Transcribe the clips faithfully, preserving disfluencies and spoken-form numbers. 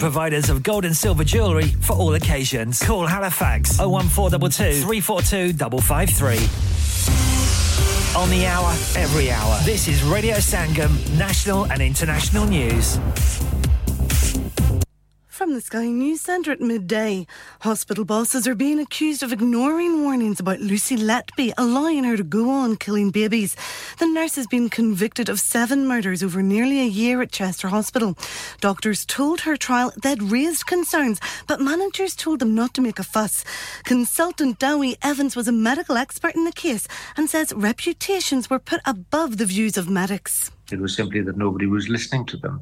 providers of gold and silver jewellery for all occasions. Call Halifax oh one four two two, three four two five five three. On the hour, every hour. This is Radio Sangam, national and international news. From the Sky News Centre at midday, hospital bosses are being accused of ignoring warnings about Lucy Letby, allowing her to go on killing babies. The nurse has been convicted of seven murders over nearly a year at Chester Hospital. Doctors told her trial they'd raised concerns, but managers told them not to make a fuss. Consultant Dewi Evans was a medical expert in the case and says reputations were put above the views of medics. It was simply that nobody was listening to them,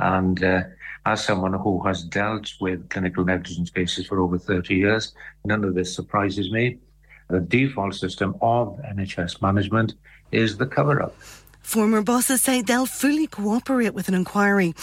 and uh, as someone who has dealt with clinical negligence cases for over thirty years, none of this surprises me. The default system of N H S management is the cover-up. Former bosses say they'll fully cooperate with an inquiry.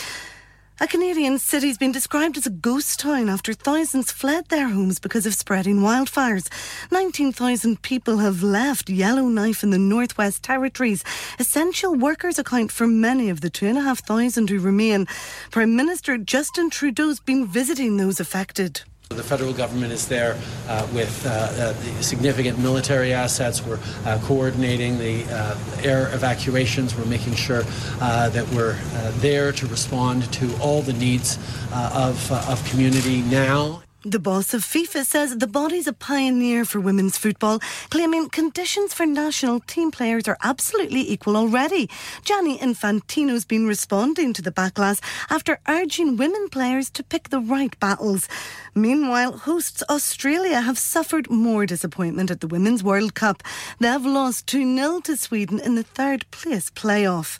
A Canadian city's been described as a ghost town after thousands fled their homes because of spreading wildfires. nineteen thousand people have left Yellowknife in the Northwest Territories. Essential workers account for many of the two thousand five hundred who remain. Prime Minister Justin Trudeau's been visiting those affected. The federal government is there uh, with uh, uh, the significant military assets. We're uh, coordinating the uh, air evacuations. We're making sure uh, that we're uh, there to respond to all the needs uh, of, uh, of community now. The boss of FIFA says the body's a pioneer for women's football, claiming conditions for national team players are absolutely equal already. Gianni Infantino's been responding to the backlash after urging women players to pick the right battles. Meanwhile, hosts Australia have suffered more disappointment at the Women's World Cup. They've lost two nil to Sweden in the third-place playoff.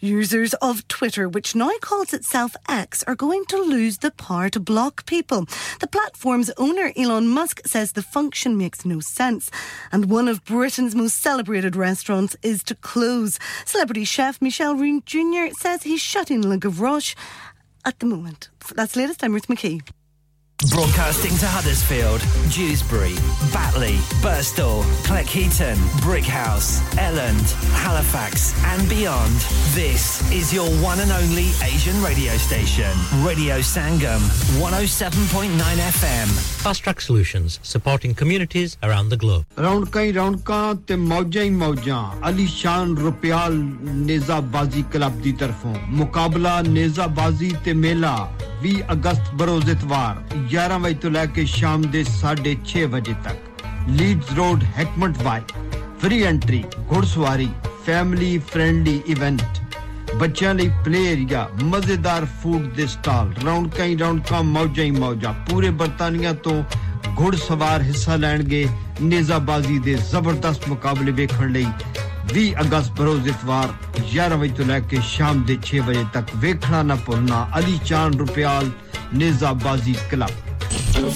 Users of Twitter, which now calls itself X, are going to lose the power to block people. The platform's owner, Elon Musk, says the function makes no sense. And one of Britain's most celebrated restaurants is to close. Celebrity chef Michel Roux Junior says he's shutting Le Gavroche at the moment. That's the latest. I'm Ruth McKee. Broadcasting to Huddersfield, Dewsbury, Batley, Birstall, Cleckheaton, Brickhouse, Elland, Halifax and beyond. This is your one and only Asian radio station, Radio Sangam, one oh seven point nine F M. Fast Track Solutions, supporting communities around the globe. Raunkai raunkaan te maujai maujaan. Ali Shan Rupial Neza Bazi Club di tarfon. Mukabla Neza Bazi te mela. बीस अगस्त बरोज इतवार ग्यारह बजे तो लेके शाम दे साढ़े छह बजे तक Leeds road Heckmondwike free entry घुड़सवारी फैमिली फ्रेंडली इवेंट बच्चों ਲਈ प्ले एरिया मजेदार फूड दे स्टॉल राउंड कई राउंड का मौजा ही मौजा पूरे बर्तानिया तो घुड़सवार हिस्सा ਲੈਣਗੇ नेजाबाजी ਦੇ ਜ਼ਬਰਦਸਤ ਮੁਕਾਬਲੇ ਵੇਖਣ ਲਈ बीस अगस्त बरोज इतवार ग्यारह बजे तो लेके शाम दे छह बजे तक देखना ना भूलना अली चांद रुपयाल निजाबाजी क्लब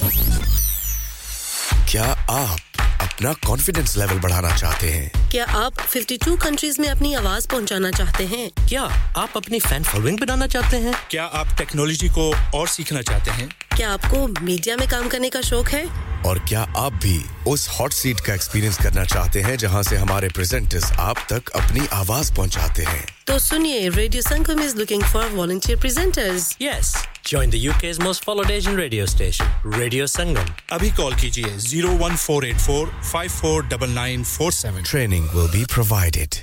क्या आप अपना कॉन्फिडेंस लेवल बढ़ाना चाहते हैं क्या आप बावन कंट्रीज में अपनी आवाज पहुंचाना चाहते हैं क्या आप अपनी फैन फॉलोइंग बनाना चाहते हैं क्या आप टेक्नोलॉजी को और सीखना चाहते हैं क्या आपको मीडिया में काम करने का शौक है और क्या आप भी उस हॉट सीट का एक्सपीरियंस करना चाहते हैं जहां से हमारे प्रेजेंटर्स आप तक अपनी आवाज पहुंचाते हैं तो सुनिए radio Sangam is looking for volunteer presenters yes join the U K's most followed Asian radio station Radio Sangam अभी कॉल कीजिए oh one four eight four, five four nine nine four seven training will be provided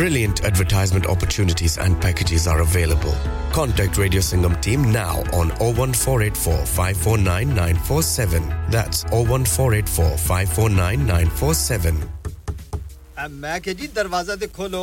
Brilliant advertisement opportunities and packages are available. Contact Radio Sangam team now on oh one four eight four, five four nine, nine four seven. That's oh one four eight four, five four nine, nine four seven. मैं के जी दरवाजा दे खोलो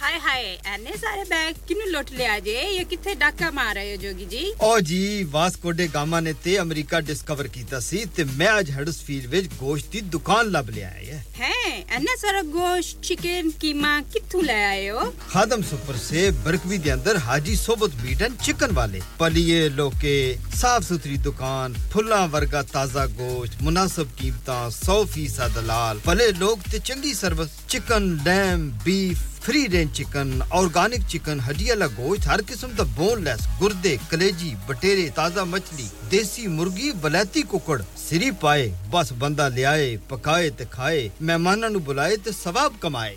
हाय हाय एने सारे bag किनु लोट ले आजे ये किथे डाका मार रहे हो जोगी जी ओ जी वास्को डे गामा ने ते अमेरिका डिस्कवर कीता सी ते मैं आज हडर्सफील्ड विच गोश्त दी दुकान लब ले आया है एने सारा गोश्त चिकन कीमा किथु ले आए हो खादम सुपर से बरकवी दे अंदर हाजी सोबत मीट एंड चिकन वाले पलिए लोके साफ सुथरी दुकान फुल्ला वर्गा ताजा गोश्त मुनासिब कीमतां सौ फीसद दलाल भले लोग ते चंगी service Chicken, lamb, beef, free range chicken, organic chicken, हड्डी वाला गोश्त, हर किस्म का boneless, गुर्दे, कलेजी, बटेरे, ताजा मछली, देसी मुर्गी, बलाती कुकड़, सिरी पाए, बस बंदा ले आए, पकाए ते खाए, मेहमानां नु बुलाए ते सवाब कमाए।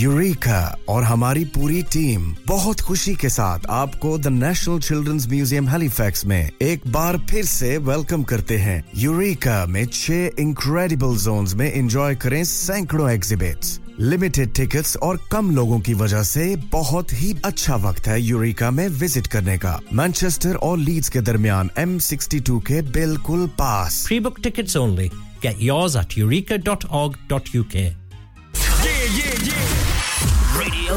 Eureka और हमारी पूरी टीम बहुत खुशी के साथ आपको the national children's museum Halifax में एक बार फिर से वेलकम करते हैं यूरेका में छह इनक्रेडिबल जोन्स में एंजॉय करें सैकड़ों एग्जिबिट्स लिमिटेड टिकट्स और कम लोगों की वजह से बहुत ही अच्छा वक्त है यूरेका में विजिट करने का मैनचेस्टर और लीड्स के दरमियान M sixty-two के बिल्कुल पास pre book tickets only get yours at eureka dot org dot U K Radio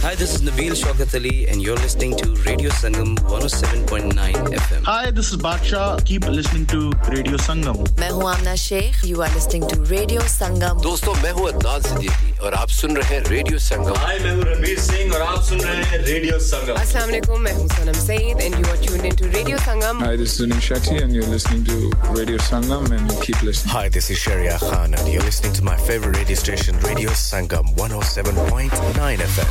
Hi, this is Nabeel Shaukat Ali, and you're listening to Radio Sangam one oh seven point nine F M. Hi, this is Baksha. Keep listening to Radio Sangam. मैं हूँ आमना Sheikh. You are listening to Radio Sangam. दोस्तों, मैं हूँ अदनान सिद्दीकी और आप सुन रहे हैं Radio Sangam. Hi, मैं हूँ रणबीर सिंह और आप सुन रहे हैं Radio Sangam. अस्सलाम वालेकुम, मैं हूँ सनम Saeed and you are tuned into Radio Sangam. Hi, this is Zunin Shakti and you're listening to Radio Sangam and keep listening. Hi, this is Sharia Khan and you're listening to my favorite radio station Radio Sangam one oh seven point nine F M.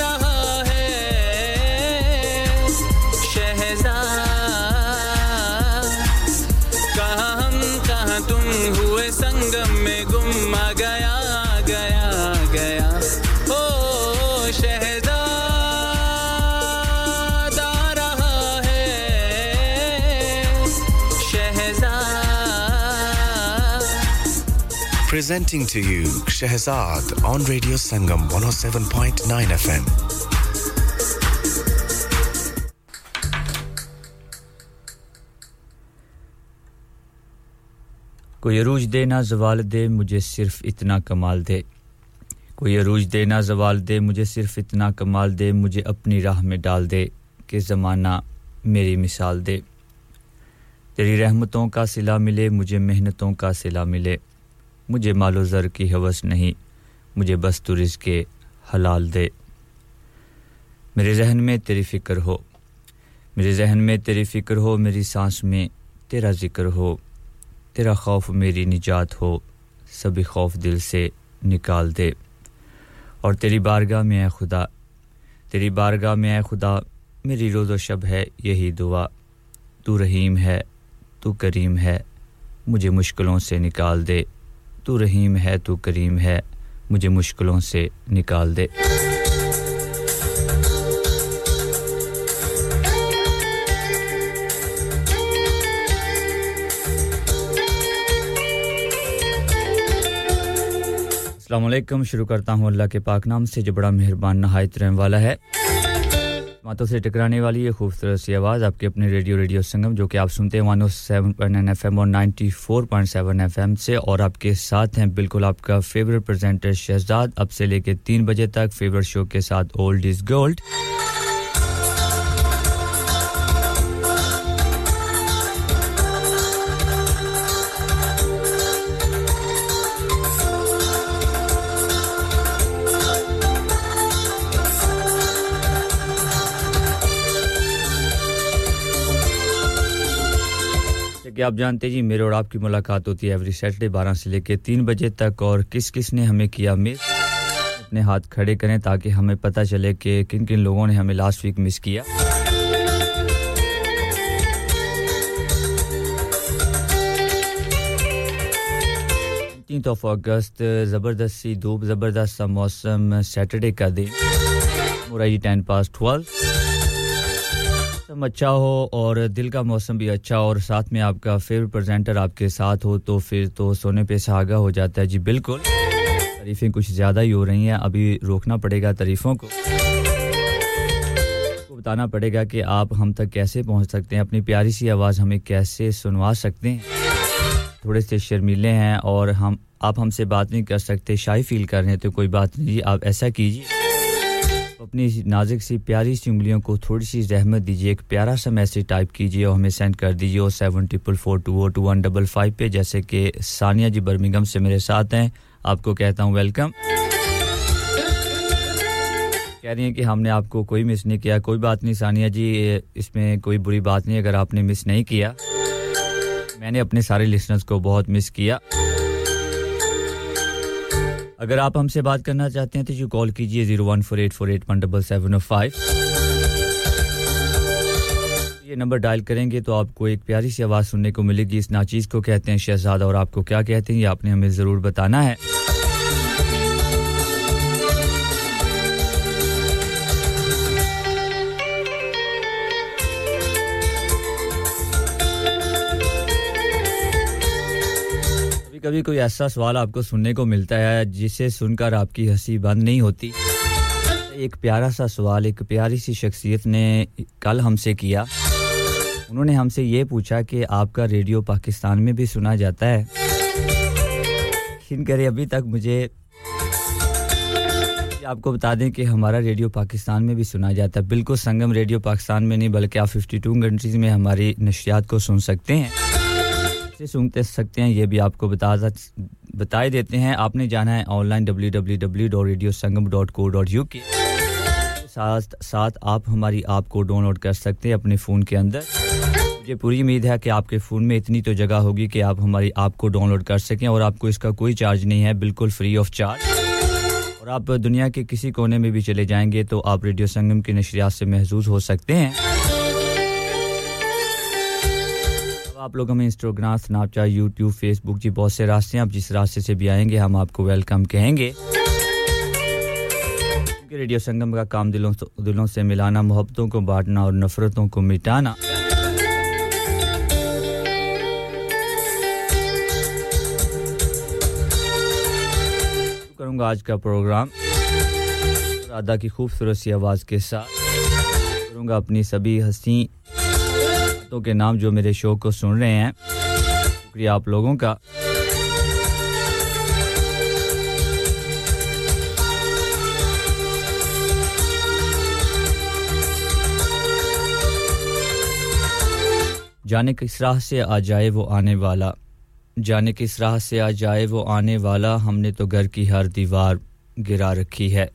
रहा है शहज़ादा कहाँ हम कहाँ तुम हुए संगम में गुम आ गया गया गया ओ शहज़ादा Presenting to you Shehzad on Radio Sangam one oh seven point nine F M. कोई अरूज दे ना ज़वाल दे मुझे सिर्फ इतना कमाल दे कोई अरूज दे ना ज़वाल दे मुझे सिर्फ इतना कमाल दे मुझे अपनी राह में डाल दे कि ज़माना मेरी मिसाल दे तेरी रहमतों का सिला मिले मुझे मेहनतों का सिला मिले मुझे मालो ज़र की हवस नहीं मुझे बस तू रिज़्क़ के हलाल दे मेरे ज़हन में तेरी फ़िक्र हो मेरे ज़हन में तेरी फ़िक्र हो मेरी सांस में तेरा ज़िक्र हो तेरा खौफ मेरी निजात हो सभी खौफ दिल से निकाल दे और तेरी बारगाह में ऐ खुदा तेरी बारगाह में ऐ खुदा मेरी रोज़ो शब है यही दुआ तू रहीम है तू करीम है मुझे मुश्किलों से निकाल दे तू रहीम है तू करीम है मुझे मुश्किलों से निकाल दे अस्सलाम वालेकुम शुरू करता हूं अल्लाह के पाक नाम से जो बड़ा मेहरबान नहायत रहने वाला है मातों से टकराने वाली ये खूबसूरत सी आवाज़ आपके अपने रेडियो रेडियो संगम जो कि आप सुनते हैं one oh seven point nine F M और ninety-four point seven F M से और आपके साथ हैं बिल्कुल आपका फेवरेट प्रेजेंटर शहजाद अब से लेके तीन बजे तक फेवरेट शो के साथ ओल्ड इज गोल्ड कि आप जानते हैं जी मेरे और आपकी मुलाकात होती है एवरी सैटरडे twelve से लेके three बजे तक और किस-किस ने हमें किया मिस अपने हाथ खड़े करें ताकि हमें पता चले कि किन-किन लोगों ने हमें लास्ट वीक मिस किया eighteenth of August जबरदस्त सी धूप जबरदस्त सा मौसम सैटरडे का दिन मुराई ten past twelve मौसम अच्छा हो और दिल का मौसम भी अच्छा हो और साथ में आपका फेवरेट प्रेजेंटर आपके साथ हो तो फिर तो सोने पे सहागा हो जाता है जी बिल्कुल तारीफें कुछ ज्यादा ही हो रही हैं अभी रोकना पड़ेगा तारीफों को आपको बताना पड़ेगा कि आप हम तक कैसे पहुंच सकते हैं अपनी प्यारी सी आवाज हमें कैसे सुनवा सकते हैं थोड़े से शर्मीले हैं और हम आप हमसे बात नहीं कर सकते शाय फील कर रहे हैं तो कोई बात नहीं आप ऐसा कीजिए अपनी नाजुक सी प्यारी सी उंगलियों को थोड़ी सी रहमत दीजिए एक प्यारा सा मैसेज टाइप कीजिए और हमें सेंड कर दीजिए seven four four two zero two one five five पे जैसे कि सानिया जी बर्मिंघम से मेरे साथ हैं आपको कहता हूं वेलकम कह रही हैं कि हमने आपको कोई मिस नहीं किया कोई बात नहीं सानिया जी इसमें कोई बुरी बात नहीं अगर आपने मिस नहीं किया मैंने अपने सारे लिसनर्स को बहुत मिस किया अगर आप हमसे बात करना चाहते हैं तो यू कॉल कीजिए zero one four eight four eight one seven seven zero five ये नंबर डायल करेंगे तो आपको एक प्यारी सी आवाज सुनने को मिलेगी इस नाचीज को कहते हैं शहजादा और आपको क्या कहते हैं ये आपने हमें जरूर बताना है कभी कोई ऐसा सवाल आपको सुनने को मिलता है जिसे सुनकर आपकी हंसी बंद नहीं होती एक प्यारा सा सवाल एक प्यारी सी शख्सियत ने कल हमसे किया उन्होंने हमसे ये पूछा कि आपका रेडियो पाकिस्तान में भी सुना जाता है लेकिन करे अभी तक मुझे आपको बता दें कि हमारा रेडियो पाकिस्तान में भी सुना जाता है बिल्कुल संगम रेडियो पाकिस्तान में नहीं बल्कि आप fifty-two कंट्रीज में हमारी नशरियात को सुन सकते हैं सुनते सकते हैं ये भी आपको बता बताए देते हैं आपने जाना है online w w w dot radio sangam dot co dot u k साथ साथ आप हमारी ऐप को डाउनलोड कर सकते हैं अपने फोन के अंदर मुझे पूरी उम्मीद है कि आपके फोन में इतनी तो जगह होगी कि आप हमारी ऐप को डाउनलोड कर सकें और आपको इसका कोई चार्ज नहीं है बिल्कुल फ्री ऑफ चार्ज और आप दुनिया के किसी कोने में भी चले जाएंगे तो आप रेडियो संगम की नशरियात से महसूस हो सकते हैं आप लोग हमें इंस्टाग्राम स्नैपचैट यूट्यूब फेसबुक जी बहुत से रास्ते हैं आप जिस रास्ते से भी आएंगे हम आपको वेलकम कहेंगे क्योंकि रेडियो संगम का काम दिलों दिलों से मिलाना मोहब्बतों को बांटना और नफरतों को मिटाना करूंगा आज का प्रोग्राम राधा की खूबसूरत सी आवाज के साथ करूंगा अपनी सभी हंसी तो के नाम जो मेरे शो को सुन रहे हैं शुक्रिया आप लोगों का जाने किस राह से आ जाए वो आने वाला जाने किस राह से आ जाए वो आने वाला हमने तो घर की हर दीवार गिरा रखी है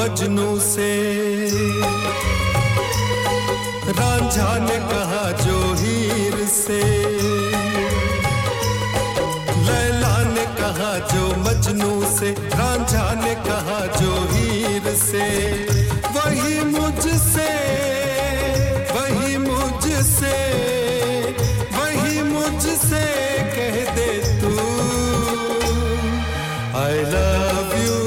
मजनू से रांझा ने कहा जोहीर से लैला ने कहा जो मजनू से रांझा ने कहा जोहीर से वही मुझसे वही मुझसे वही मुझसे कह दे तू I love you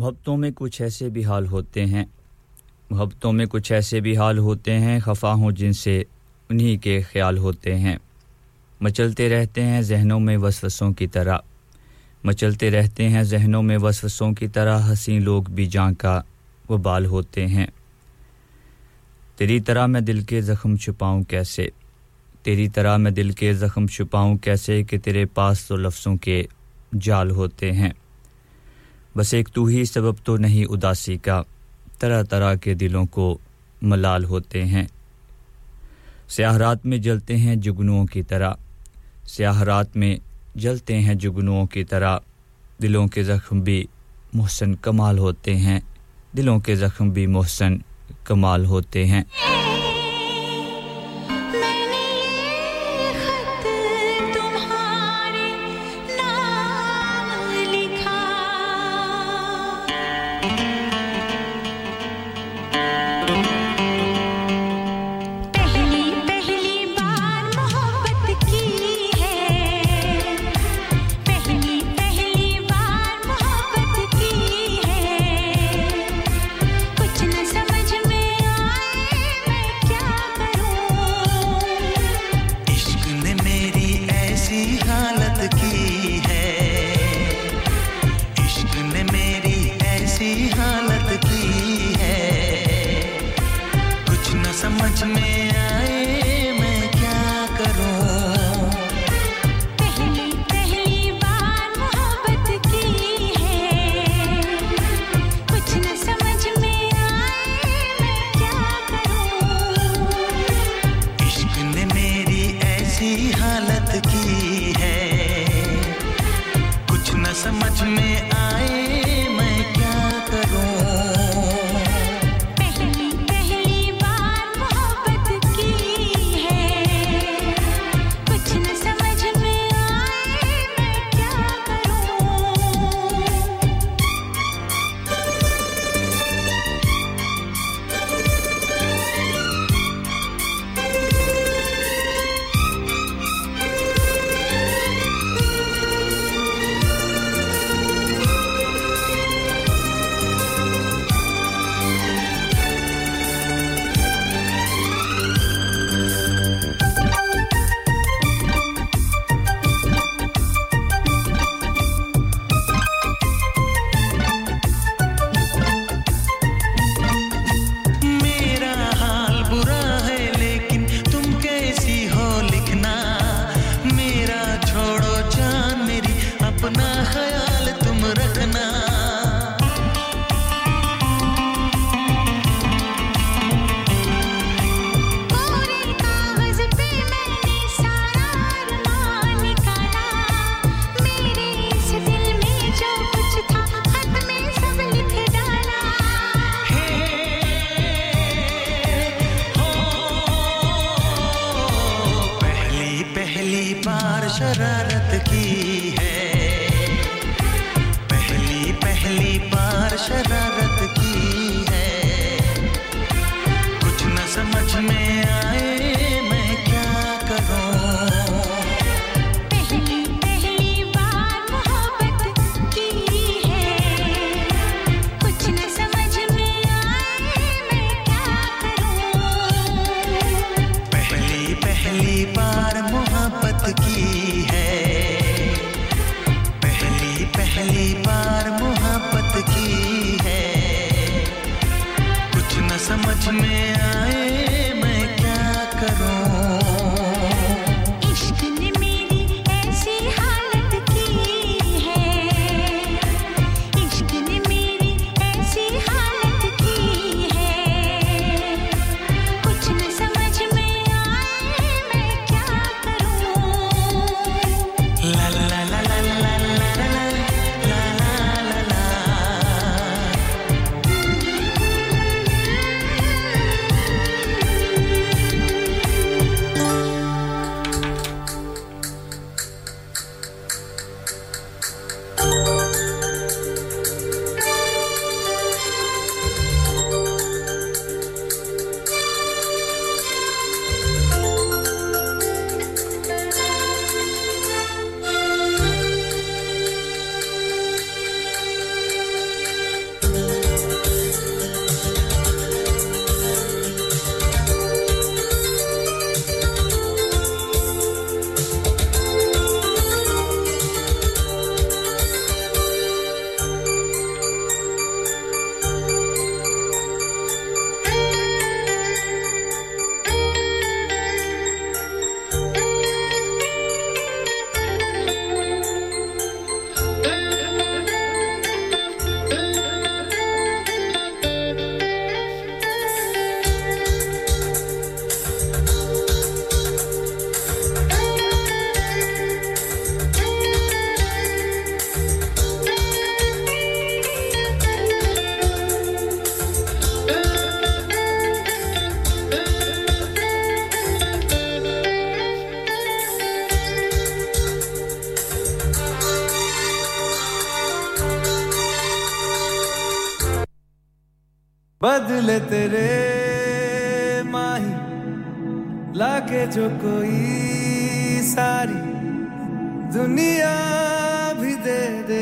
मोहब्बतों में कुछ ऐसे भी हाल होते हैं मोहब्बतों में कुछ ऐसे भी हाल होते हैं खफा हूं जिनसे उन्हीं के ख्याल होते हैं मचलते रहते हैं ज़हनों में वसवसों की तरह मचलते रहते हैं ज़हनों में वसवसों की तरह हसीं लोग भी जान का वबाल होते हैं तेरी तरह मैं दिल के ज़ख्म छुपाऊं कैसे तेरी तरह मैं दिल के ज़ख्म छुपाऊं कैसे कि तेरे पास तो लफ्ज़ों के जाल होते हैं बस एक तू ही सबब तो नहीं उदासी का तरह तरह के दिलों को मलाल होते हैं स्याह रात में जलते हैं जुगनुओं की तरह स्याह रात में जलते हैं जुगनुओं की तरह दिलों के ज़ख्म भी मोहसिन कमाल होते हैं दिलों के ज़ख्म भी मोहसिन कमाल होते हैं समझ में आए मैं क्या करूं शरारत की है पहली पहली बार शरारत की है कुछ न समझ में आए मैं क्या करूं पहली पहली बार मोहब्बत की है कुछ न समझ में आए मैं क्या करूं पहली पहली बार मोहब्बत की पहली बार मोहब्बत की है कुछ न समझ में आए मैं क्या करूं बदले तेरे माही लाके जो कोई सारी दुनिया भी दे दे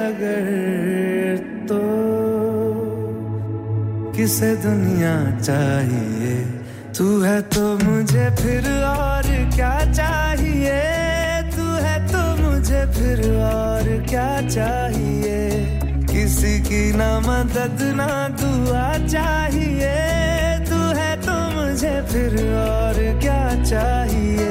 अगर तो किसे दुनिया चाहिए तू है तो मुझे फिर और क्या चाहिए तू है तो मुझे फिर और क्या चाहिए किसी की ना मदद ना दुआ चाहिए तू है तो मुझे फिर और क्या चाहिए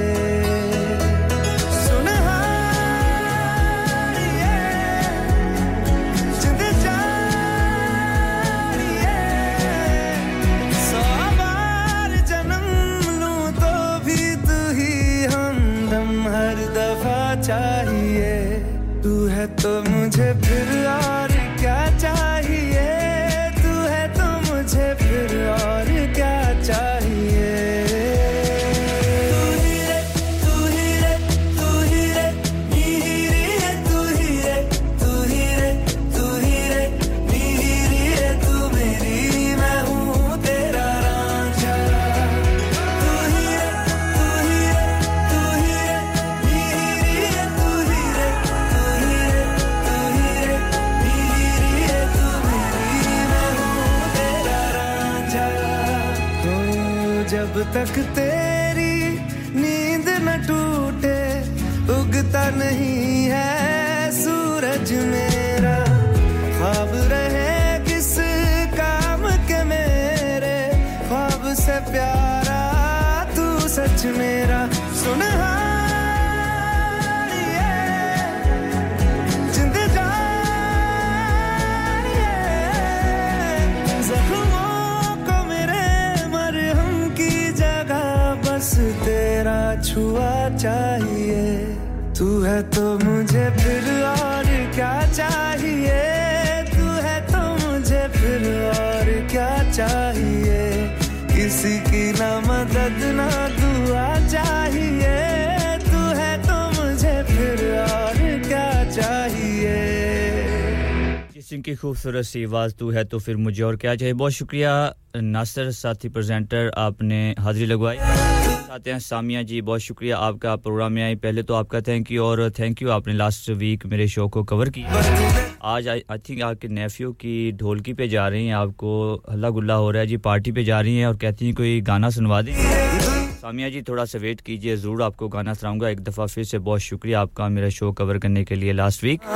तक तेरी नींद न टूटे उगता नहीं है सूरज मेरा ख्वाब रहे किस काम के मेरे ख्वाब से प्यारा तू सच मेरा सुन छुआ चाहिए तू है तो मुझे फिर और क्या चाहिए तू है तो मुझे फिर और क्या चाहिए किसी की ना मदद ना दुआ चाहिए तू है तो सिंह की खूबसूरत सी आवाज तू है तो फिर मुझे और क्या चाहिए बहुत शुक्रिया नासिर साथी प्रेजेंटर आपने हाजिरी लगवाई साथ हैं सामिया जी बहुत शुक्रिया आपका प्रोग्राम में आई पहले तो आपका थैंक यू और थैंक यू आपने लास्ट वीक मेरे शो को कवर किया आज आई थिंक आपके नेफ्यू की ढोलकी पे जा रही हैं आपको हल्ला गुल्ला हो रहा है जी पार्टी पे जा रही हैं और कहती हैं कोई गाना सुनवा दें सामिया जी थोड़ा सा वेट कीजिए जरूर आपको गाना सुनाऊंगा एक दफा फिर से बहुत शुक्रिया आपका मेरा शो कवर करने के लिए लास्ट वीक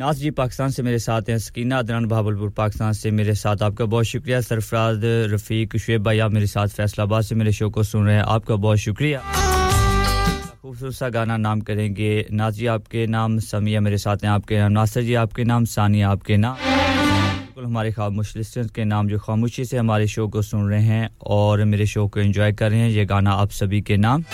नाज जी पाकिस्तान से मेरे साथ हैं सकीना अदनान बहावलपुर पाकिस्तान से मेरे साथ आपका बहुत शुक्रिया सरफराज रफीक शुएब भाई आप मेरे साथ फैसलाबाद से मेरे शो को सुन रहे हैं आपका बहुत शुक्रिया खूबसूरत सा गाना नाम करेंगे नाजी आपके नाम समिया मेरे साथ हैं आपके नाम नासिर जी आपके नाम सानिया आपके नाम बिल्कुल हमारे खामोश लिसनर्स के नाम जो खामोशी से हमारे शो को सुन रहे हैं और मेरे शो को एंजॉय कर रहे हैं ये गाना आप सभी के नाम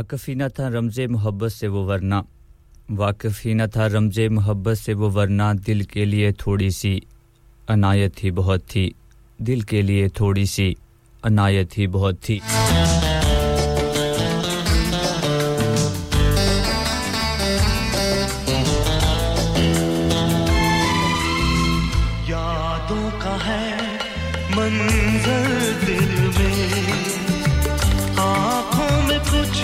वाकिफ ही न था रमज़े मोहब्बत से वो वरना वाकिफ ही न था रमज़े मोहब्बत से वो वरना दिल के लिए थोड़ी सी अनायत ही बहुत थी दिल के लिए थोड़ी सी अनायत ही बहुत थी यादों का है मंज़र दिल में आँखों में कुछ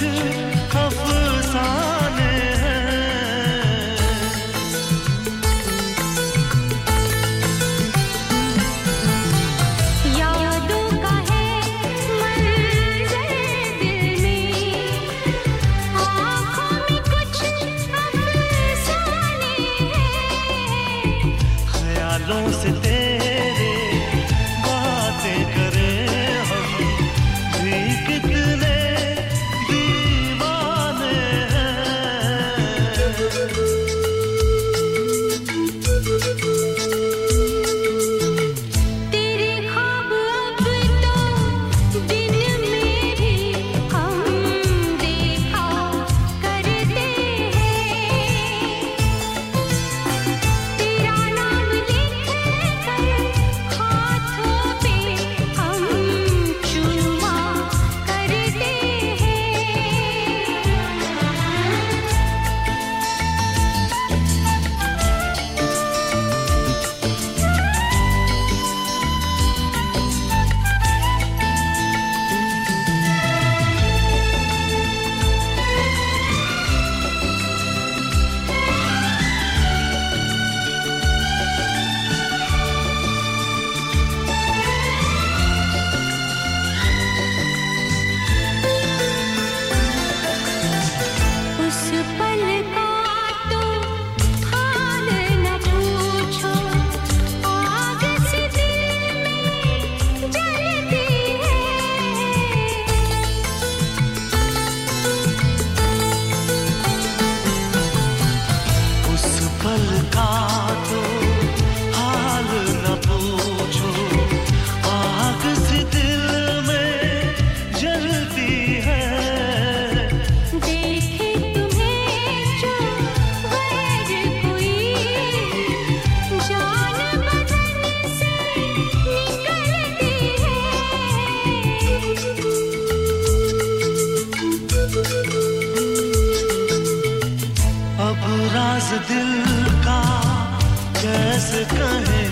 कहे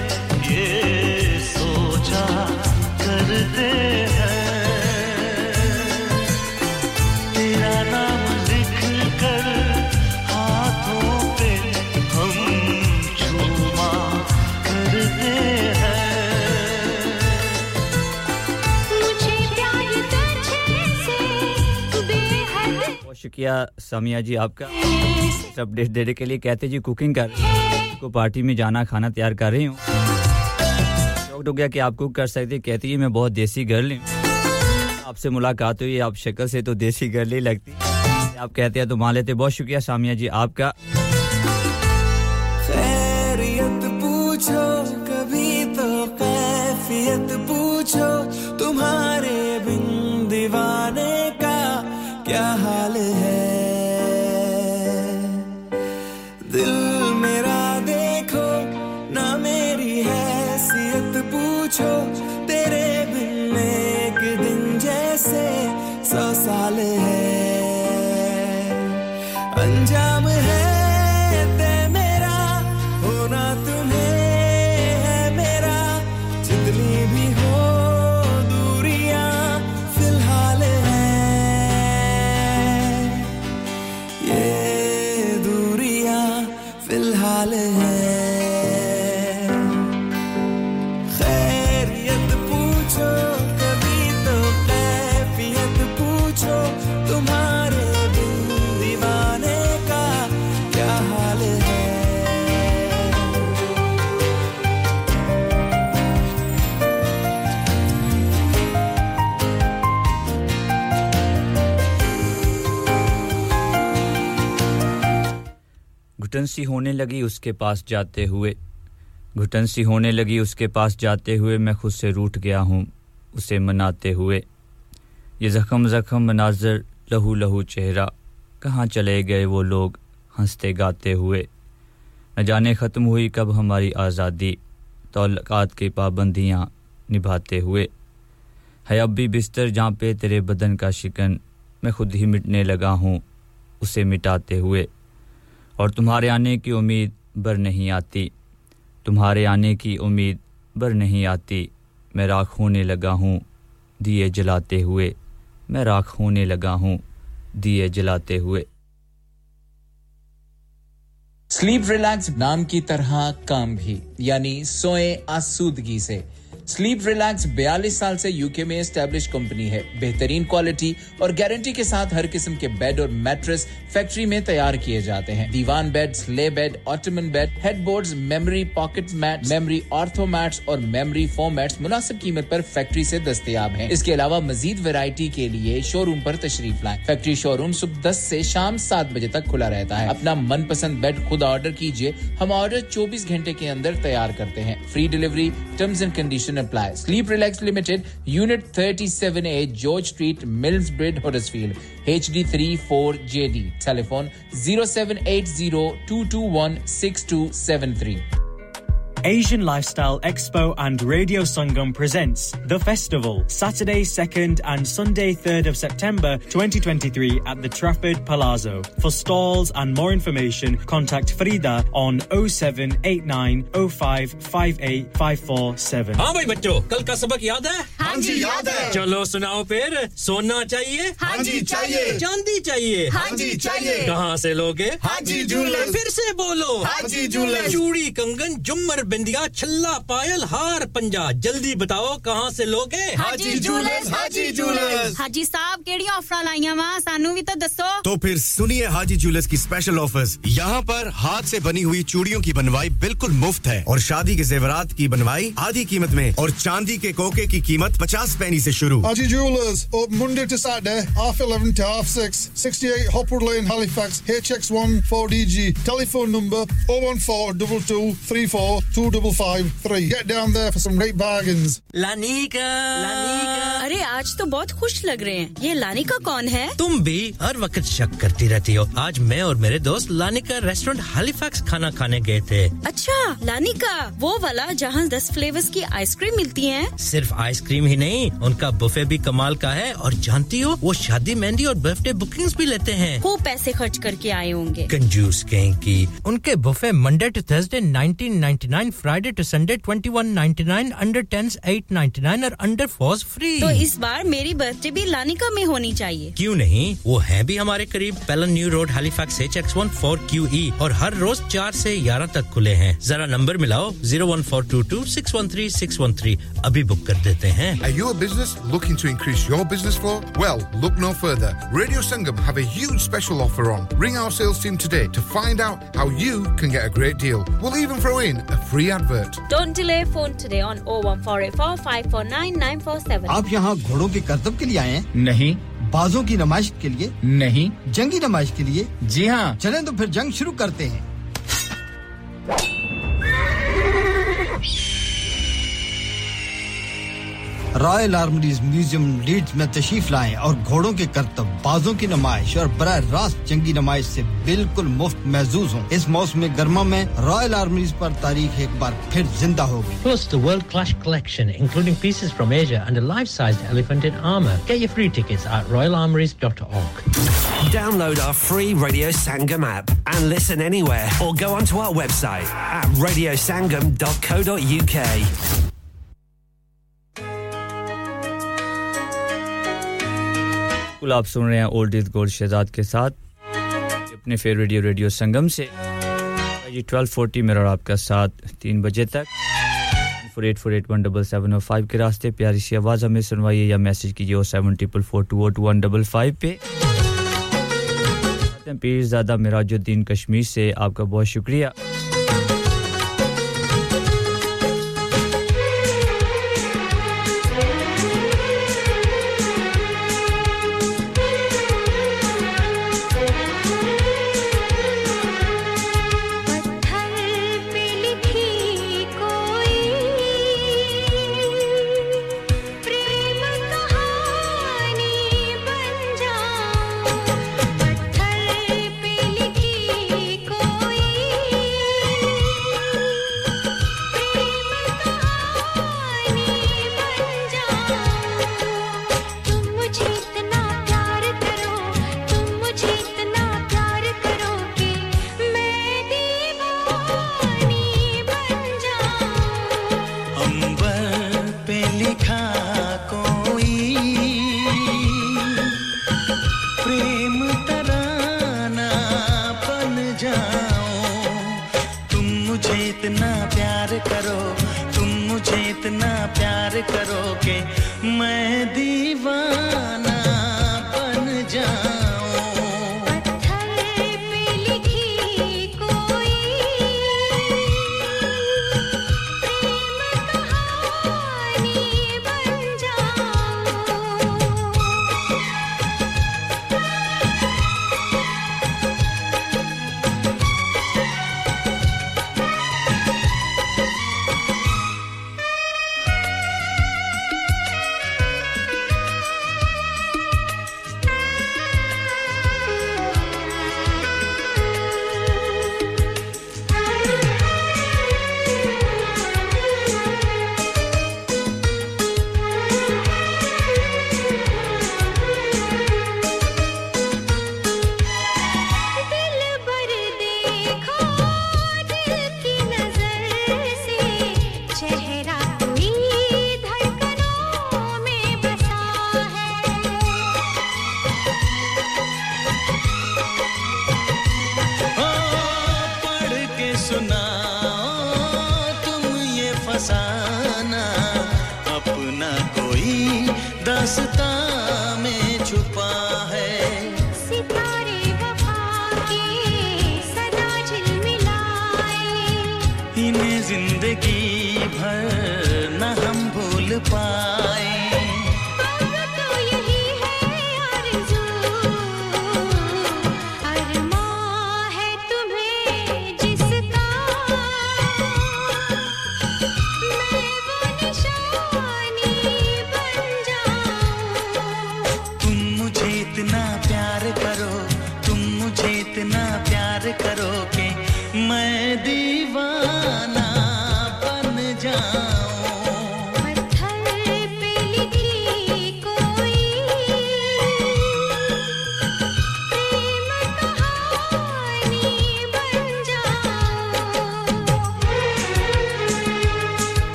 ये सोचा करते हैं शुक्रिया सामिया जी आपका अपडेट देने के लिए कहते जी कुकिंग कर को पार्टी में जाना खाना तैयार कर रही हूं शॉक हो गया कि आप कुक कर सकती कहती है मैं बहुत देसी गर्ल हूं आपसे मुलाकात हुई आप शक्ल से तो देसी गर्ल ही लगती आप कहते हैं तो मान लेते बहुत शुक्रिया सामिया जी आपका खैरियत पूछो कभी तो कैफियत पूछो तुम्हारे बिन दीवाने का क्या हाल है दिल मेरा देखो ना मेरी हैसियत पूछो तेरे बिन एक दिन जैसे सौ साल है अंजाम है ते मेरा होना तुम्हें है मेरा जितनी भी हो दूरियां फिलहाल है ये दूरियां फिलहाल है घुटन सी होने लगी उसके पास जाते हुए घुटन सी होने लगी उसके पास जाते हुए मैं खुद से रूठ गया हूं उसे मनाते हुए ये जख्म जख्म मनाज़र लहू लहू चेहरा कहां चले गए वो लोग हंसते गाते हुए न जाने ख़त्म हुई कब हमारी आज़ादी तअल्लुक़ात की पाबंदियां निभाते हुए है अब भी बिस्तर जहां पे तेरे बदन का शिकन मैं खुद ही मिटने लगा हूं उसे मिटाते हुए और तुम्हारे आने की उम्मीद बर नहीं आती तुम्हारे आने की उम्मीद बर नहीं आती मैं राख होने लगा हूँ दिए जलाते हुए मैं राख होने लगा हूँ दिए जलाते हुए स्लीप रिलैक्स नाम की तरह काम भी यानी सोए आसूदगी से स्लीप रिलैक्स बयालीस साल से यूके में एस्टैब्लिश कंपनी है बेहतरीन क्वालिटी और गारंटी के साथ हर किस्म के बेड और मैट्रेस फैक्ट्री में तैयार किए जाते हैं दीवान बेड्स ले bed ottoman bed headboards memory pocket mat memory ortho mats और मेमोरी फोम मैट्स मुनासिब कीमत पर फैक्ट्री से दस्तयाब हैं इसके अलावा मजीद वैरायटी के लिए शोरूम पर तशरीफ लाएं फैक्ट्री शोरूम सुबह दस से शाम सात बजे तक खुला रहता है अपना मनपसंद बेड खुद ऑर्डर कीजिए हम ऑर्डर चौबीस घंटे के अंदर तैयार करते हैं free delivery terms and condition apply. Sleep Relax Limited, Unit thirty-seven A, George Street, Millsbridge, Huddersfield, H D three four J D. Telephone zero seven eight zero two two one six two seven three. Asian Lifestyle Expo and Radio Sangam presents The Festival, Saturday second and Sunday third of September twenty twenty-three at the Trafford Palazzo. For stalls and more information, contact Frida on oh seven eight nine oh five five eight five four seven. हाँ भाई बच्चों, कल का सबक याद है? हाँ जी याद है। चलो सुनाओ फिर, सोना चाहिए? हाँ जी चाहिए। चांदी चाहिए? हाँ जी चाहिए। कहाँ से लोगे? हाँ जी जूलर्स। फिर से बोलो। हाँ जी जूलर्स। चूड़ी, कंगन, जुमर बंदिया छल्ला पायल हार पंजा जल्दी बताओ कहां से लोगे हाजी जूलर्स हाजी जूलर्स हाजी साहब केडी ऑफर लाईया वा सानू भी तो दसो तो फिर सुनिए हाजी जूलर्स की स्पेशल ऑफर्स यहां पर हाथ से बनी हुई चूड़ियों की बनवाई बिल्कुल मुफ्त है और शादी के जेवरात की बनवाई आधी कीमत में और चांदी के कोके की कीमत पचास पैसे से शुरू Haji jewellers open Monday to Saturday half eleven to half six sixty-eight Hopwood Lane Halifax H X one four D G telephone number oh one four two two three four two five five three get down there for some great bargains Lanika Lanika अरे आज तो बहुत खुश लग रहे हैं ये Lanika कौन है तुम भी हर वक्त शक करती रहती हो आज मैं और मेरे दोस्त लानिका रेस्टोरेंट हैलिफैक्स खाना खाने गए थे अच्छा लानिका वो वाला जहां ten फ्लेवर्स की आइसक्रीम मिलती है सिर्फ आइसक्रीम ही नहीं उनका बुफे भी कमाल का है और जानती हो वो शादी मेहंदी और बर्थडे बुकिंग्स भी लेते हैं वो पैसे खर्च करके आए होंगे कंजूस कहीं की उनके buffet Monday to Thursday nineteen ninety-nine Friday to Sunday twenty-one ninety-nine, under tens eight ninety-nine और under fours free. तो इस बार मेरी बर्थडे भी लानिका में होनी चाहिए. क्यों नहीं? वो है भी हमारे करीब, Pellon new road Halifax H X one four Q E और हर रोज four से eleven तक खुले हैं. जरा नंबर मिलाओ zero one four two two six one three six one three. अभी बुक कर देते हैं. Are you a business looking to increase your business flow? Well, look no further. Radio Sangam have a huge special offer on. Ring our sales team today to find out how you can get a great deal. We'll even throw in a free advert. Don't delay, phone today on oh one four eight four five four nine nine four seven. आप यहाँ घोड़ों के करतब के लिए आए हैं? नहीं. बाजों की नमाइश के लिए? नहीं. जंगी नमाइश के लिए? जी हाँ. चलें तो फिर जंग शुरू करते हैं. रॉयल आर्मरीज म्यूजियम लीड्स में तशरीफ लाएं और घोड़ों के करतब, बाजों की नमाइश और बराह रास्त जंगी नमाइश से बिल्कुल मुफ्त महसूस हों. इस मौसम गर्मा में रॉयल आर्मरीज पर तारीख एक बार फिर जिंदा होगी. Plus the world class collection including pieces from Asia and a life-sized elephant in armor. Get your free tickets at royal armouries dot org. Download our free Radio Sangam app and listen anywhere or go onto our website at radio sangam dot co dot U K. आप सुन रहे हैं old is gold Shahzad के साथ अपने favourite radio radio संगम से. ये twelve forty मेरा और आपका साथ तीन बजे तक four eight four eight one seven seven zero five के रास्ते प्यारी सी आवाज हमें सुनवाइए या मैसेज कीजिए oh seven four four two oh two one five five पे. पीर ज़ादा मिराजुद्दीन कश्मीर से आपका बहुत शुक्रिया.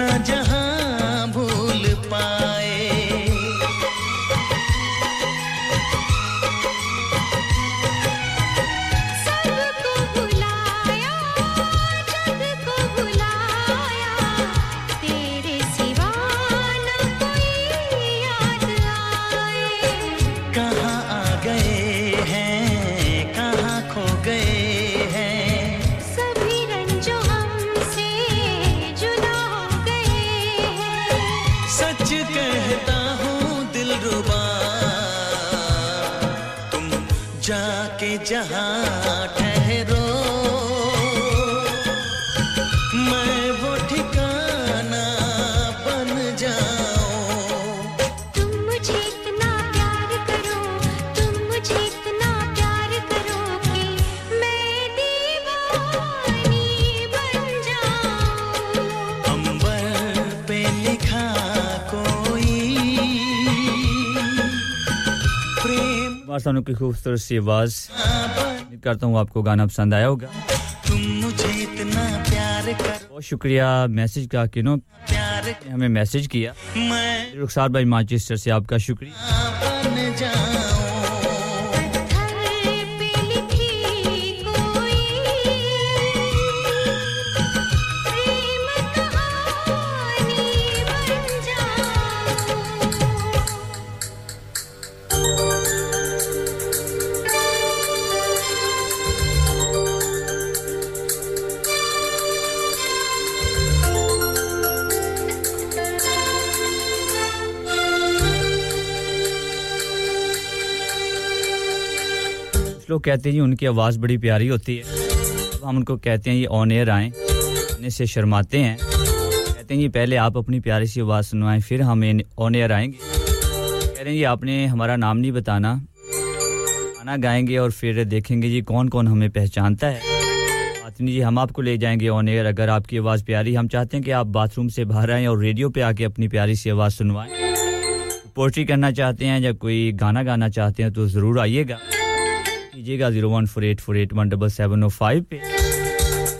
ना जहां भूल पाए सबको बुलाया जग को बुलाया तेरे सिवा ना कोई याद आए कहां आ गए हैं कहां खो गए जहाँ ठहरो मैं वो ठिकाना बन जाऊं तुम मुझे इतना प्यार करो तुम मुझे इतना प्यार करो कि मैं दीवानी बन जाऊं अंबर पे लिखा कोई प्रेम वासनों की खूबसूरत सी आवाज करता हूं आपको गाना पसंद आया होगा तुम मुझे इतना प्यार कर बहुत शुक्रिया मैसेज का किनो हमें मैसेज किया मैं रुखसार भाई मैनचेस्टर से आपका शुक्रिया लोग कहते हैं उनकी आवाज बड़ी प्यारी होती है हम उनको कहते हैं ये ऑन एयर आए इन्हें से शर्माते हैं कहते हैं ये पहले आप अपनी प्यारी सी आवाज सुनवाएं फिर हम ऑन एयर आएंगे कह रहे हैं ये आपने हमारा नाम नहीं बताना गाना गाएंगे और फिर देखेंगे जी कौन-कौन हमें पहचानता है आतिन जी हम आपको ले जाएंगे ऑन एयर अगर आपकी आवाज प्यारी हम चाहते हैं कि आप बाथरूम से बाहर आएं और रेडियो पे आके अपनी प्यारी सी आवाज सुनवाएं पोएट्री करना चाहते हैं या कोई गाना गाना चाहते हैं तो जरूर आइएगा कीजिएगा zero one four eight four eight one seven seven zero five पे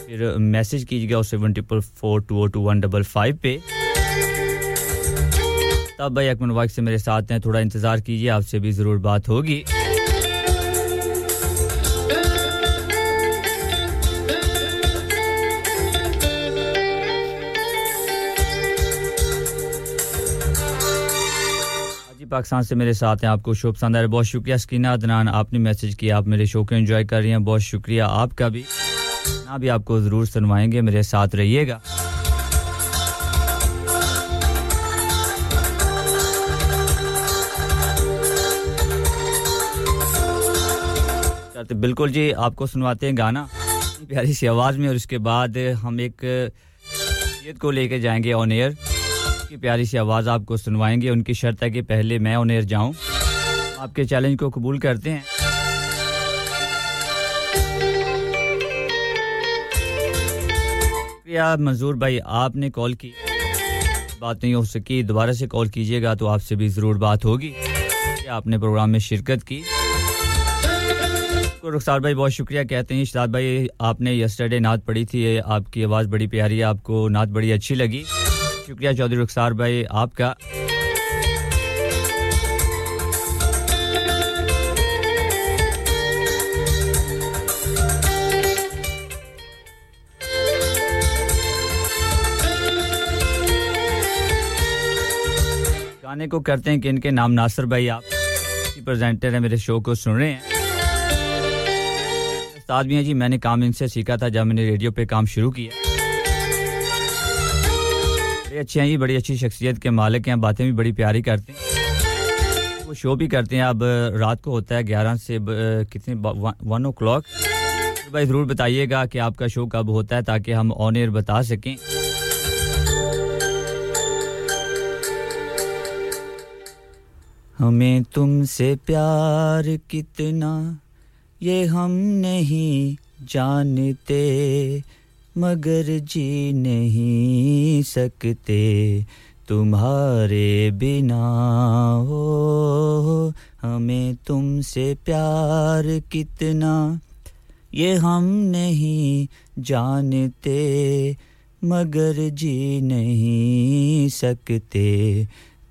फिर मैसेज कीजिएगा seven four four two zero two one five five पे तब भाई अकमन वाक से मेरे साथ हैं थोड़ा इंतजार कीजिए आपसे भी जरूर बात होगी पाकिस्तान से मेरे साथ हैं आपको शो पसंद आया बहुत शुक्रिया सकीना अदनान आपने मैसेज किया आप मेरे शो को एंजॉय कर रही हैं बहुत शुक्रिया आपका भी ना भी आपको जरूर सुनवाएंगे मेरे साथ रहिएगा तो बिल्कुल जी आपको सुनवाते हैं गाना प्यारी सी आवाज में और उसके बाद हम एक गीत को लेके जाएंगे ऑन एयर की प्यारी सी आवाज आपको सुनवाएंगे उनकी शर्त है कि पहले मैं ऑन एयर जाऊं आपके चैलेंज को कबूल करते हैं या मंजूर भाई आपने कॉल की बात नहीं हो सकी दोबारा से कॉल कीजिएगा तो आपसे भी जरूर बात होगी कि आपने प्रोग्राम में शिरकत की रुखसार भाई बहुत शुक्रिया कहते हैं इशाद भाई आपने यस्टरडे नात पढ़ी थी आपकी आवाज बड़ी प्यारी आपको नात बड़ी अच्छी लगी शुक्रिया चौधरी रुखसार भाई आपका गाने को करते हैं कि इनके नाम नासिर भाई आप प्रेजेंटर हैं मेरे शो को सुन रहे हैं उस्ताद भी हैं जी मैंने काम इनसे सीखा था जब मैंने रेडियो पे काम शुरू किया अच्छे हैं जी बड़ी अच्छी शख्सियत के मालिक हैं बातें भी बड़ी प्यारी करते हैं वो शो भी करते हैं अब रात को होता है ग्यारह से कितने वन ओ क्लॉक तो भाई ज़रूर बताइएगा कि आपका शो कब होता है ताकि हम ऑन एयर बता सकें हमें तुमसे प्यार कितना ये हम नहीं जानते मगर जी नहीं सकते तुम्हारे बिना हो हमें तुमसे प्यार कितना ये हम नहीं जानते मगर जी नहीं नहीं सकते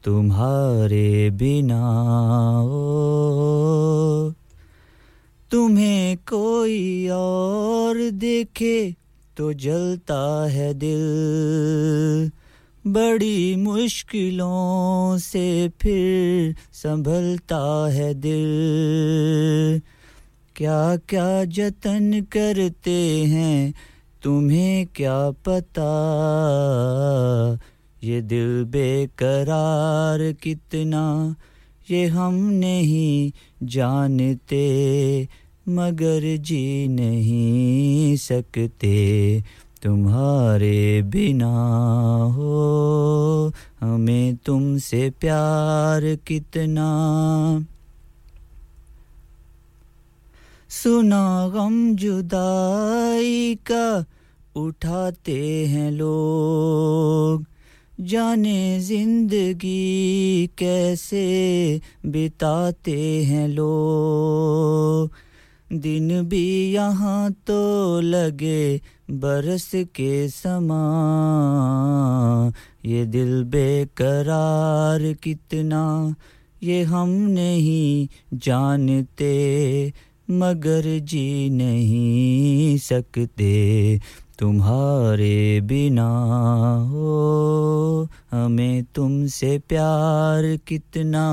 तुम्हारे बिना ओ तुम्हें कोई और देखे तो जलता है दिल बड़ी मुश्किलों से फिर संभलता है दिल क्या-क्या जतन करते हैं तुम्हें क्या पता ये दिल बेकरार कितना ये हम नहीं जानते मगर जी नहीं सकते तुम्हारे बिना हो हमें तुमसे प्यार कितना सुना गम जुदाई का उठाते हैं लोग जाने जिंदगी कैसे बिताते हैं लोग दिन भी यहाँ तो लगे बरस के समान ये दिल बेकरार कितना ये हम नहीं जानते मगर जी नहीं सकते तुम्हारे बिना हो हमें तुमसे प्यार कितना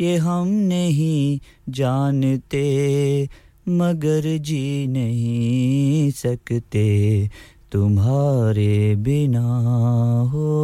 ये हम नहीं जानते मगर जी नहीं सकते तुम्हारे बिना हो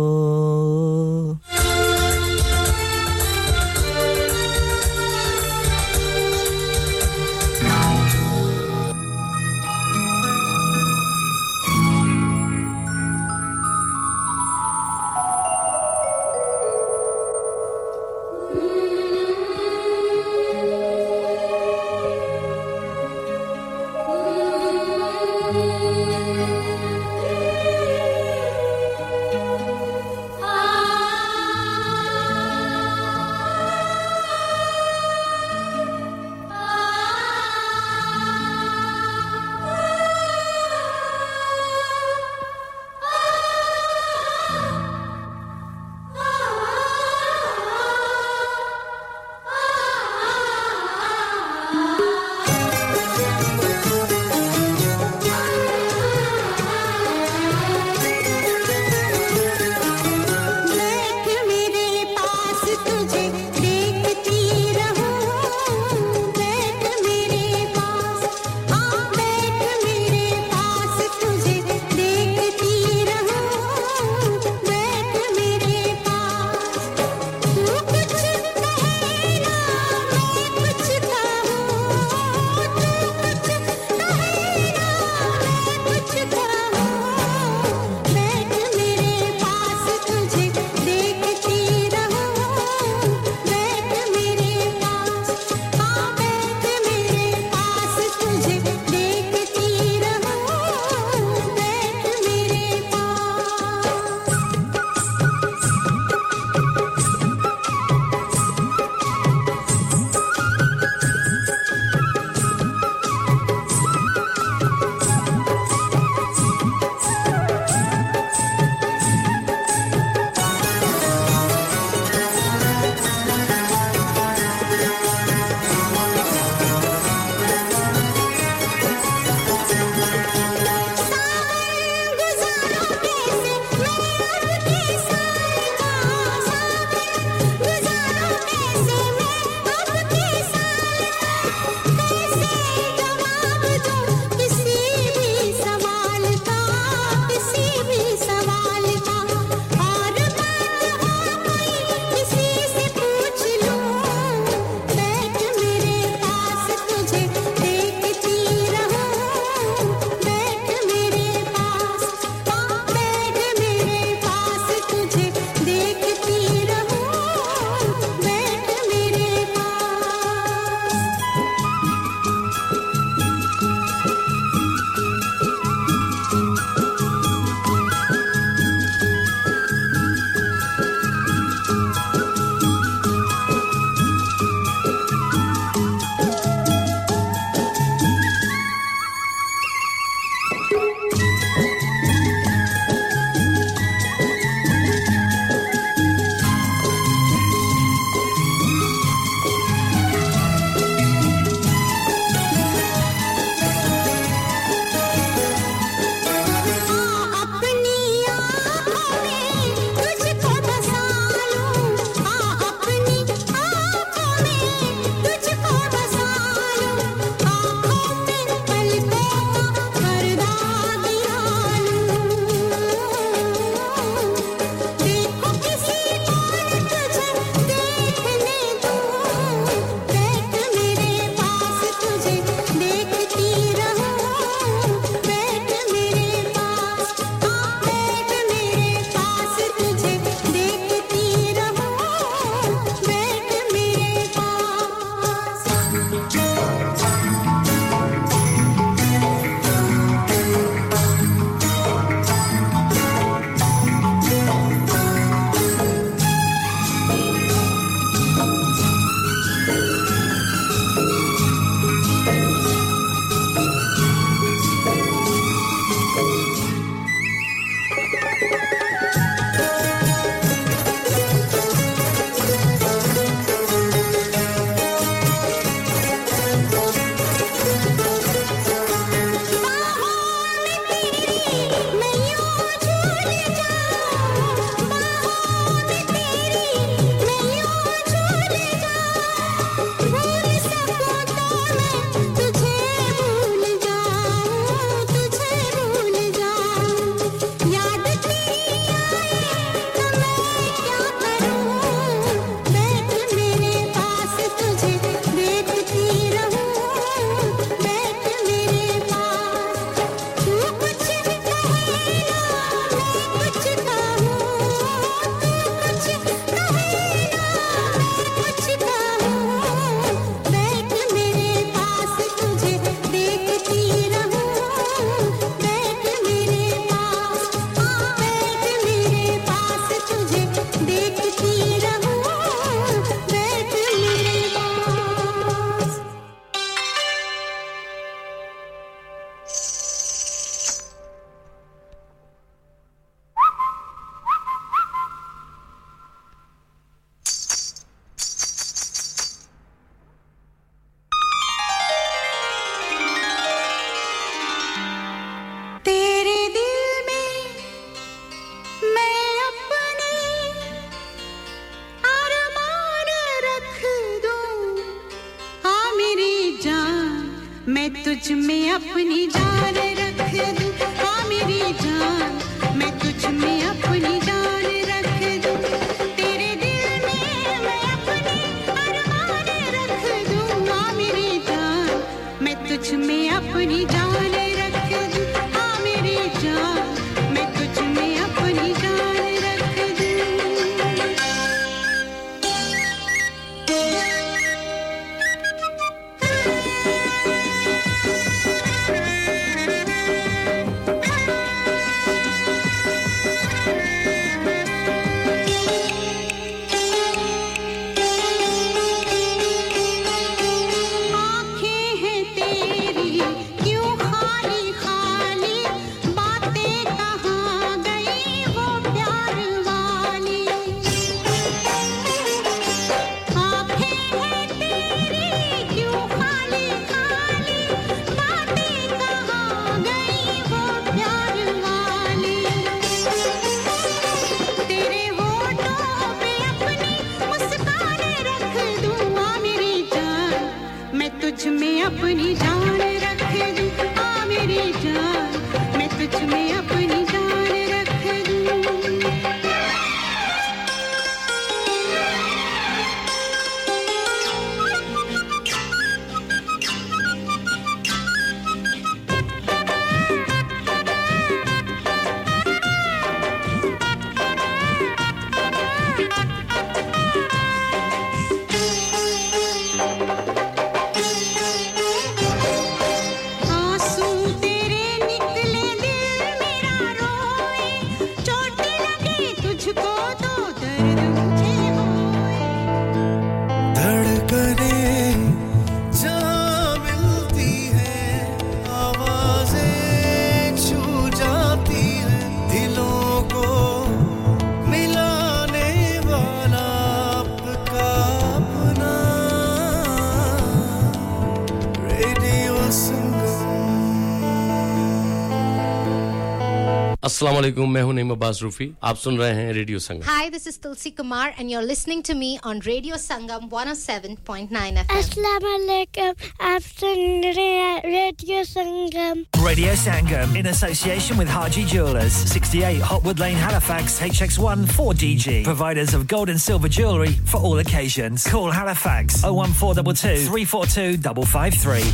Assalamu alaikum, मैं हूं नईम अब्बास रूफी आप सुन रहे हैं radio Sangam Hi, this is Tulsi Kumar and you're listening to me on Radio Sangam one oh seven point nine F M Assalamu alaikum, आप सुन रहे हैं radio Sangam Radio Sangam in association with Haji Jewelers sixty-eight Hotwood Lane Halifax H X one four D G providers of gold and silver jewelry for all occasions call Halifax oh one four two two, three four two, five five three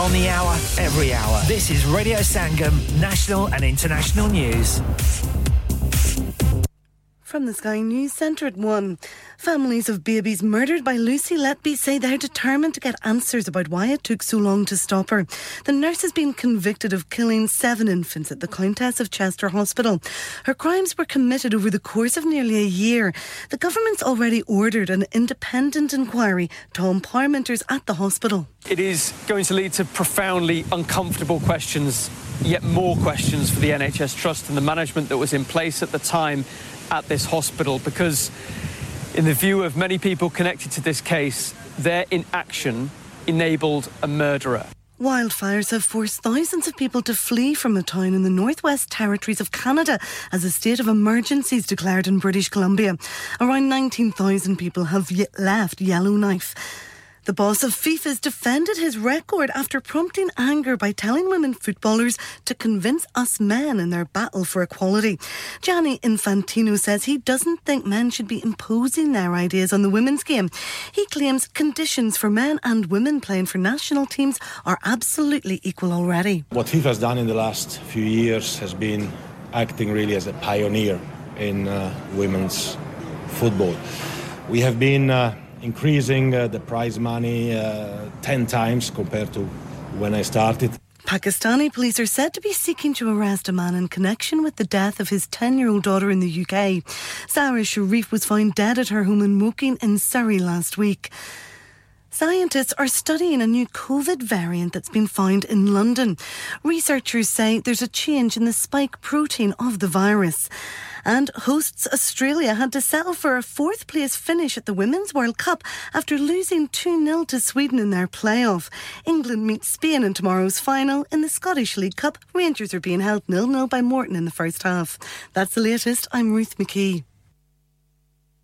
On the hour, every hour. This is Radio Sangam, national and international news. From the Sky News Centre at one. Families of babies murdered by Lucy Letby say they're determined to get answers about why it took so long to stop her. The nurse has been convicted of killing seven infants at the Countess of Chester Hospital. Her crimes were committed over the course of nearly a year. The government's already ordered an independent inquiry to parliamenters at the hospital. It is going to lead to profoundly uncomfortable questions, yet more questions for the N H S Trust and the management that was in place at the time at this hospital because in the view of many people connected to this case, their inaction enabled a murderer. Wildfires have forced thousands of people to flee from a town in the Northwest Territories of Canada as a state of emergency is declared in British Columbia. Around nineteen thousand people have ye- left Yellowknife. The boss of FIFA has defended his record after prompting anger by telling women footballers to convince us men in their battle for equality. Gianni Infantino says he doesn't think men should be imposing their ideas on the women's game. He claims conditions for men and women playing for national teams are absolutely equal already. What FIFA has done in the last few years has been acting really as a pioneer in uh, women's football. We have been... Uh, increasing uh, the prize money uh, ten times compared to when I started. Pakistani police are said to be seeking to arrest a man in connection with the death of his ten-year-old daughter in the U K. Sarah Sharif was found dead at her home in Woking in Surrey last week. Scientists are studying a new COVID variant that's been found in London. Researchers say there's a change in the spike protein of the virus. And hosts Australia had to settle for a fourth place finish at the Women's World Cup after losing two nil to Sweden in their playoff. England meets Spain in tomorrow's final. In the Scottish League Cup, Rangers are being held nil nil by Morton in the first half. That's the latest. I'm Ruth McKee.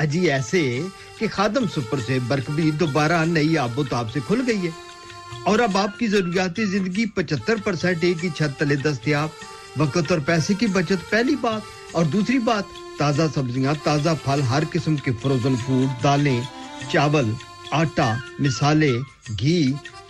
अजी ऐसे कि खादम super से बरकबी दोबारा नई आबोताब से खुल गई है और अब आपकी जरूरियाती जिंदगी पचहत्तर परसेंट एक ही छत तले दस्तयाब वक्त और पैसे की बचत पहली बात और दूसरी बात ताजा सब्जियां ताजा फल हर किस्म के फ्रोजन फूड दालें चावल आटा मिसाले घी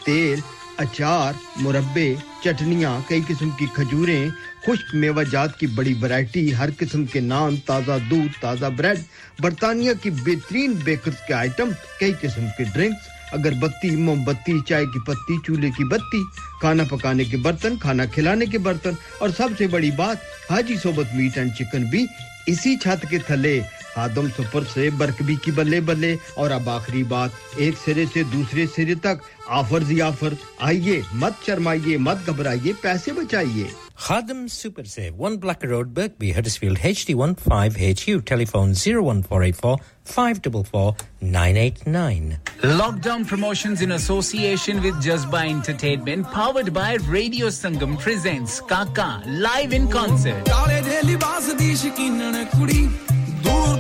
तेल अचार मुरब्बे चटनियां कई किस्म की खजूरें खुश्क मेवाजात की बड़ी वैरायटी हर किस्म के नान ताज़ा दूध ताज़ा ब्रेड बर्तानिया की बेहतरीन बेकर्स के आइटम कई किस्म के ड्रिंक्स अगरबत्ती मोमबत्ती चाय की पत्ती चूल्हे की बत्ती खाना पकाने के बर्तन खाना खिलाने के बर्तन और सबसे बड़ी बात हाजी सोबत मीट एंड चिकन भी इसी छत के थले आदम सुपर से बरकबी की बल्ले बल्ले और अब आखिरी बात एक सिरे से दूसरे सिरे तक ऑफर जी ऑफर आइए मत शर्माइए मत घबराइए पैसे बचाइए Khadam Super Save, one Blacker Road, Birkby, Huddersfield, H D one five H U, telephone zero one four eight four, five four four, nine eight nine. Lockdown Promotions in association with Jazba Entertainment, powered by Radio Sangam, presents Kaka, live in concert.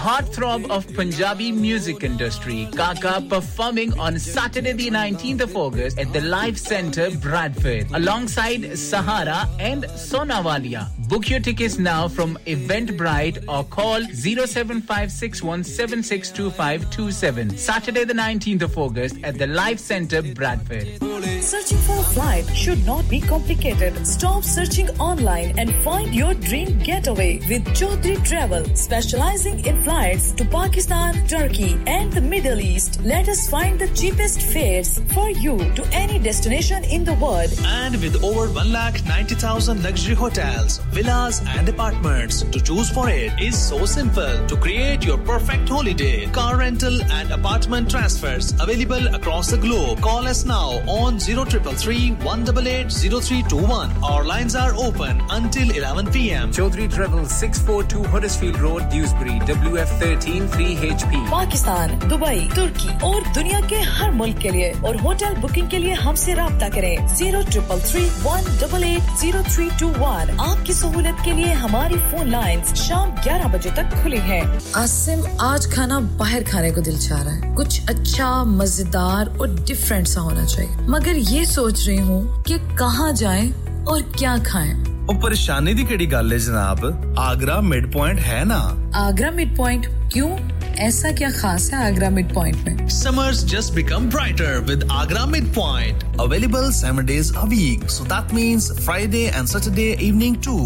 Heartthrob of Punjabi music industry, Kaka performing on Saturday the nineteenth of August at the Live Centre, Bradford, alongside Sahara and Sonawalia. Book your tickets now from Eventbrite or call zero seven five six one seven six two five two seven. Saturday the nineteenth of August at the Live Centre, Bradford. Searching for a flight should not be complicated. Stop searching online and find your dream getaway with Chaudhry Travel, specializing in flights to Pakistan, Turkey and the Middle East. Let us find the cheapest fares for you to any destination in the world. And with over one lakh ninety thousand luxury hotels, villas and apartments to choose for, it is so simple to create your perfect holiday. Car rental and apartment transfers available across the globe. Call us now on zero triple three, one eight eight, zero three two one. Our lines are open until eleven p m. Chaudhry Travel, six four two Huddersfield Road, Dewsbury, W F one three three H P. Pakistan, Dubai, Turkey और दुनिया के हर मुल्क के लिए और hotel booking के लिए हमसे राब्ता करें zero triple three, one eight eight, zero three two one. आपकी सहूलियत के लिए हमारी फोन लाइंस शाम ग्यारह बजे तक खुली हैं। आसिम, आज खाना बाहर खाने को दिल चाह रहा है। कुछ अच्छा, मजेदार और डिफरेंट सा होना चाहिए। मगर ये सोच रही हूँ कि कहाँ जाएं और क्या खाएं। ओ परेशानी दी केड़ी गल है जनाब आगरा मिड पॉइंट है ना आगरा मिड पॉइंट क्यों ऐसा क्या खास है आगरा मिड पॉइंट में Summers just become brighter with Agra Midpoint available seven days a week so that means Friday and Saturday evening too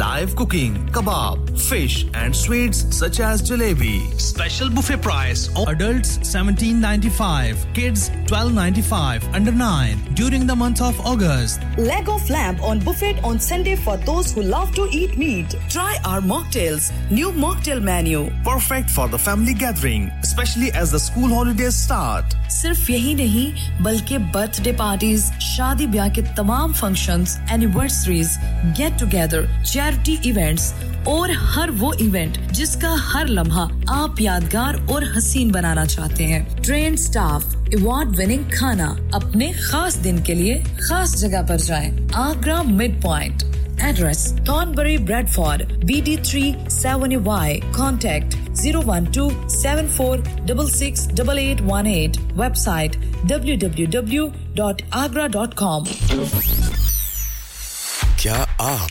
live cooking kebab fish and sweets such as jalebi special buffet price adults seventeen ninety-five kids twelve ninety-five under nine during the month of August leg of lamb on buffet on Sunday for those who love to eat meat try our mocktails new mocktail menu perfect for the family gathering especially as the school holidays start sirf yahi nahi balki birthday parties shaadi byah ke tamam functions anniversaries get together charity events और हर वो event जिसका हर लम्हा आप यादगार और हसीन बनाना चाहते हैं ट्रेन स्टाफ अवार्ड विनिंग खाना अपने खास दिन के लिए खास जगह पर जाएं Agra mid point Address Thornbury, Bradford, B D three seven Y. Contact zero one two seven four six six eight eight one eight. Website w w w dot agra dot com. क्या आप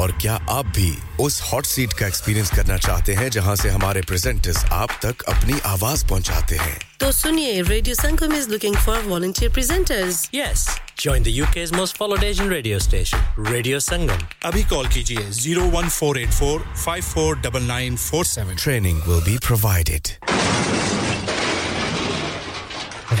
और क्या आप भी उस हॉट सीट का experience करना चाहते हैं जहां से हमारे प्रेजेंटर्स आप तक अपनी आवाज पहुंचाते हैं तो सुनिए radio Sangam is looking for volunteer presenters yes join the UK's most followed Asian radio station Radio Sangam abhi call kijiye zero one four eight four five four nine nine four seven training will be provided Have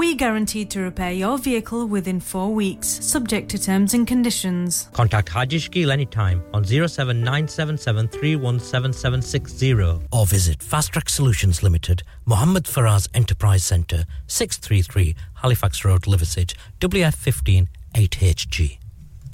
We guarantee to repair your vehicle within four weeks, subject to terms and conditions. Contact Haji Shkil anytime on zero seven nine seven seven three one seven seven six zero or visit Fast Track Solutions Limited, Mohammed Faraz Enterprise Centre, six thirty-three Halifax Road, Liversedge, W F fifteen eight H G.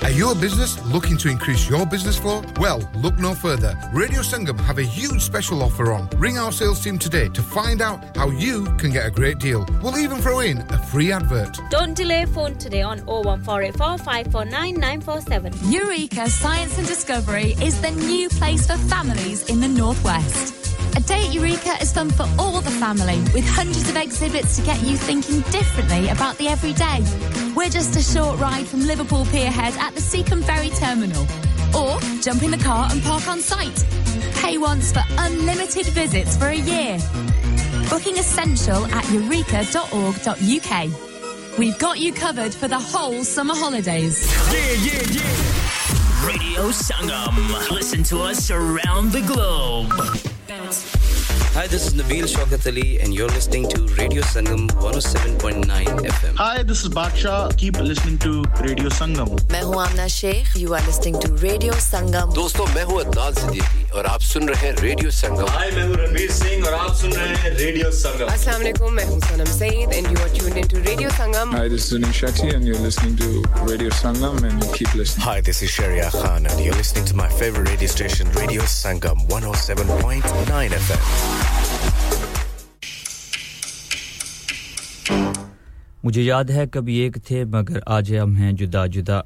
Are you a business looking to increase your business flow? Well, look no further. Radio Sangam have a huge special offer on. Ring our sales team today to find out how you can get a great deal. We'll even throw in a free advert. Don't delay, phone today on oh one four eight four five four nine nine four seven. Eureka Science and Discovery is the new place for families in the Northwest. A Day at Eureka is fun for all the family, with hundreds of exhibits to get you thinking differently about the everyday. We're just a short ride from Liverpool Pierhead at the Seacombe Ferry Terminal. Or jump in the car and park on site. Pay once for unlimited visits for a year. Booking essential at eureka dot org dot U K. We've got you covered for the whole summer holidays. Yeah, yeah, yeah. Radio Sangam. Listen to us around the globe. Hi, this is Nabeel Shaukat Ali and you're listening to Radio Sangam one oh seven point nine F M. Hi, this is Baksha. Keep listening to Radio Sangam. मैं हूँ आमना Sheikh. You are listening to Radio Sangam. दोस्तों, मैं हूँ अदनान सिद्दीकी और आप सुन रहे हैं Radio Sangam. Hi, मैं हूँ रणवीर सिंह और आप सुन रहे हैं Radio Sangam. अस्सलाम वालेकुम. मैं हूँ सनम Saeed and you are tuned into Radio Sangam. Hi, this is Zunin Shetty and you're listening to Radio Sangam and keep listening. Hi, this is Sharia Khan and you're listening to my favorite radio station Radio Sangam one oh seven point nine F M. मुझे याद है कभी एक थे मगर आज हम हैं जुदा जुदा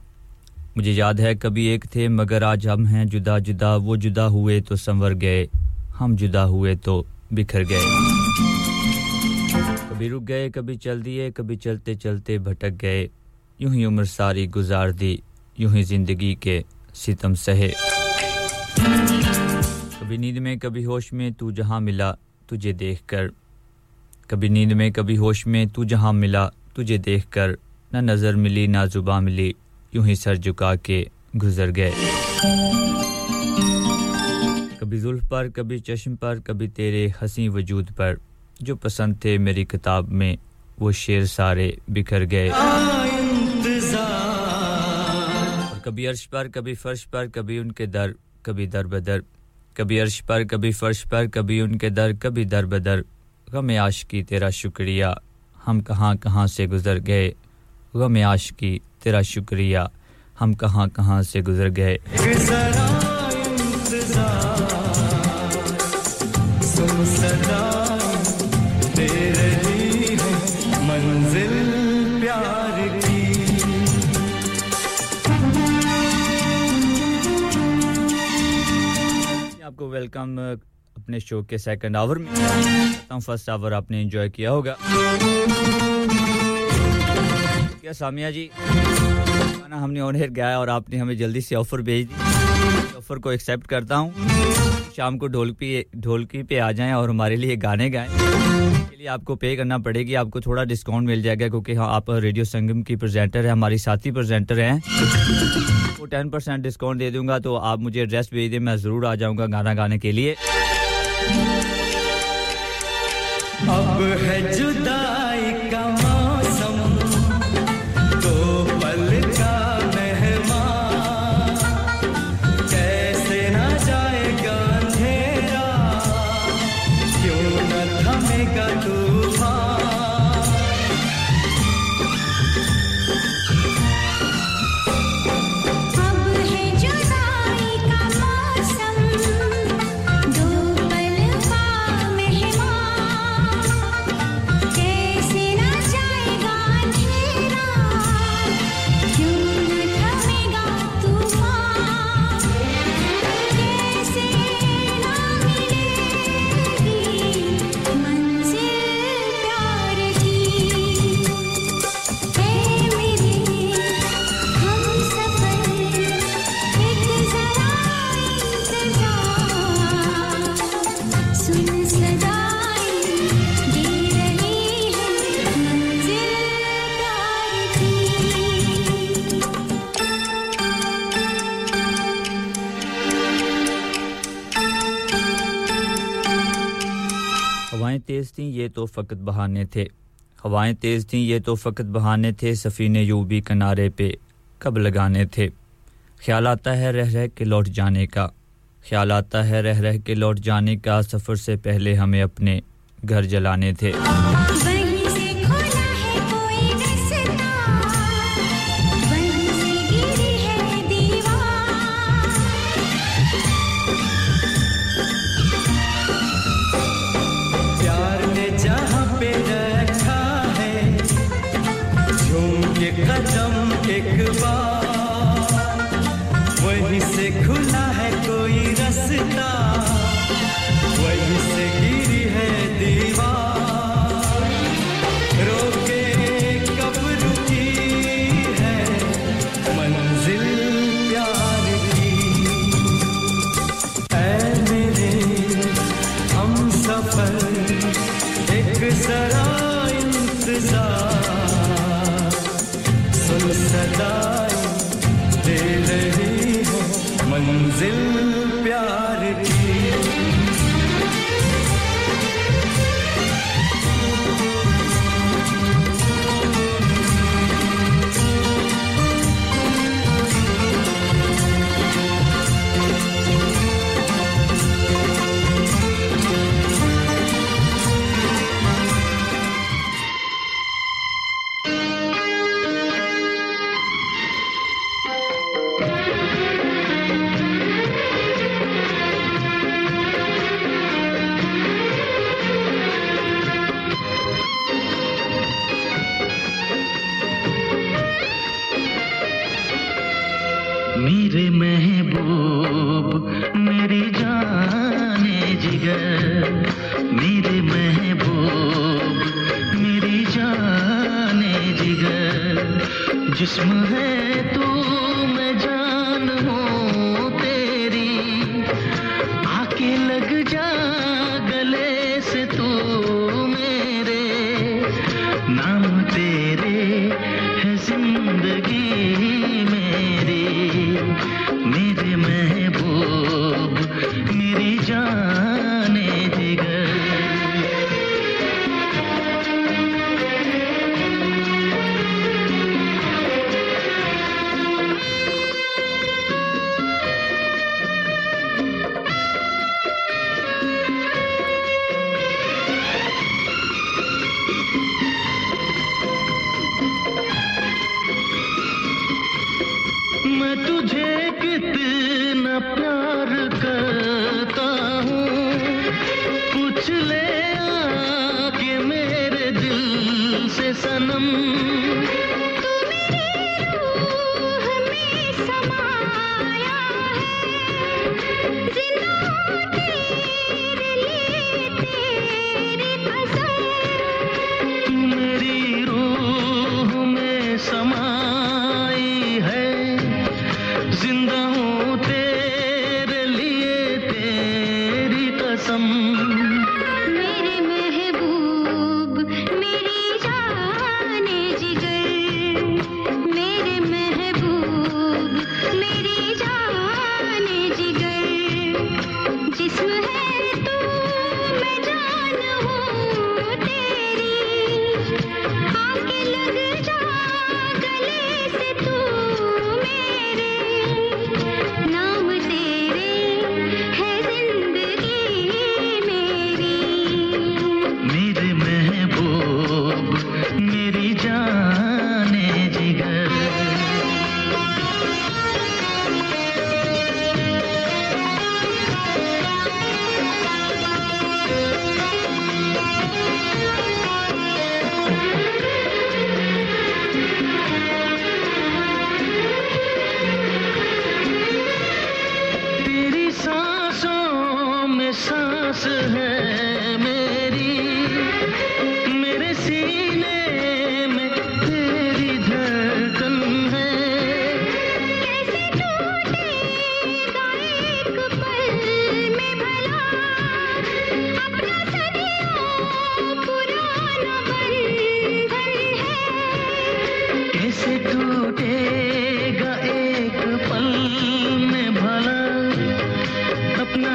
मुझे याद है कभी एक थे मगर आज हम हैं जुदा जुदा वो जुदा हुए तो संवर गए हम जुदा हुए तो बिखर गए कभी रुक गए कभी चल दिए कभी चलते चलते भटक गए यूं ही उम्र सारी गुजार दी यूं ही जिंदगी के सितम सहे कभी नींद में कभी होश में तू जहां मिला तुझे देखकर कभी नींद में कभी होश में तू जहां मिला तुझे देखकर ना नजर मिली ना जुबान मिली यूं ही सर झुका के गुजर गए कभी जुल्फ पर कभी चश्म पर कभी तेरे हसीं वजूद पर जो पसंद थे मेरी किताब में वो शेर सारे बिखर गए और कभी अर्श पर कभी फर्श पर कभी उनके दर कभी दर बदर कभी अर्श पर कभी फर्श पर कभी उनके दर कभी दर बदर गम आशिकी तेरा शुक्रिया हम कहां कहां से गुजर गए गम आशिकी तेरा शुक्रिया हम कहां कहां से गुजर गए आपको वेलकम अपने शो के सेकंड आवर में हम फर्स्ट आवर आपने एंजॉय किया होगा क्या सामिया जी गाना हमने ऑन एयर गाया और आपने हमें जल्दी से ऑफर भेज दी ऑफर को एक्सेप्ट करता हूं शाम को ढोलकी ढोलकी पे आ जाएं और हमारे लिए गाने गाएं इसके लिए आपको पे करना पड़ेगी आपको थोड़ा डिस्काउंट मिल जाएगा क्योंकि आप रेडियो संगम की प्रेजेंटर हैं हमारी साथी प्रेजेंटर हैं वो ten percent डिस्काउंट दे दूंगा तो आप मुझे एड्रेस भेज दें मैं जरूर आ जाऊंगा गाना गाने के लिए अब है जुदाई का मौसम दो पल का मेहमान कैसे न जाएगा अंधेरा क्यों न थमेगा तेज़ थीं ये तो फ़कत बहाने थे हवाएं तेज़ थीं ये तो फ़कत बहाने थे सफ़ीने यूबी किनारे पे कब लगाने थे ख्याल आता है रह रह के लौट जाने का ख्याल आता है रह रह के लौट जाने का सफ़र से पहले हमें अपने घर जलाने थे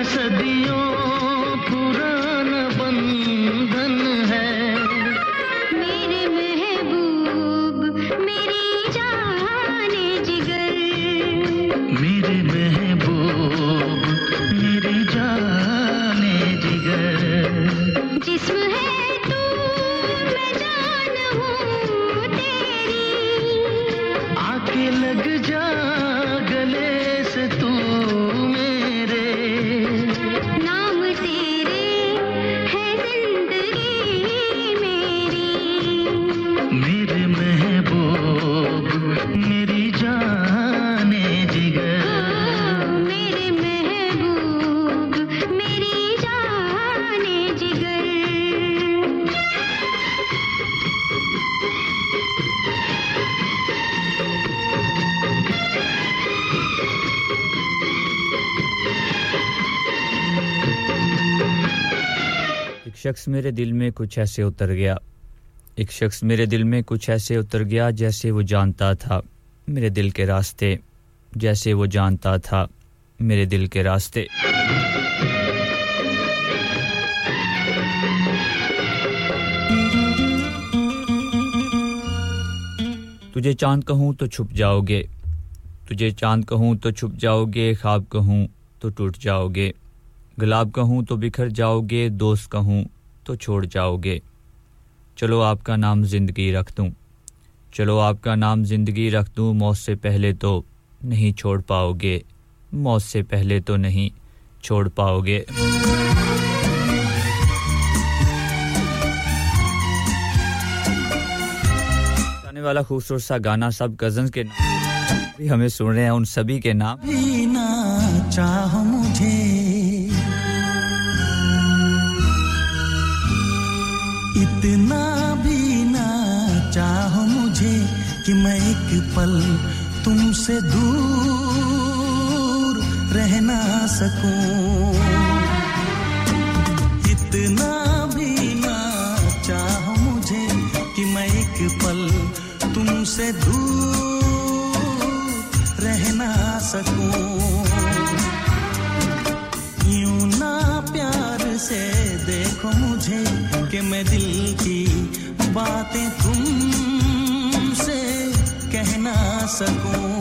सदियों पुराना शख्स मेरे दिल में कुछ ऐसे उतर गया एक शख्स मेरे दिल में कुछ ऐसे उतर गया जैसे वो जानता था मेरे दिल के रास्ते जैसे वो जानता था मेरे दिल के रास्ते तुझे चांद कहूं तो छुप जाओगे तुझे चांद कहूं तो छुप जाओगे ख्वाब कहूं तो टूट जाओगे गुलाब कहूं तो बिखर जाओगे दोस्त कहूं तो छोड़ जाओगे चलो आपका नाम जिंदगी रख दूं चलो आपका नाम जिंदगी रख दूं मौत से पहले तो नहीं छोड़ पाओगे मौत से पहले तो नहीं छोड़ पाओगे गाने वाला खूबसूरत सा गाना सब कजन्स के नाम भी हमें सुन रहे हैं उन सभी के नाम बिना चाहो मुझे इतना भी ना चाहो मुझे कि मैं एक पल तुमसे दूर रह ना सकूं इतना भी ना चाहो मुझे कि मैं एक पल तुमसे दूर रह ना सकूं यूं ना प्यार से देखो मुझे कि मैं दिल की बातें तुमसे कह ना सकूं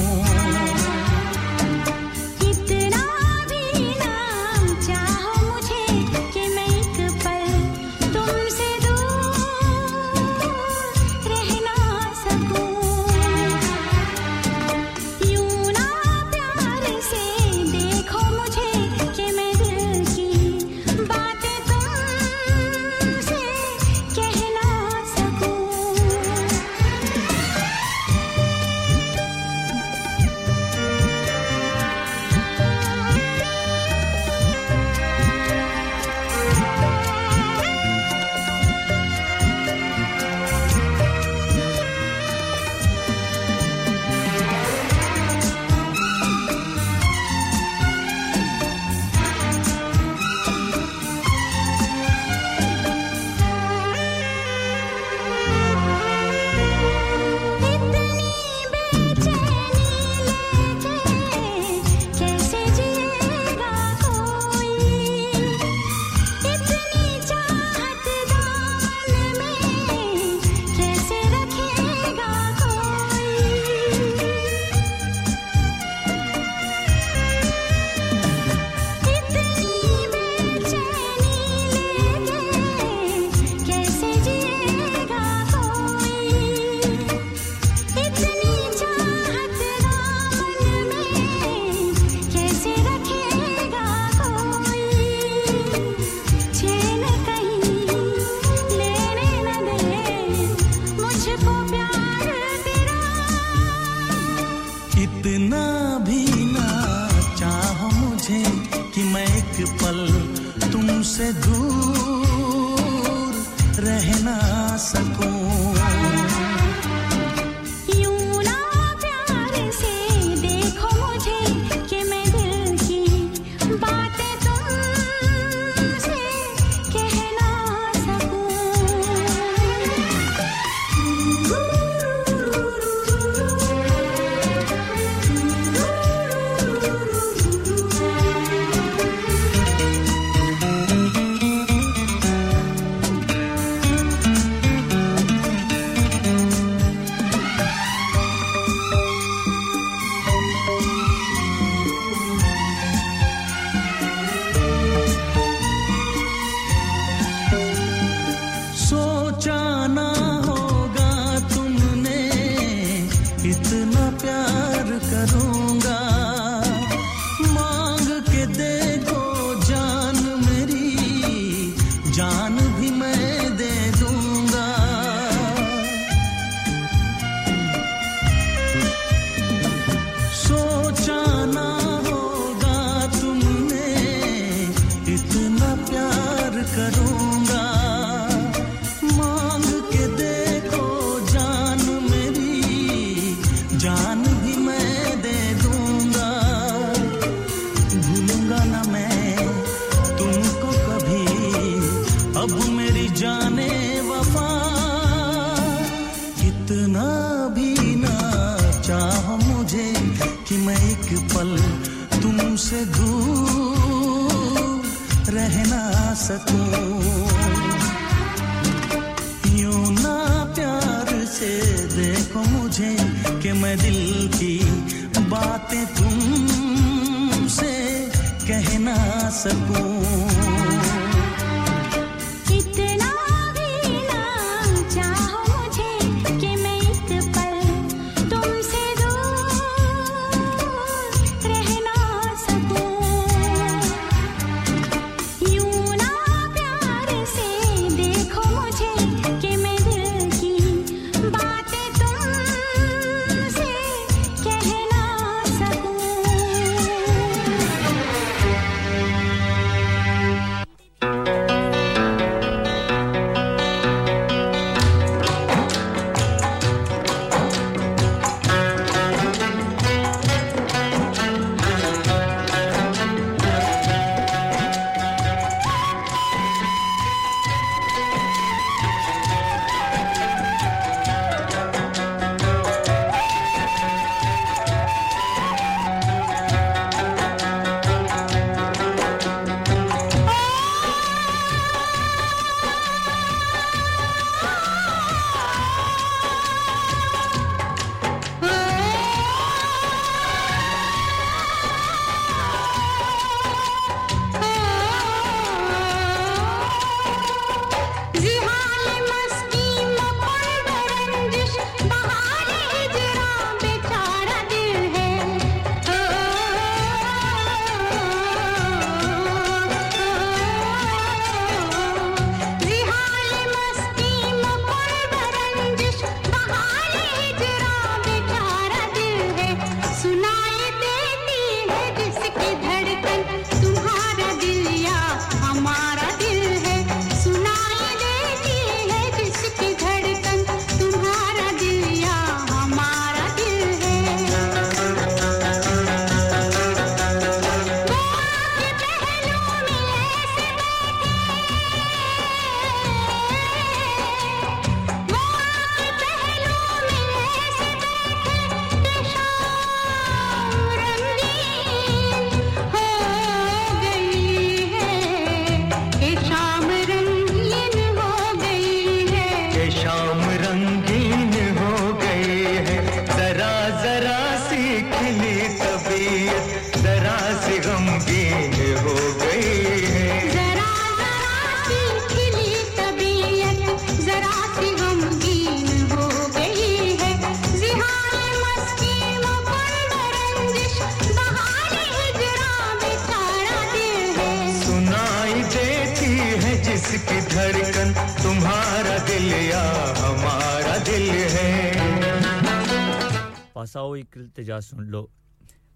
इल्तिजा सुन लो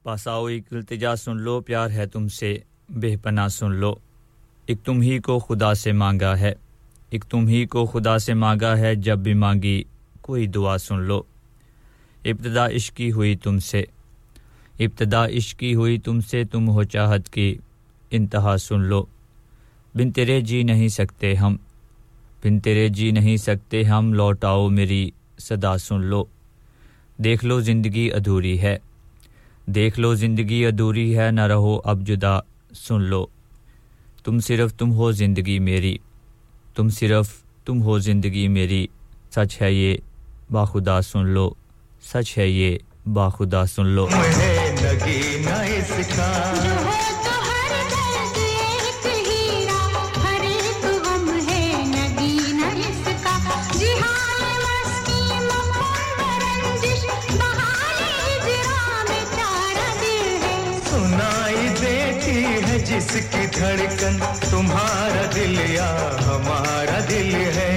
पासाओ एक इल्तिजा सुन लो प्यार है तुमसे बेपनाह सुन लो एक तुम ही को खुदा से मांगा है एक तुम ही को खुदा से मांगा है जब भी मांगी कोई दुआ सुन लो इब्तिदा इश्क की हुई तुमसे इब्तिदा इश्क की हुई तुमसे तुम हो चाहत की इंतहा सुन लो बिन तेरे जी नहीं सकते हम बिन तेरे जी नहीं सकते हम लौटाओ मेरी सदा सुन लो देख लो जिंदगी अधूरी है देख लो जिंदगी अधूरी है ना रहो अब जुदा सुन लो तुम सिर्फ तुम हो जिंदगी मेरी तुम सिर्फ तुम हो जिंदगी मेरी सच है ये बाखुदा सुन लो सच है ये बाखुदा सुन लो मुझे लगी ना इसका जिसकी धड़कन तुम्हारा दिल या हमारा दिल है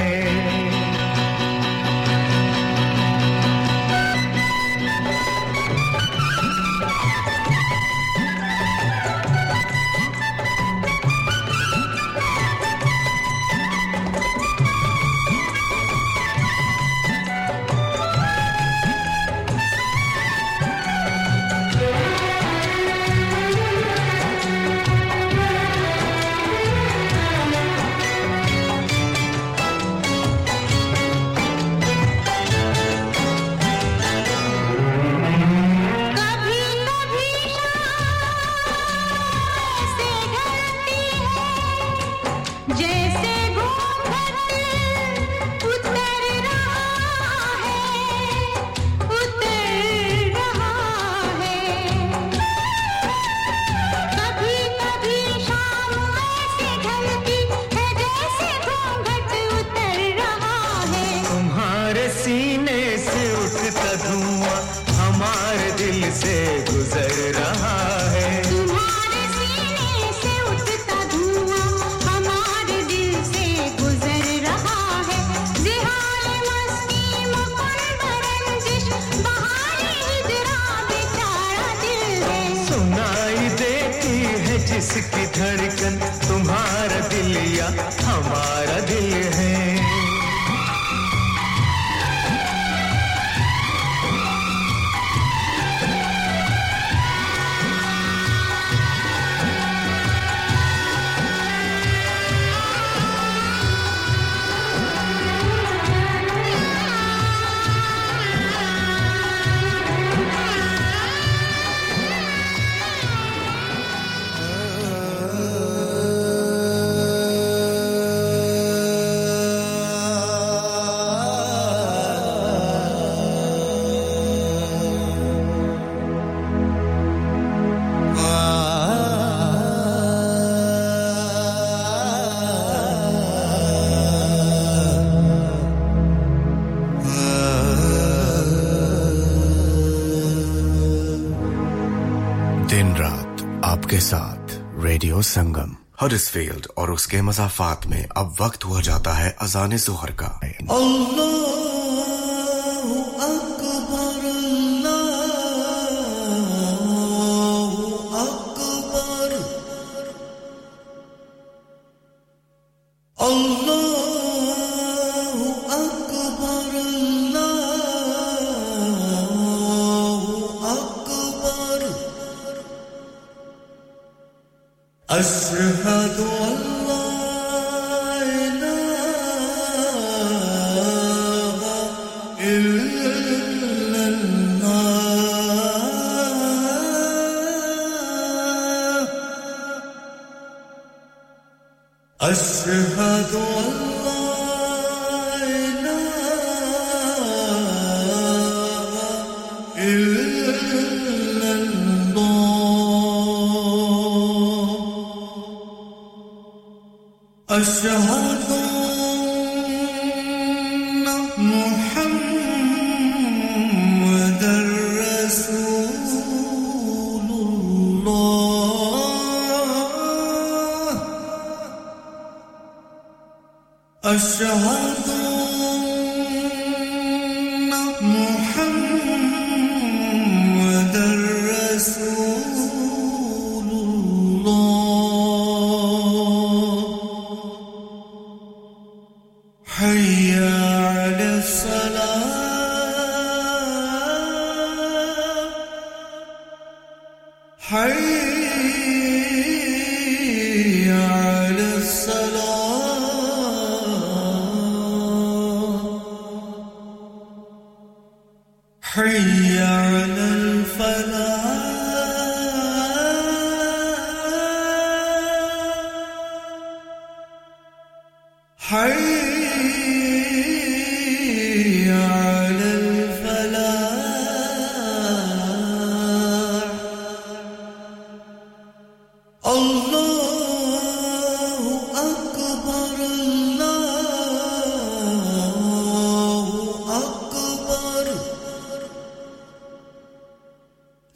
संगम हडर्सफील्ड और उसके मज़ाफ़ात में अब वक्त हुआ जाता है अज़ान ज़ोहर का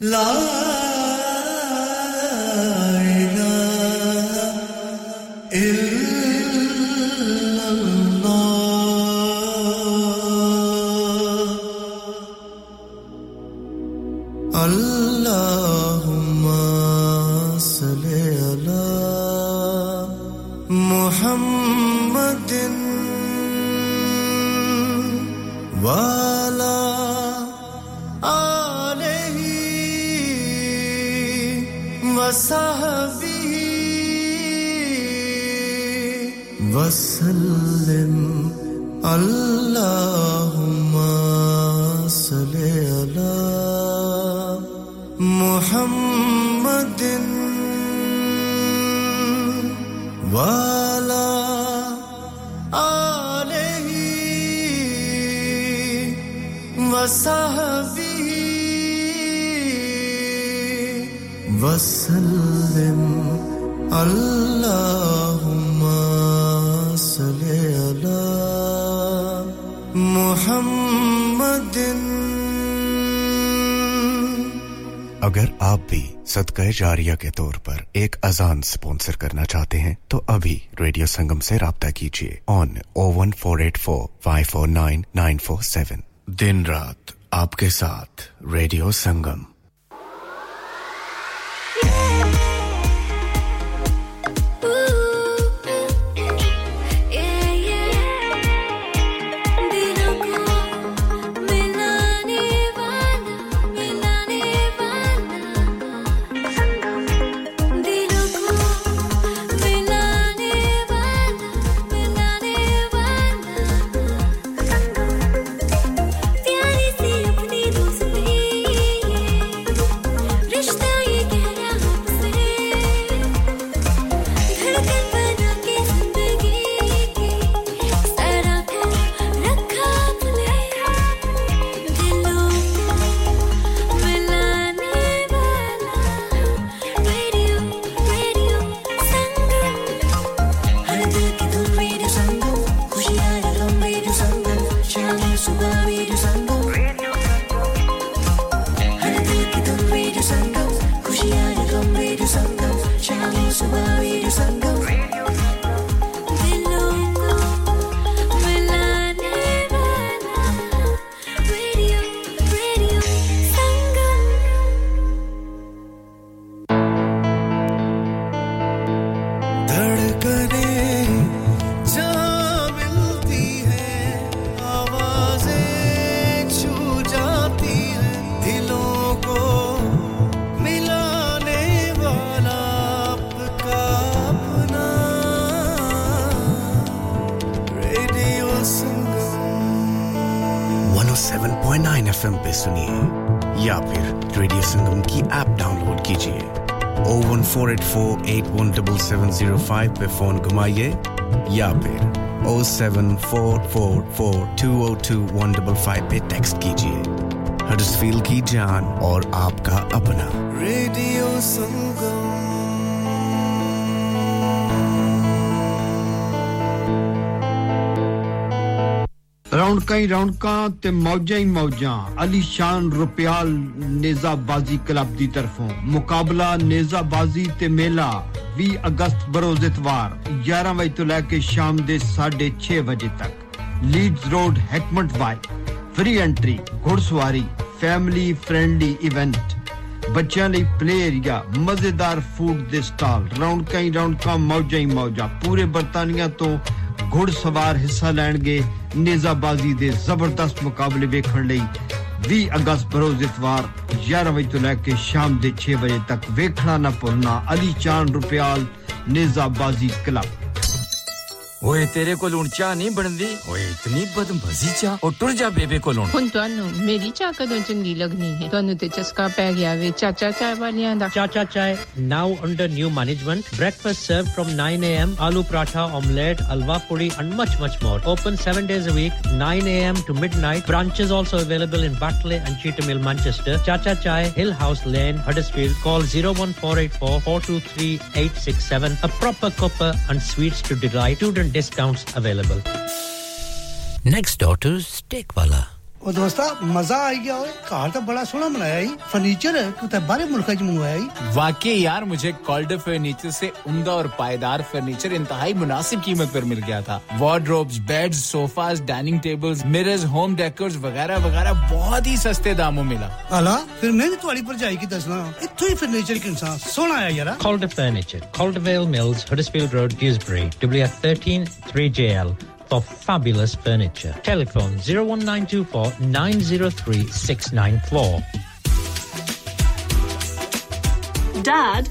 La ilaha محمد وعلى آله وصحبه وسلم اللهم صل على محمد وعلى آله وصحبه وسلم اللهم صل على محمد अगर आप भी सदका जारिया के तौर पर एक अजान स्पॉन्सर करना चाहते हैं तो अभी रेडियो संगम से राब्ता कीजिए on zero one four eight four five four nine nine four seven दिन रात आपके साथ radio Sangam zero one four eight four eight one seven seven zero five पे फोन घुमाइए या फिर zero seven four four four two zero two one five पे text कीजिए हडर्सफील्ड की जान और आपका अपना रेडियो संगम राउंडका ही राउंडका ते मौजा ही मौजा अली शान रुपयाल नेज़ाबाजी क्लब दी तरफों मुकाबला नेज़ाबाजी ते मेला बीस अगस्त बरोज़ इतवार ग्यारह बजे तो लेके शाम दे साढ़े छह बजे तक Leeds road Heckmondwike free entry घुड़सवारी फैमिली फ्रेंडली इवेंट बच्चों ਲਈ प्ले एरिया मजेदार फूड दे स्टॉल राउंडका ही राउंडका मौजा ही मौजा पूरे बर्तानिया तो घुड़सवार हिस्सा ਲੈਣਗੇ नेज़ाबाजी दे जबरदस्त मुकाबले देखण ਲਈ बीस अगस्त बरोज़ इतवार ग्यारह बजे तो लेके शाम दे छह बजे तक देखना ना भूलना अली चांद रुपयाल नेज़ाबाजी क्लब ओए तेरे को लूणचा नहीं बनदी ओए इतनी बदमजी चा ओ टुर जा बेबे को लूण हुन तानु मेरी चा कदों चंगी लगनी है तानु ते चस्का पै गया वे चाचा चाय वालियां दा चाचा चाय now under new management breakfast serve from nine a m aloo paratha omelette halwa puri and much much more open seven days a week nine a m to midnight branches also available in Batley and Cheetham Hill Manchester Chacha Chai Hill House Lane Huddersfield call zero one four eight four four two three eight six seven a proper copper and sweets to delight discounts available next door to steakwala और दोस्ता मजा आ गया है car तो बड़ा सोना बनाया है फर्नीचर है तो बारे मुल्क ज मंगवाया है वाकई यार मुझे कॉल्डर फर्नीचर से उम्दा और पायदार फर्नीचर इंतहाई मुनासिब कीमत पर मिल गया था wardrobes beds sofas dining tables mirrors home decors वगैरह वगैरह बहुत ही सस्ते दामों मिला आला फिर मैं भी तुम्हारी पर जाई की दसना इतने फर्नीचर के इंसान सोना है यार Calder Furniture Caldervale Mills Huddersfield Road Dewsbury W F one three three J L for fabulous furniture. Telephone zero one nine two four nine zero three six nine four. Dad,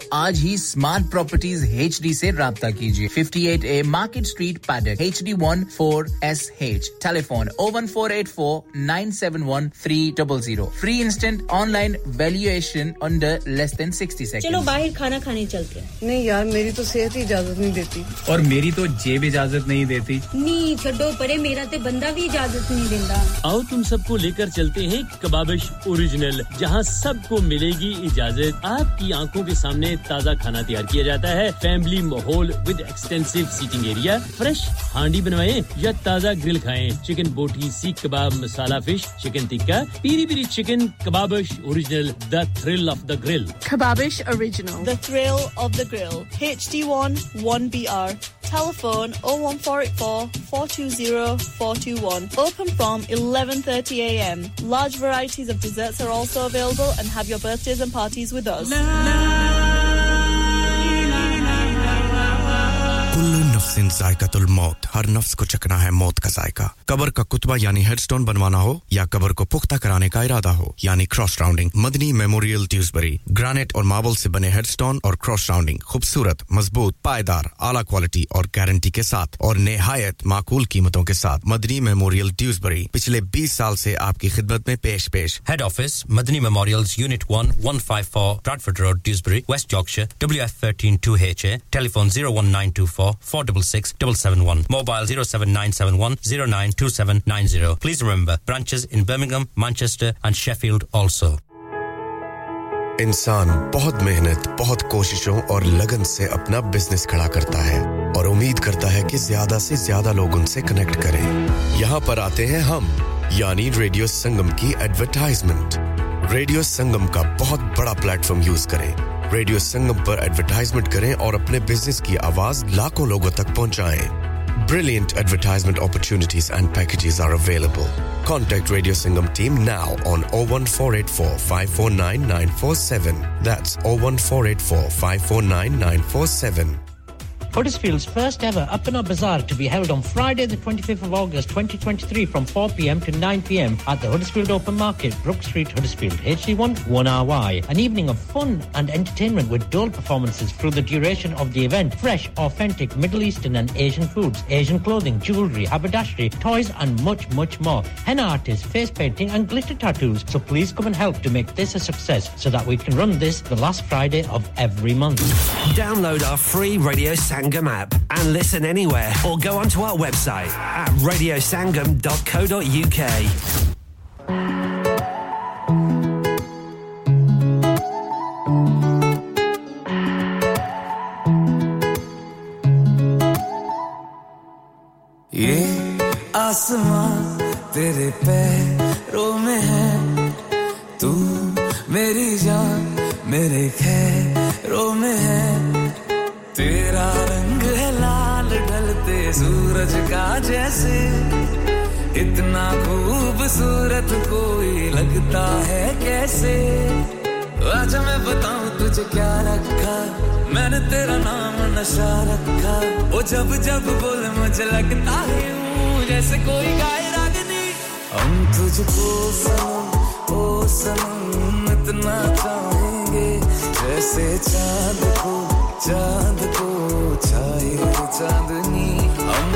आज ही smart properties HD से राब्ता कीजिए fifty-eight A Market Street Paddock H D one four S H telephone zero one four eight four nine seven one three zero zero free instant online valuation under less than sixty seconds चलो बाहर खाना खाने चलते हैं नहीं यार मेरी तो सेहत ही इजाजत नहीं देती और मेरी तो जेब इजाजत नहीं देती नहीं छोड़ो परे मेरा ते बंदा भी इजाजत नहीं देता आओ तुम सबको लेकर चलते हैं कबाबिश ओरिजिनल जहां सबको मिलेगी इजाजत आपकी आंखों के सामने ताजा खाना तैयार किया जाता है फैमिली माहौल with extensive seating area fresh हांडी बनवाएं या ताजा ग्रिल खाएं chicken boti seekh kebab masala fish chicken tikka Piri Piri chicken Kababish original the thrill of the grill Kababish original the thrill of the grill H D one one B R telephone zero one four eight four four two zero four two one open from eleven thirty A M large varieties of desserts are also available and have your birthdays and parties with us नफ्सिन जायकातुल मौत हर नफ्स को चखना है मौत का जायका कब्र का कुतबा यानी हेडस्टोन बनवाना हो या कब्र को पुख्ता कराने का इरादा हो यानी cross rounding Madni memorial Dewsbury granite और मार्बल से बने हेडस्टोन और क्रॉस राउंडिंग खूबसूरत मजबूत पायदार आला क्वालिटी और गारंटी के साथ और निहायत माकूल कीमतों के साथ मदनी मेमोरियल ड्यूसबरी पिछले twenty साल से आपकी खिदमत में पेश-पेश head office Madni memorials unit one one five four Bradford road Dewsbury West Yorkshire W F one three two H A telephone zero one nine two four four six six seven seven one mobile zero seven nine seven one zero nine two seven nine zero please remember branches in Birmingham Manchester and Sheffield also इंसान बहुत मेहनत बहुत कोशिशों और लगन से अपना business खड़ा करता है और उम्मीद करता है कि ज्यादा से ज्यादा लोग उनसे कनेक्ट करें यहां पर आते हैं हम यानी रेडियो संगम की एडवर्टाइजमेंट रेडियो संगम का बहुत बड़ा प्लेटफार्म यूज करें रेडियो संगम पर एडवर्टाइजमेंट करें और अपने बिजनेस की आवाज लाखों लोगों तक पहुंचाएं। Brilliant advertisement opportunities and packages are available. Contact Radio Sangam team now on zero one four eight four five four nine nine four seven. That's zero one four eight four five four nine nine four seven. Huddersfield's first ever Up and Up Bazaar to be held on Friday the twenty-fifth of August twenty twenty-three from four P M to nine P M at the Huddersfield Open Market, Brook Street, Huddersfield, H D one one R Y. An evening of fun and entertainment with dual performances through the duration of the event. Fresh, authentic Middle Eastern and Asian foods, Asian clothing, jewellery, haberdashery, toys and much, much more. Henna artists, face painting and glitter tattoos. So please come and help to make this a success so that we can run this the last Friday of every month. Download our free Radio Sangam app and listen anywhere or go onto our website at radio sangam dot co dot U K. Ye aasmaan tere pairon mein hai tu meri jaan mere khairon mein hai तेरा रंग है लाल ढलते सूरज का जैसे इतना खूबसूरत कोई लगता है कैसे आज मैं बताऊं तुझे क्या रखा मैंने तेरा नाम नशा रखा वो जब जब बोल मुझे लगता है यूं जैसे कोई गाए रागनी हम तुझको सनम ओ सनम इतना चाहेंगे जैसे चांद को चांद को छाए चांदनी हम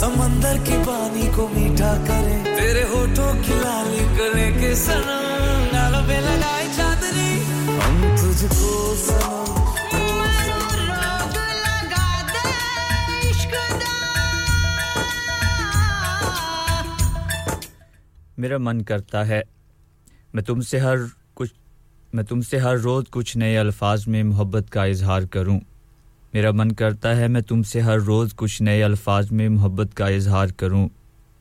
समंदर की पानी को मीठा करे तेरे होठों की लाली गले के सनम नालों पे लगाई चादरी हम तुझको सनम मेरा मन करता है मैं तुमसे हर कुछ मैं तुमसे हर रोज कुछ नए अल्फाज में मोहब्बत का इजहार करूं मेरा मन करता है मैं तुमसे हर रोज़ कुछ नए अल्फाज में मोहब्बत का इजहार करूं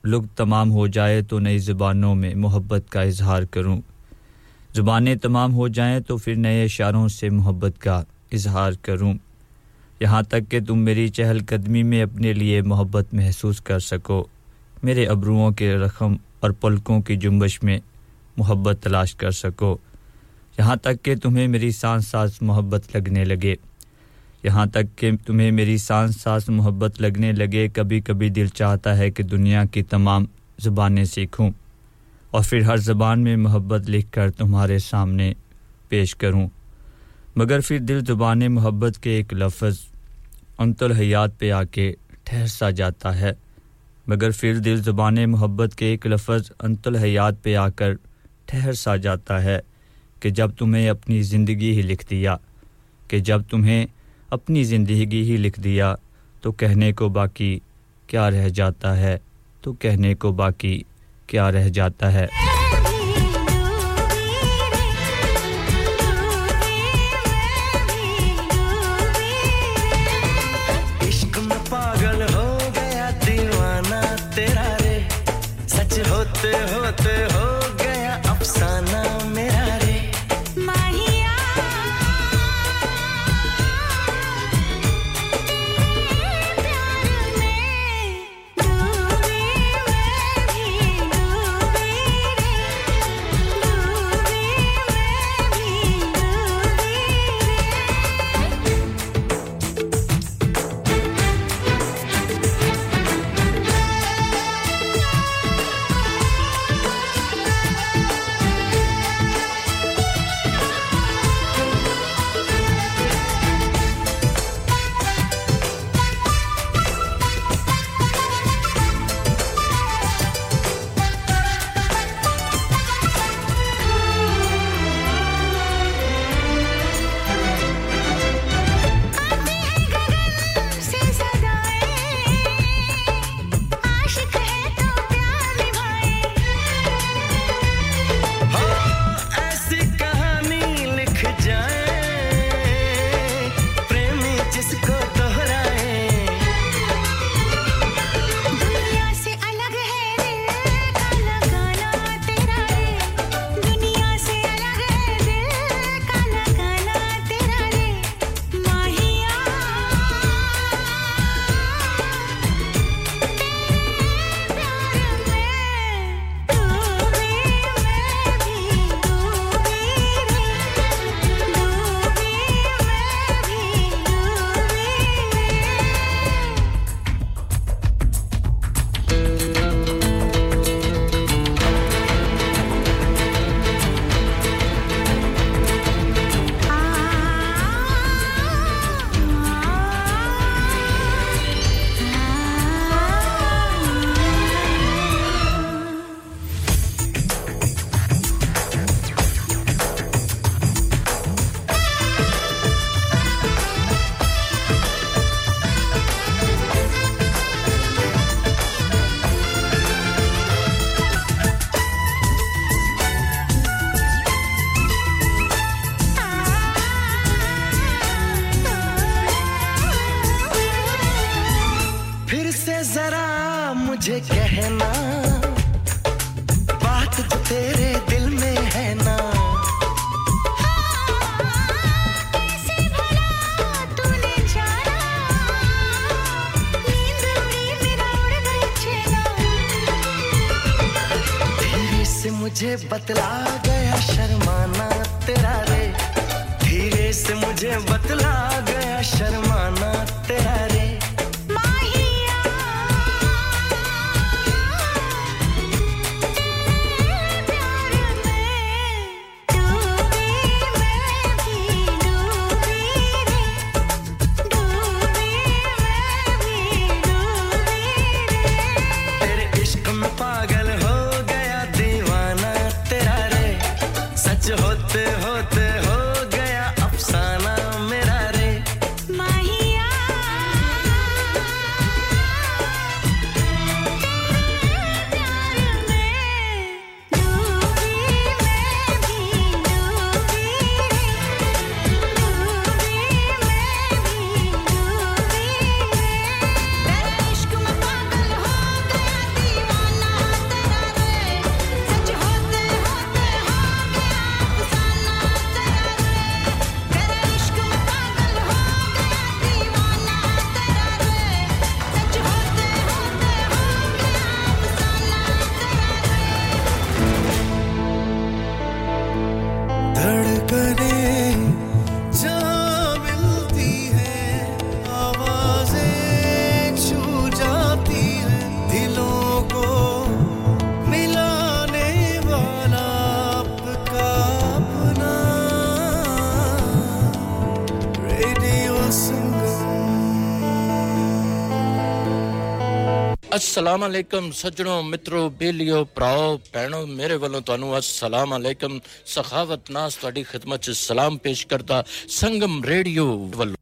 लुत्फ़ तमाम हो जाए तो नई ज़ुबानों में मोहब्बत का इजहार करूं ज़ुबानें तमाम हो जाएं तो फिर नए इशारों से मोहब्बत का इजहार करूं यहाँ तक कि तुम मेरी चहलकदमी में अपने लिए मोहब्बत महसूस कर सको मेरे अब्रुओं के रखम और पलकों की जुम्बश में मोहब्बत तलाश कर सको यहाँ तक कि तुम्हें मेरी सांस सांस मोहब्बत लगने लगे यहाँ तक कि तुम्हें मेरी सांस सांस मोहब्बत लगने लगे कभी-कभी दिल चाहता है कि दुनिया की तमाम ज़ुबानें सीखूं और फिर हर ज़बान में मोहब्बत लिखकर तुम्हारे सामने पेश करूं मगर फिर दिल ज़ुबान मोहब्बत के एक लफ्ज़ अंतुल हयात पे आके ठहर सा जाता है मगर फिर दिल ज़ुबान मोहब्बत के एक लफ्ज़ अंतुल हयात पे आकर ठहर सा जाता है कि जब तुम्हें अपनी ज़िंदगी ही लिख दिया कि जब तुम्हें अपनी ज़िंदगी ही लिख दिया तो कहने को बाकी क्या रह जाता है तो कहने को बाकी क्या रह जाता है इश्क में पागल हो गया दीवाना तेरा रे सच होते होते हो गया अफसाना मेरा मुझे बतला गया शर्माना तेरा रे धीरे से मुझे बतला गया शर्माना तेरा रे अस्सलाम वालेकुम सज्जनों मित्रों बेलियो भ्राओ भैणों मेरे ਵੱਲੋਂ ਤੁਹਾਨੂੰ अस्सलाम वालेकुम सखावत नास ਤੁਹਾਡੀ ਖਿਦਮਤ ਚ ਸਲਾਮ ਪੇਸ਼ ਕਰਦਾ ਸੰਗਮ ਰੇਡੀਓ ਵੱਲੋਂ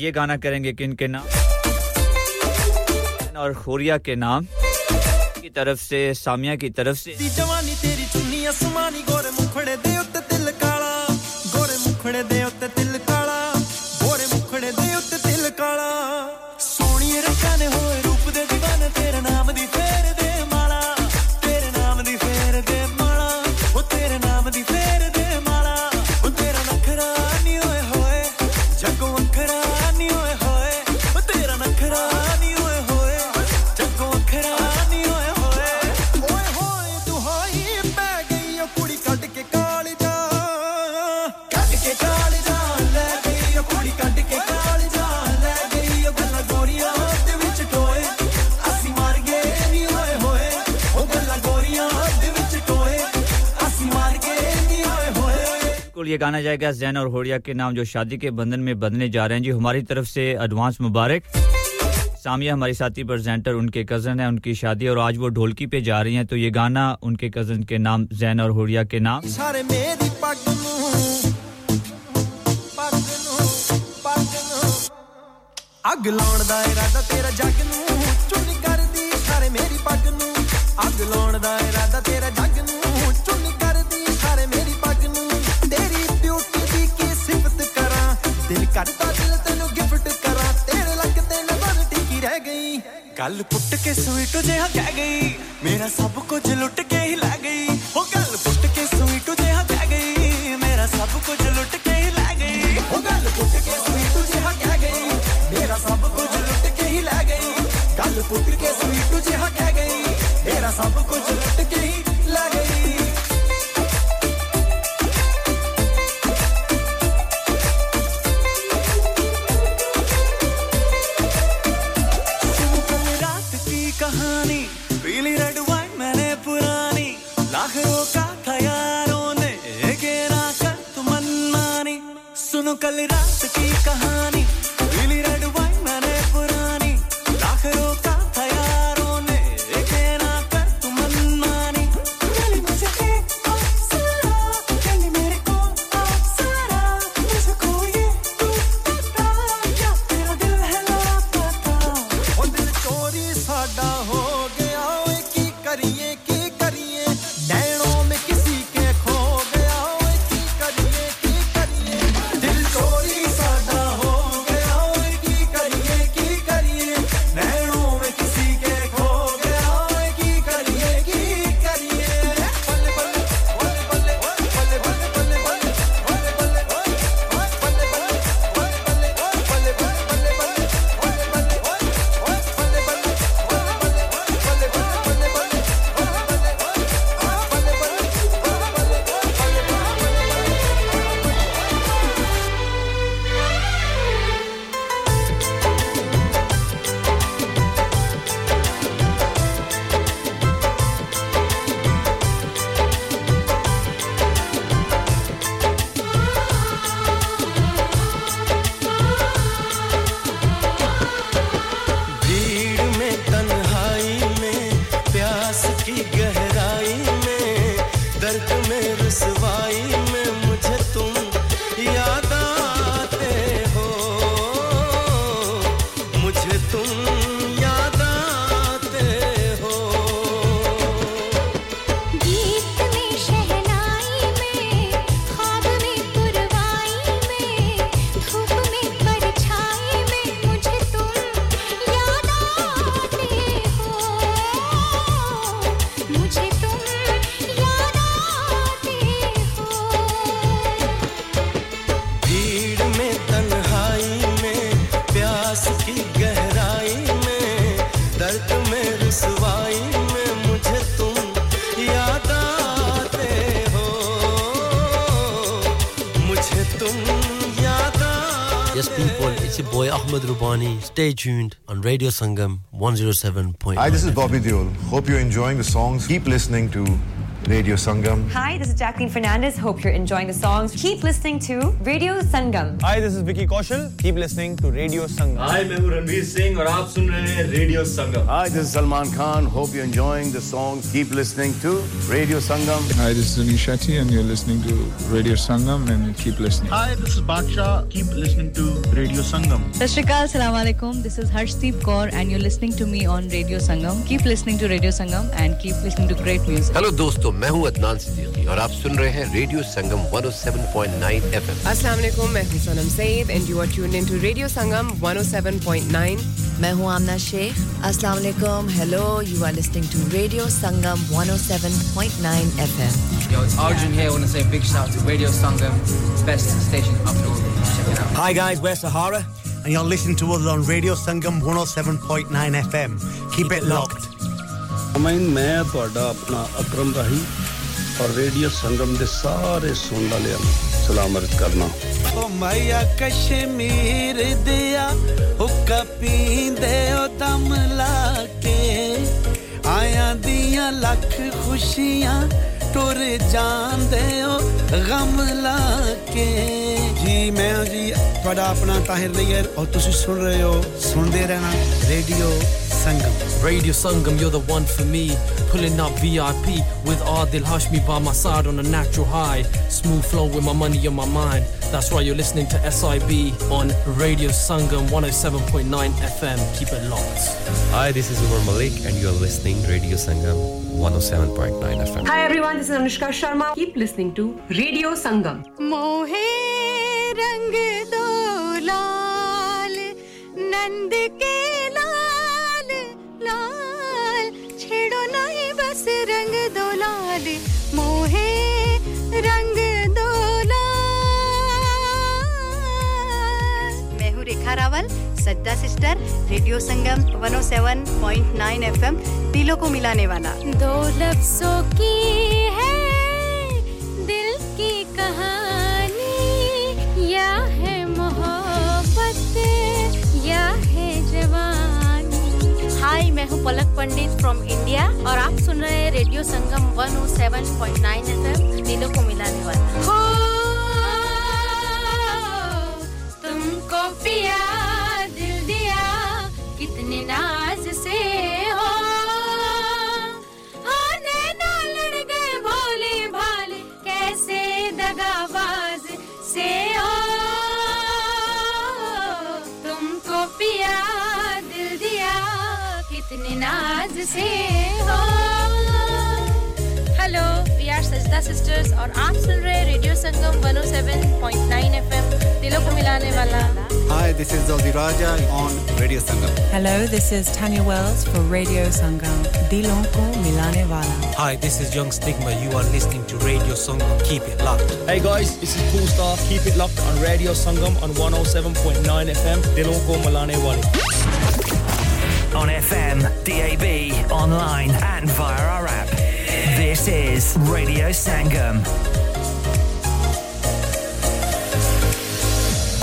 ये गाना करेंगे किन के नाम और खोरिया के नाम की तरफ से सामिया की तरफ से जवानी तेरी चुन्नी आसमानी गोरे मुखड़े दे उत्ते तिल काला गोरे मुखड़े दे उत्ते तिल काला गोरे मुखड़े दे उत्ते तिल काला सोनी रंगां ने होए रूप दे दीवाने तेरे नाम दी फेर दे माला तेरे नाम दी फेर दे माला ओ तेरे नाम दी फेर दे माला ओ तेरा नखरा नी होए होए जगो नखरा ये गाना जाएगा ज़ैन और होड़िया के नाम जो शादी के बंधन में बंधने जा रहे हैं जी हमारी तरफ से एडवांस मुबारक सामिया हमारी साथी प्रेजेंटर उनके कज़न है उनकी शादी और आज वो ढोलकी पे जा रही हैं तो ये गाना उनके कज़न के नाम ज़ैन और होड़िया के नाम सारे मेरी पग नू पग नू पग नू अग लाउण दा इरादा तेरा जग नू चुनी करदी सारे मेरी पग नू अग लाउण दा इरादा तेरा जग नू करता दिल तेनु गिफ्ट करा तेरे लग ते नजर टिकी रह गई कल पुट के स्वीट जेहा कह गई मेरा सब कुछ लुट के ही ला गई ओ कल पुट के स्वीट जेहा कह गई मेरा सब कुछ लुट के ही ला गई ओ कल पुट के स्वीट जेहा कह गई मेरा सब कुछ लुट के ही ला गई कल पुट के स्वीट जेहा कह गई मेरा सब कुछ लुट के ही ला गई Stay tuned on Radio Sangam one oh seven point nine. Hi, this is Bobby Deol. Hope you're enjoying the songs. Keep listening to Radio Sangam. Hi, this is Jacqueline Fernandez. Hope you're enjoying the songs. Keep listening to Radio Sangam. Hi, this is Vicky Kaushal. Keep listening to Radio Sangam. Hi, I'm Ranveer Singh and you're listening to Radio Sangam. Hi, this is Salman Khan. Hope you're enjoying the songs. Keep listening to Radio Sangam. Hi, this is Anish Shetty and you're listening to Radio Sangam and keep listening. Hi, this is Baksha. Keep listening to Radio Sangam. Sat Shri Akal, Assalamu Alaikum. This is Harshdeep Kaur and you're listening to me on Radio Sangam. Keep listening to Radio Sangam and keep listening to great music. Hello, dosto. मैं हूं अदनान सिद्दीकी और आप सुन रहे हैं radio Sangam one oh seven point nine F M. अस्सलाम वालेकुम मैं हूं Sonam Saeed and you are tuned in to radio Sangam one oh seven point nine. मैं हूं आमना शेख अस्सलाम वालेकुम hello you are listening to radio Sangam one oh seven point nine F M. Yo, it's Arjun here. I want to say a big shout out to Radio Sangam, best station up north. Check it out. Hi guys, we're Sahara and you're listening to us on Radio Sangam one oh seven point nine F M. Keep it locked. ਮੈਂ ਮੈਂ ਤੁਹਾਡਾ ਆਪਣਾ ਅਕਰਮ ਰਾਹੀ ਔਰ radio ਸੰਗਮ ਦੇ ਸਾਰੇ ਸੁਣਨ ਵਾਲਿਆਂ ਨੂੰ ਸਲਾਮ ਅਰਜ਼ ਕਰਨਾ ਓ ਮਾਇਆ ਕਸ਼ਮੀਰ ਦਿਆ ਹੁੱਕਾ ਪੀਂਦੇ ਓ ਦਮ ਲਾ ਕੇ ਆਇਆਂ ਦੀਆਂ ਲੱਖ ਖੁਸ਼ੀਆਂ ਟੁਰ ਜਾਂਦੇ ਓ ਗਮ ਲਾ ਕੇ ਜੀ ਮੈਂ ਜੀ ਤੁਹਾਡਾ ਆਪਣਾ ਤਾਹਿਰ ਲਈਰ ਔਰ ਤੁਸੀਂ ਸੁਣ ਰਹੇ ਹੋ ਸੁਣਦੇ ਰਹਿਣਾ radio Sangam. Radio Sangam, you're the one for me. Pulling up V I P with Adil Hashmi by my side on a natural high. Smooth flow with my money on my mind. That's right, you're listening to S I B on Radio Sangam one oh seven point nine F M. Keep it locked. Hi, this is Umar Malik and you're listening to Radio Sangam one oh seven point nine F M. Hi everyone, this is Anushka Sharma. Keep listening to Radio Sangam. Mohe rang do laal nand ke रंग दो लाल मोहे रंग दो लाल मैं हूं रेखा रावल सद्दा sister radio Sangam one oh seven point nine F M दिलों को मिलाने वाला दो लफ्जों की है दिल की कहानी या है मोहब्बत या है जवानी Hi, मैं हूँ पलक पंडित from India और आप सुन रहे हैं radio Sangam one oh seven point nine F M दिलों को मिलाने वाला इतने नाज से हो hello we are Sajda sisters और आप सुन रहे radio Sangam one oh seven point nine F M दिलों को मिलाने वाला Hi this is Zozi Raja on Radio Sangam Hello this is Tanya Wells for Radio Sangam Dilon ko milane wala Hi this is Young Stigma you are listening to Radio Sangam keep it locked Hey guys this is Cool Star keep it locked on Radio Sangam on one oh seven point nine F M Dilon ko milane wali On F M, D A B, online and via our app. This is Radio Sangam.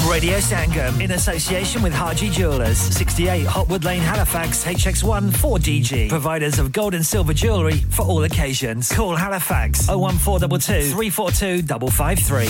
Radio Sangam in association with Haji Jewelers, sixty-eight Hotwood Lane, Halifax, H X one four D G. Providers of gold and silver jewellery for all occasions. Call Halifax oh one four two two, three four two five five three.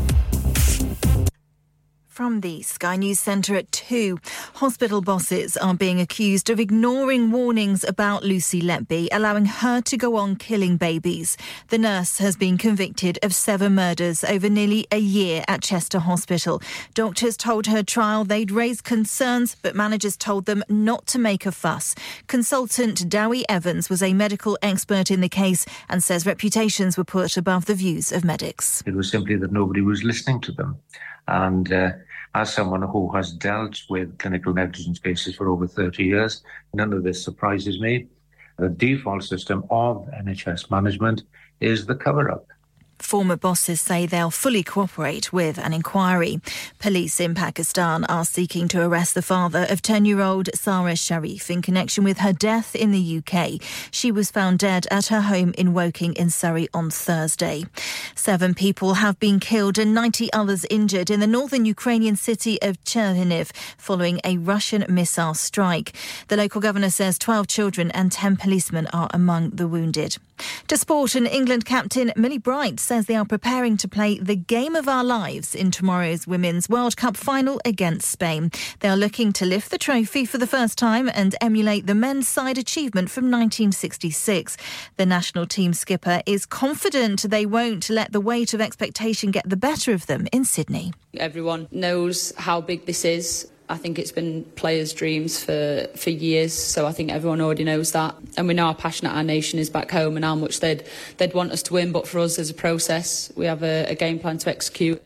From the Sky News Centre at two, hospital bosses are being accused of ignoring warnings about Lucy Letby, allowing her to go on killing babies. The nurse has been convicted of seven murders over nearly a year at Chester Hospital. Doctors told her trial they'd raised concerns, but managers told them not to make a fuss. Consultant Dewi Evans was a medical expert in the case and says reputations were put above the views of medics. It was simply that nobody was listening to them. And uh, as someone who has dealt with clinical negligence cases for over thirty years, none of this surprises me. The default system of N H S management is the cover-up. Former bosses say they'll fully cooperate with an inquiry. Police in Pakistan are seeking to arrest the father of ten-year-old Sarah Sharif in connection with her death in the U K. She was found dead at her home in Woking in Surrey on Thursday. Seven people have been killed and ninety others injured in the northern Ukrainian city of Chernihiv following a Russian missile strike. The local governor says twelve children and ten policemen are among the wounded. To sport, and England captain Millie Bright says they are preparing to play the game of our lives in tomorrow's Women's World Cup final against Spain. They are looking to lift the trophy for the first time and emulate the men's side achievement from nineteen sixty-six. The national team skipper is confident they won't let the weight of expectation get the better of them in Sydney. Everyone knows how big this is. I think it's been players' dreams for, for years, so I think everyone already knows that. And we know how passionate our nation is back home and how much they'd they'd want us to win, but for us, there's a process. We have a, a game plan to execute.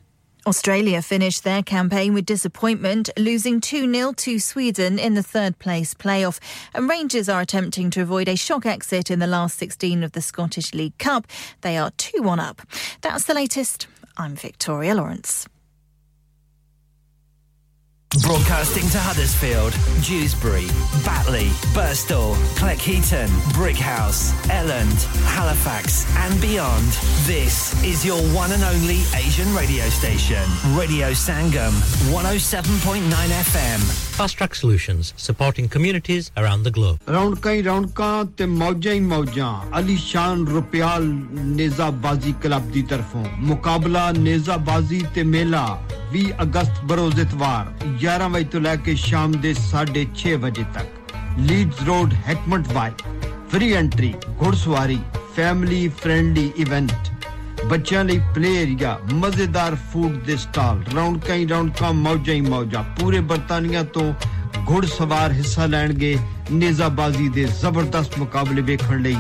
Australia finished their campaign with disappointment, losing two nil to Sweden in the third-place playoff. And Rangers are attempting to avoid a shock exit in the last sixteen of the Scottish League Cup. They are two one up. That's the latest. I'm Victoria Lawrence. Broadcasting to Huddersfield, Dewsbury, Batley, Birstall, Cleckheaton, Brickhouse, Elland, Halifax and beyond. This is your one and only Asian radio station, Radio Sangam, one oh seven point nine F M. Fast Track Solutions, supporting communities around the globe. Raunkai raunka te maujai mauja. Ali Shan Rupial Neza Bazi Club di tarfon. Mukabla Neza Bazi te mela. twenty अगस्त बरोज़ इतवार eleven बजे तो लेके शाम दे six thirty बजे तक Leeds road Heckmondwike free entry घुड़सवारी family friendly event बच्चों ਲਈ प्ले एरिया मजेदार फूड दे स्टॉल राउंड कई राउंड का मौजा ही मौजा पूरे बर्तानिया तो घुड़सवार हिस्सा ਲੈਣਗੇ नेजाबाजी दे ਜ਼ਬਰਦਸਤ ਮੁਕਾਬਲੇ ਵੇਖਣ ਲਈ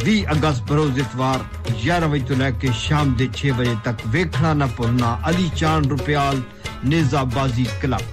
twenty अगस्त बरोज़ इतवार eleven बजे तो लेके शाम दे six बजे तक देखना ना भूलना अली चांद रुपयाल निजाबाजी क्लब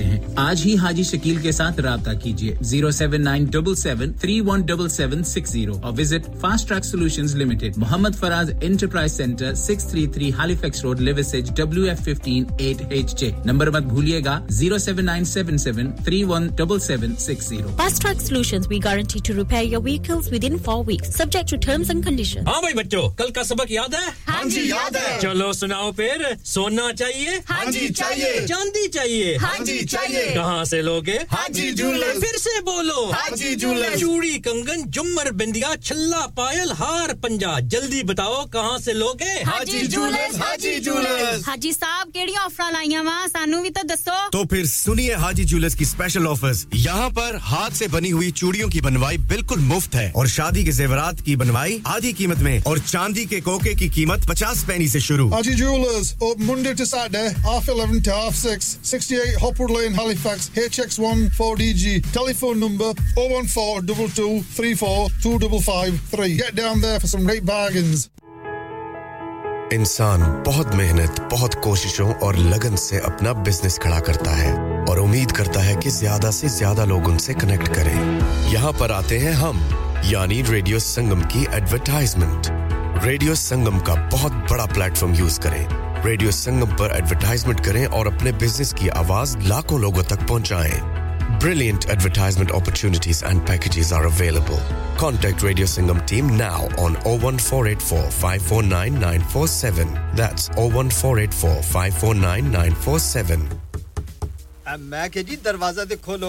हैं सकते हैं आज ही हाजी शकील के साथ राब्ता कीजिए zero seven nine seven seven three one seven seven six zero और visit fast track solutions limited Mohammad Faraz enterprise centre six thirty-three Halifax road Liversedge W F one five eight H J number मत भूलिएगा zero seven nine seven seven three one seven seven six zero Fast Track Solutions we guarantee to repair your vehicles within four weeks subject to terms and conditions हाँ भाई बच्चों कल का सबक याद है हाँ जी याद है चलो सुनाओ फिर सोना चाहिए हाँ जी चाहिए चांदी चाहिए हाँ जी चाहिए कहाँ से लोगे हाजी जूलर्स फिर से बोलो हाजी जूलर्स चूड़ी कंगन झुमर बिंदिया छल्ला पायल हार पंजा जल्दी बताओ कहाँ से लोगे हाजी जूलर्स हाजी जूलर्स हाजी साहब केड़ी ऑफर लाईया वा सानू भी तो दसो तो फिर सुनिए हाजी जूलर्स की स्पेशल ऑफर्स यहाँ पर हाथ से बनी हुई चूड़ियों की बनवाई बिल्कुल मुफ्त है और शादी के जेवरात की बनवाई आधी कीमत में और चांदी के कोके की कीमत fifty पैसे से शुरू Haji Jewelers open Monday to Saturday half eleven to half six sixty-eight Hopwood Lane Halifax H X one four D G telephone number oh one four two two three four two five five three Get down there for some great bargains इंसान बहुत मेहनत, बहुत कोशिशों और लगन से अपना business खड़ा करता है और उम्मीद करता है कि ज्यादा से ज्यादा लोग उनसे कनेक्ट करें। यहाँ पर आते हैं हम, यानी रेडियो संगम की एडवर्टाइजमेंट। रेडियो संगम का बहुत बड़ा प्लेटफॉर्म यूज करें। रेडियो संगम पर एडवर्टाइजमेंट करें और अपने बिजनेस की आवाज लाखों लोगों तक पहुंचाएं। Brilliant advertisement opportunities and packages are available. Contact Radio Sangam team now on oh one four eight four five four nine nine four seven. That's oh one four eight four five four nine nine four seven. मैं के जी दरवाजा दे खोलो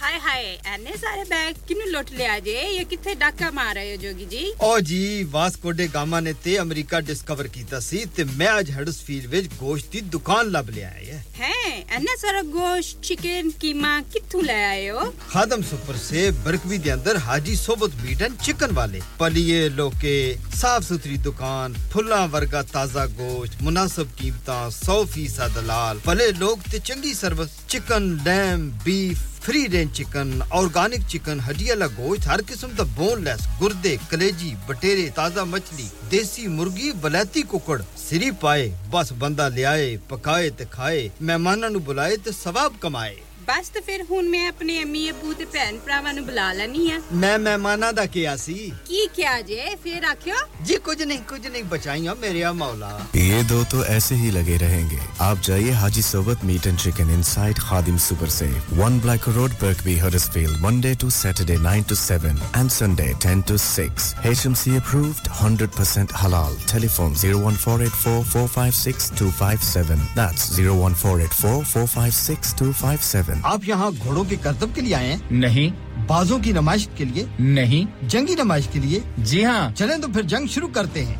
हाय हाय एने सारे bag किनु लोट ले आजे ये किथे डाका मार रहे हो जोगी जी ओ जी वास्को डे गामा ने ते अमेरिका डिस्कवर कीता सी ते मैं आज हडर्सफील्ड विच गोश्त दी दुकान लब ले आए हैं एने सारा गोश्त चिकन कीमा किथु ले आए हो खादम सुपर से बरकवी दे अंदर हाजी सोबत मीट एंड चिकन वाले पलिए लोके साफ सुथरी दुकान फुल्ला वर्गा ताजा गोश्त मुनासिब कीमतां one hundred percent दलाल भले लोग ते चंगी service Chicken, lamb, beef, free range chicken, organic chicken, हड्डी वाला गोश्त, हर किस्म का boneless, गुर्दे, कलेजी, बटेरे, ताजा मछली, देसी मुर्गी, बलाती कुकड़, सिरी पाए, बस बंदा ले आए, पकाए ते खाए, मेहमानां नु बुलाए ते सवाब कमाए। बस तो फिर हुन मैं अपने अम्मी अब्बू ते भैन भरावां नु बुला लैनी आ मैं मेहमानां दा किया सी की किया जे फिर आखियो जी कुछ नहीं कुछ नहीं बचाइयां मेरे आ मौला ये दो तो ऐसे ही लगे रहेंगे आप जाइए हाजी सोबत meat and chicken inside Khadim super से one Black Road Birkby Huddersfield Monday to Saturday nine to seven and Sunday ten to six HMC approved one hundred percent halal telephone zero one four eight four four five six two five seven that's zero one four eight four four five six two five seven आप यहाँ घोड़ों के करतब के लिए आए हैं? नहीं। बाजों की नमाइश के लिए? नहीं। जंगी नमाइश के लिए? जी हाँ। चलें तो फिर जंग शुरू करते हैं।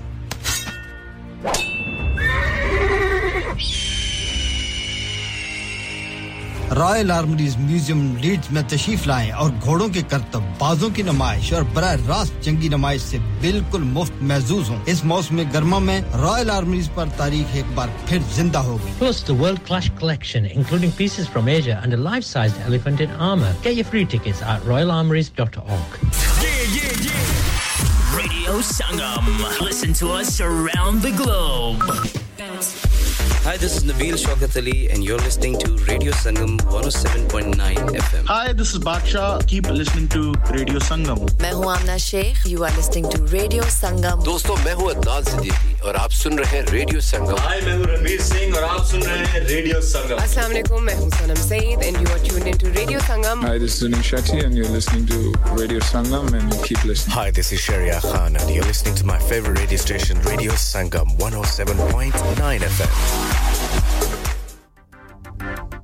रॉयल आर्मरीज म्यूजियम लीड्स में तशरीफ लाएं और घोड़ों के करतब, बाजों की नमाइश और बराह रास्त जंगी नमाइश से बिल्कुल मुफ्त महसूस हों। इस मौसम गर्मा में रॉयल आर्मरीज पर तारीख एक बार फिर जिंदा होगी। Plus the world class collection including pieces from Asia and a life-sized elephant in armor. Get your free tickets at royal armouries dot org. Yeah yeah yeah. Radio Sangam. Listen to us around the globe. Hi, this is Nabeel Shaukat Ali and you're listening to Radio Sangam one oh seven point nine F M. Hi, this is Baksha. Keep listening to Radio Sangam. मैं हूँ आमना Sheikh. You are listening to Radio Sangam. दोस्तों, मैं हूँ अदनान सिद्दीकी और आप सुन रहे हैं Radio Sangam. Hi, मैं हूँ रणबीर सिंह और आप सुन रहे हैं Radio Sangam. अस्सलाम वालेकुम. मैं हूँ सनम Saeed and you are tuned into Radio Sangam. Hi, this is Zunin Shetty and you're listening to Radio Sangam and you keep listening. Hi, this is Sharia Khan and you're listening to my favorite radio station Radio Sangam one oh seven point nine F M.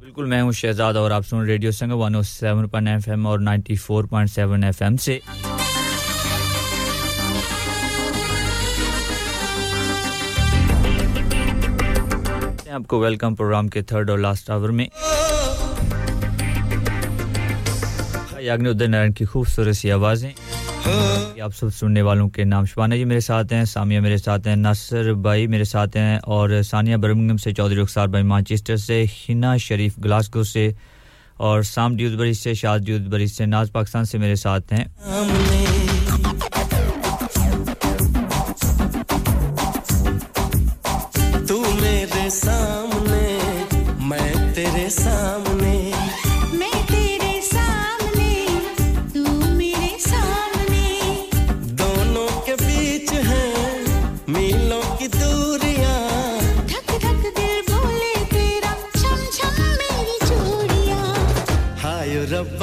बिल्कुल मैं हूं शहजाद और आप सुन radio Sangam one oh seven point nine F M और ninety-four point seven F M से आपको welcome programme के थर्ड और लास्ट आवर में याग्नि उदय नारायण की खूबसूरत सी आवाजें आप सब सुनने वालों के नाम शबाना जी मेरे साथ हैं सामिया मेरे साथ हैं नासिर भाई मेरे साथ हैं और सानिया बर्मिंघम से चौधरी रुखसार भाई मैनचेस्टर से हिना शरीफ ग्लासगो से और साम ड्यूसबरी से शाद ड्यूसबरी से नाज पाकिस्तान से मेरे साथ हैं तू मेरे सामने मैं तेरे सामने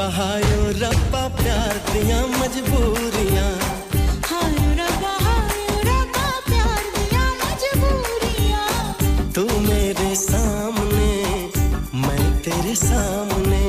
बहायो रब्बा प्यार दिया मजबूरियां हाय रब्बा हायो रब्बा प्यार दिया मजबूरियां तू मेरे सामने मैं तेरे सामने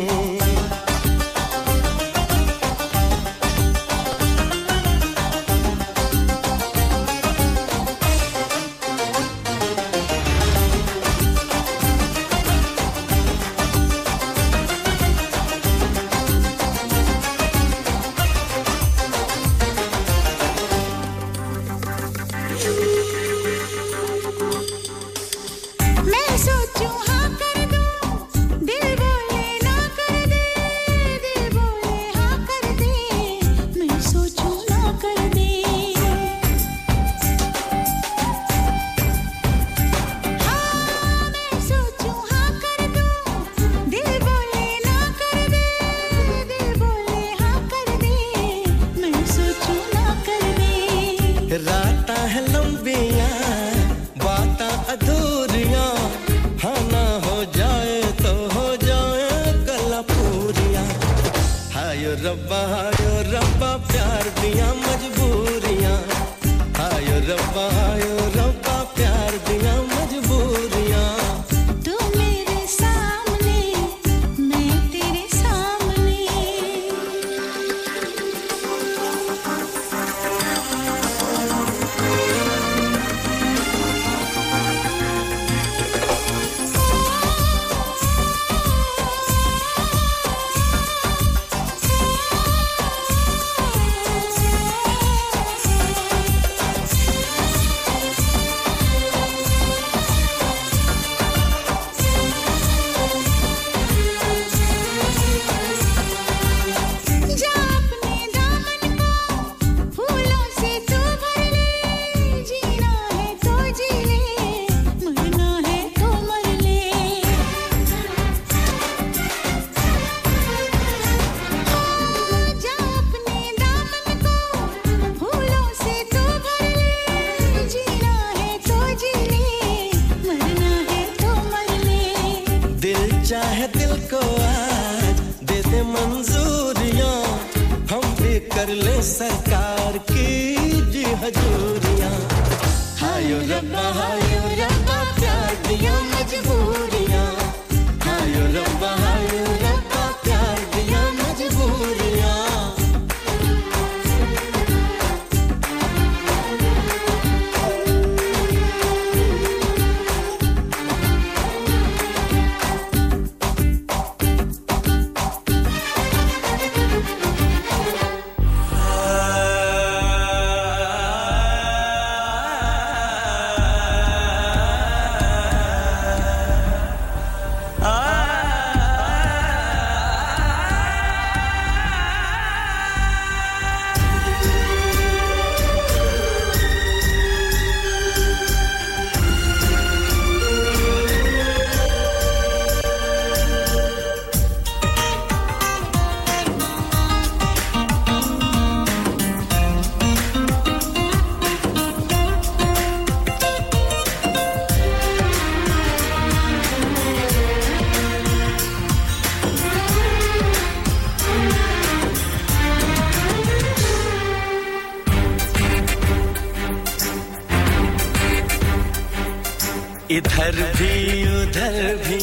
इधर भी उधर भी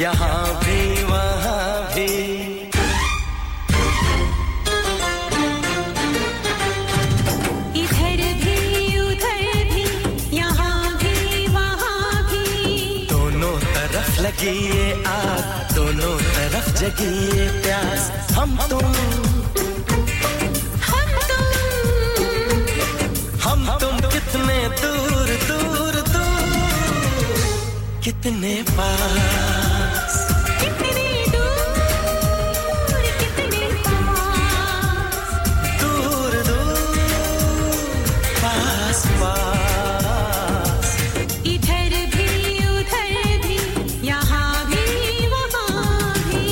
यहाँ भी वहाँ भी इधर भी उधर भी यहाँ भी वहाँ भी दोनों तरफ लगी ये आग दोनों तरफ जगी ये प्यास हम तुम हम तुम हम तुम कितने दूर दूर कितने पास कितने दूर कितने पास दूर दूर पास पास इधर भी उधर भी यहाँ भी वहाँ भी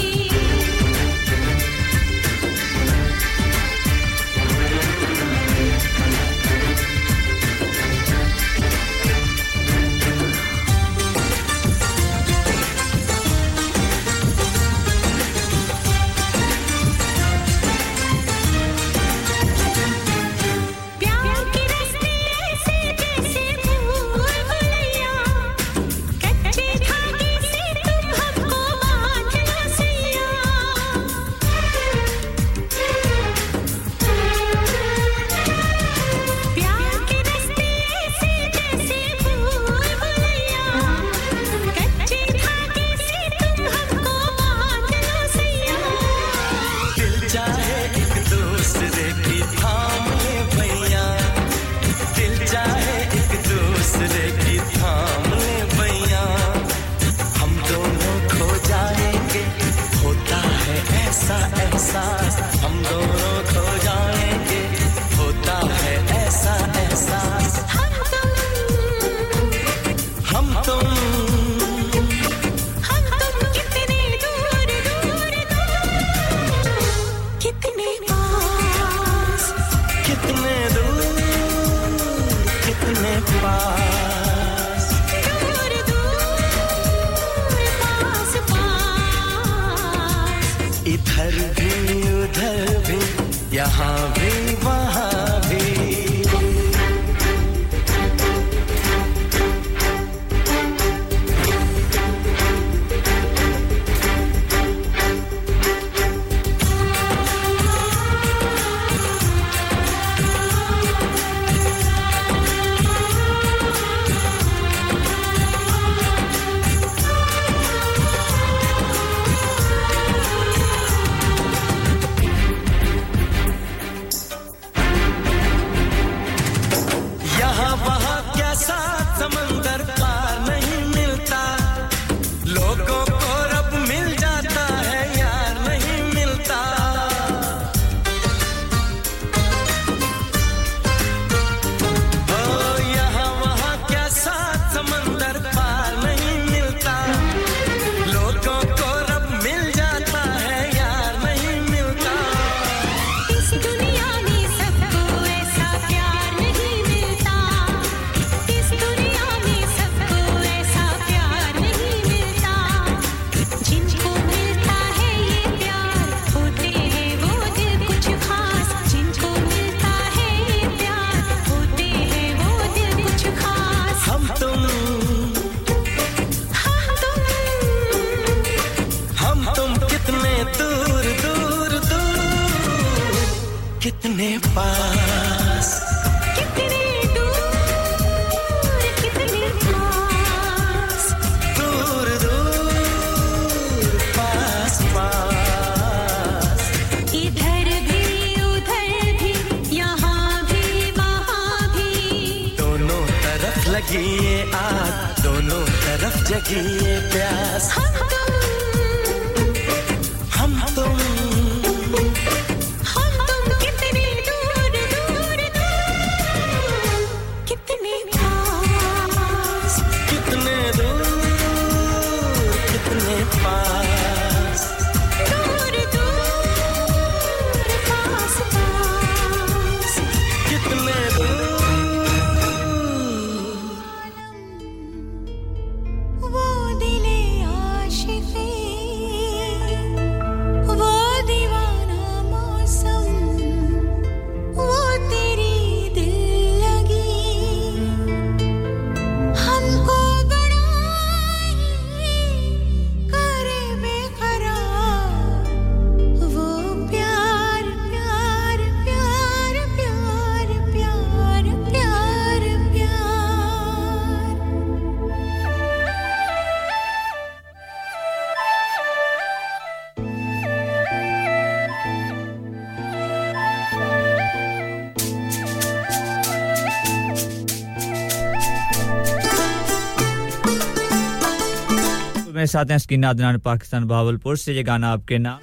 साथ हैं स्किन अदनान पाकिस्तान बहावलपुर से ये गाना आपके नाम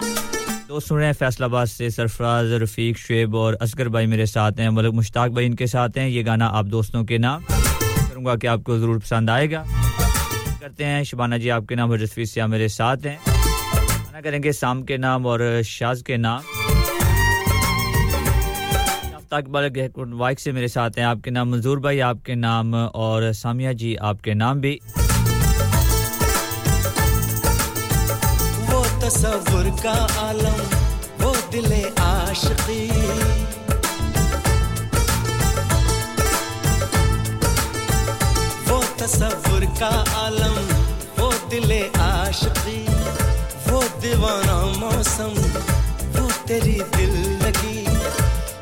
दोस्त सुन रहे हैं फैसलाबाद से सरफराज रफीक शुएब और असगर भाई मेरे साथ हैं मलक मुश्ताक भाई इनके साथ हैं ये गाना आप दोस्तों के नाम करूंगा कि आपको जरूर पसंद आएगा करते हैं शबाना जी आपके नाम हडर्सफील्ड से मेरे साथ हैं गाना करेंगे शाम के नाम और शाज के नाम तक बलग वाइक से मेरे साथ हैं आपके नाम मंजूर भाई आपके नाम और सामिया जी आपके नाम भी तसव्वुर का आलम वो दिले आशिकी वो तसव्वुर का आलम वो दिले आशिकी वो दीवाना मौसम वो तेरी दिल लगी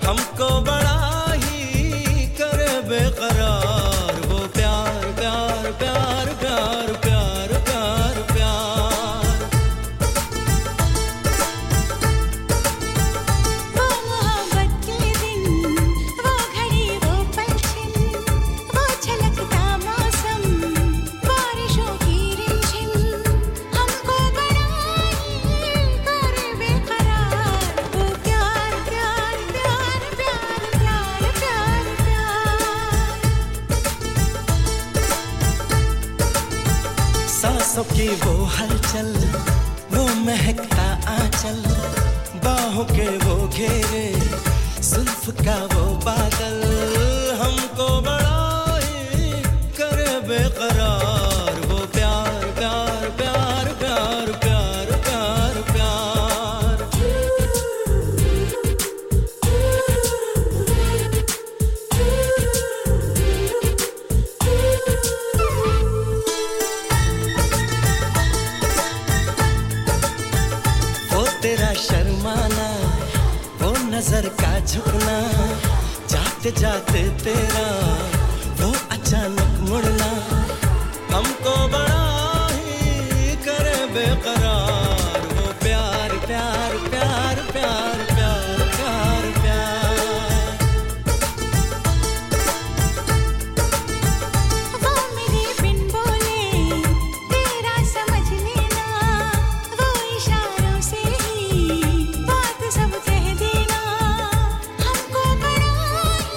हमको बड़ा ही करे बेकरार वो प्यार प्यार प्यार प्यार सबकी वो हलचल वो महकता आंचल बाहों के वो घेरे जुल्फ का वो बादल हमको बड़ा ही करे बेकरार वो प्यार प्यार प्यार प्यार प्यार प्यार प्यार नजर का झुकना जाते जाते तेरा वो अचानक मुड़ना हमको बड़ा ही करे बेकरार वो प्यार प्यार प्यार प्यार प्यार प्यार प्यार वो मेरे बिन बोले तेरा समझ लेना वो इशारों से ही बात सब कह देना हमको बड़ा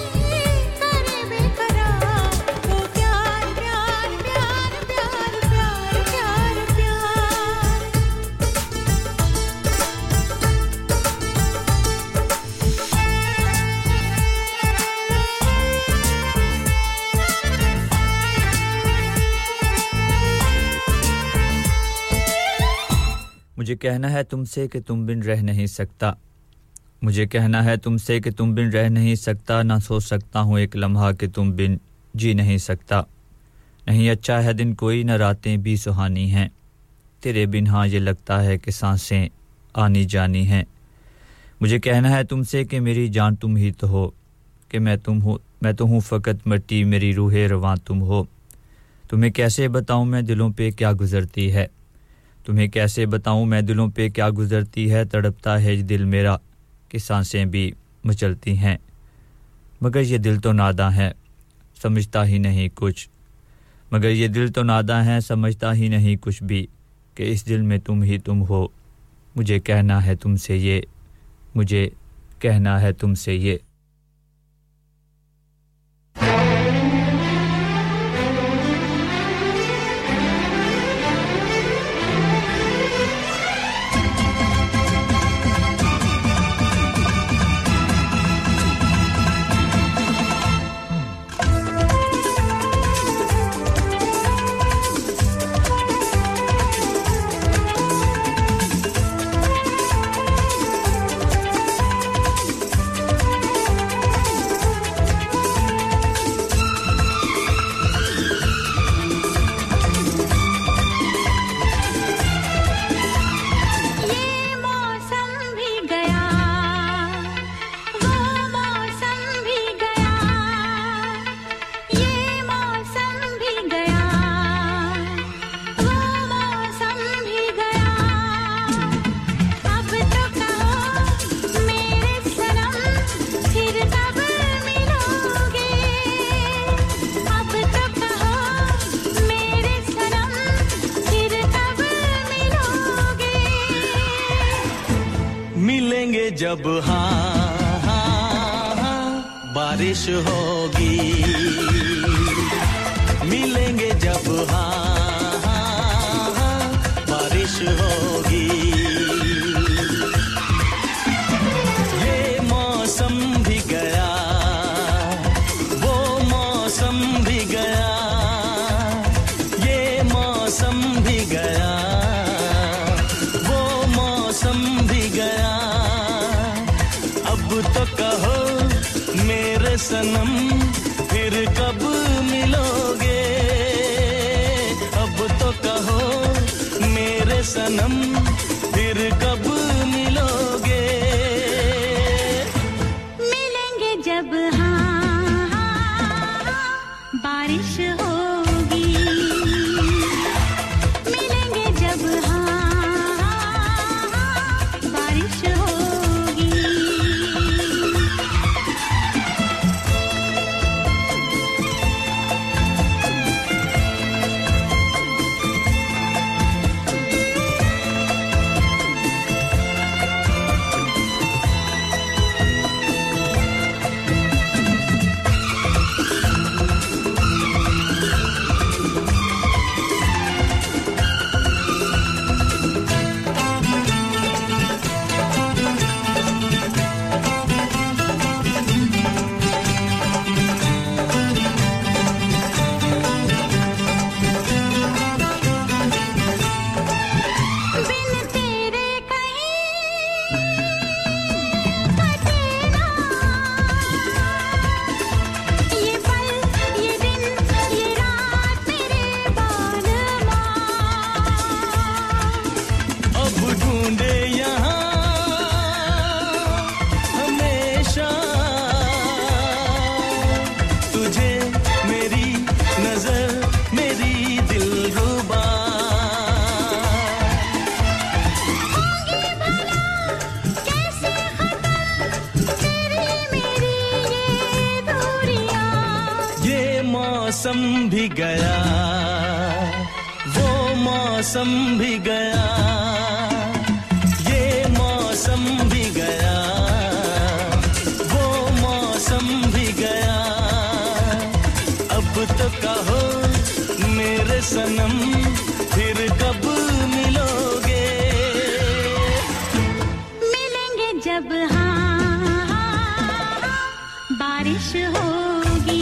ही करे बेकरार वो प्यार प्यार प्यार प्यार प्यार प्यार मुझे कहना है तुमसे कि तुम बिन रह नहीं सकता मुझे कहना है तुमसे कि तुम बिन रह नहीं सकता ना सोच सकता हूं एक लम्हा कि तुम बिन जी नहीं सकता नहीं अच्छा है दिन कोई ना रातें भी सुहानी हैं तेरे बिन हां ये लगता है कि सांसें आनी जानी हैं मुझे कहना है तुमसे कि मेरी जान तुम ही तो हो कि मैं तुम हूं मैं तो हूं फकत मिट्टी मेरी रूहे रवां तुम हो तुम्हें कैसे बताऊं मैं दिलों पे क्या गुजरती है तुम्हें कैसे बताऊं मैं दिलों पे क्या गुजरती है तड़पता है ये दिल मेरा कि सांसें भी मचलती हैं मगर ये दिल तो नादां है समझता ही नहीं कुछ मगर ये दिल तो नादां है समझता ही नहीं कुछ भी कि इस दिल में तुम ही तुम हो मुझे कहना है तुमसे ये मुझे कहना है तुमसे ये जब हाँ हाँ हाँ बारिश होगी मिलेंगे जब हाँ हाँ हाँ बारिश होगी ये मौसम भी गया वो मौसम भी गया ये मौसम भी गया वो मौसम भी गया तो कहो मेरे सनम फिर कब मिलोगे अब तो कहो मेरे सनम फिर कब मिलोगे मिलेंगे जब हाँ हाँ हाँ बारिश होगी मिलेंगे जब हाँ हाँ हाँ बारिश ढूंढे यहाँ हमें भी गया वो मौसम भी गया ये मौसम भी गया वो मौसम भी गया अब तो कहो मेरे सनम फिर कब मिलोगे मिलेंगे जब हाँ बारिश होगी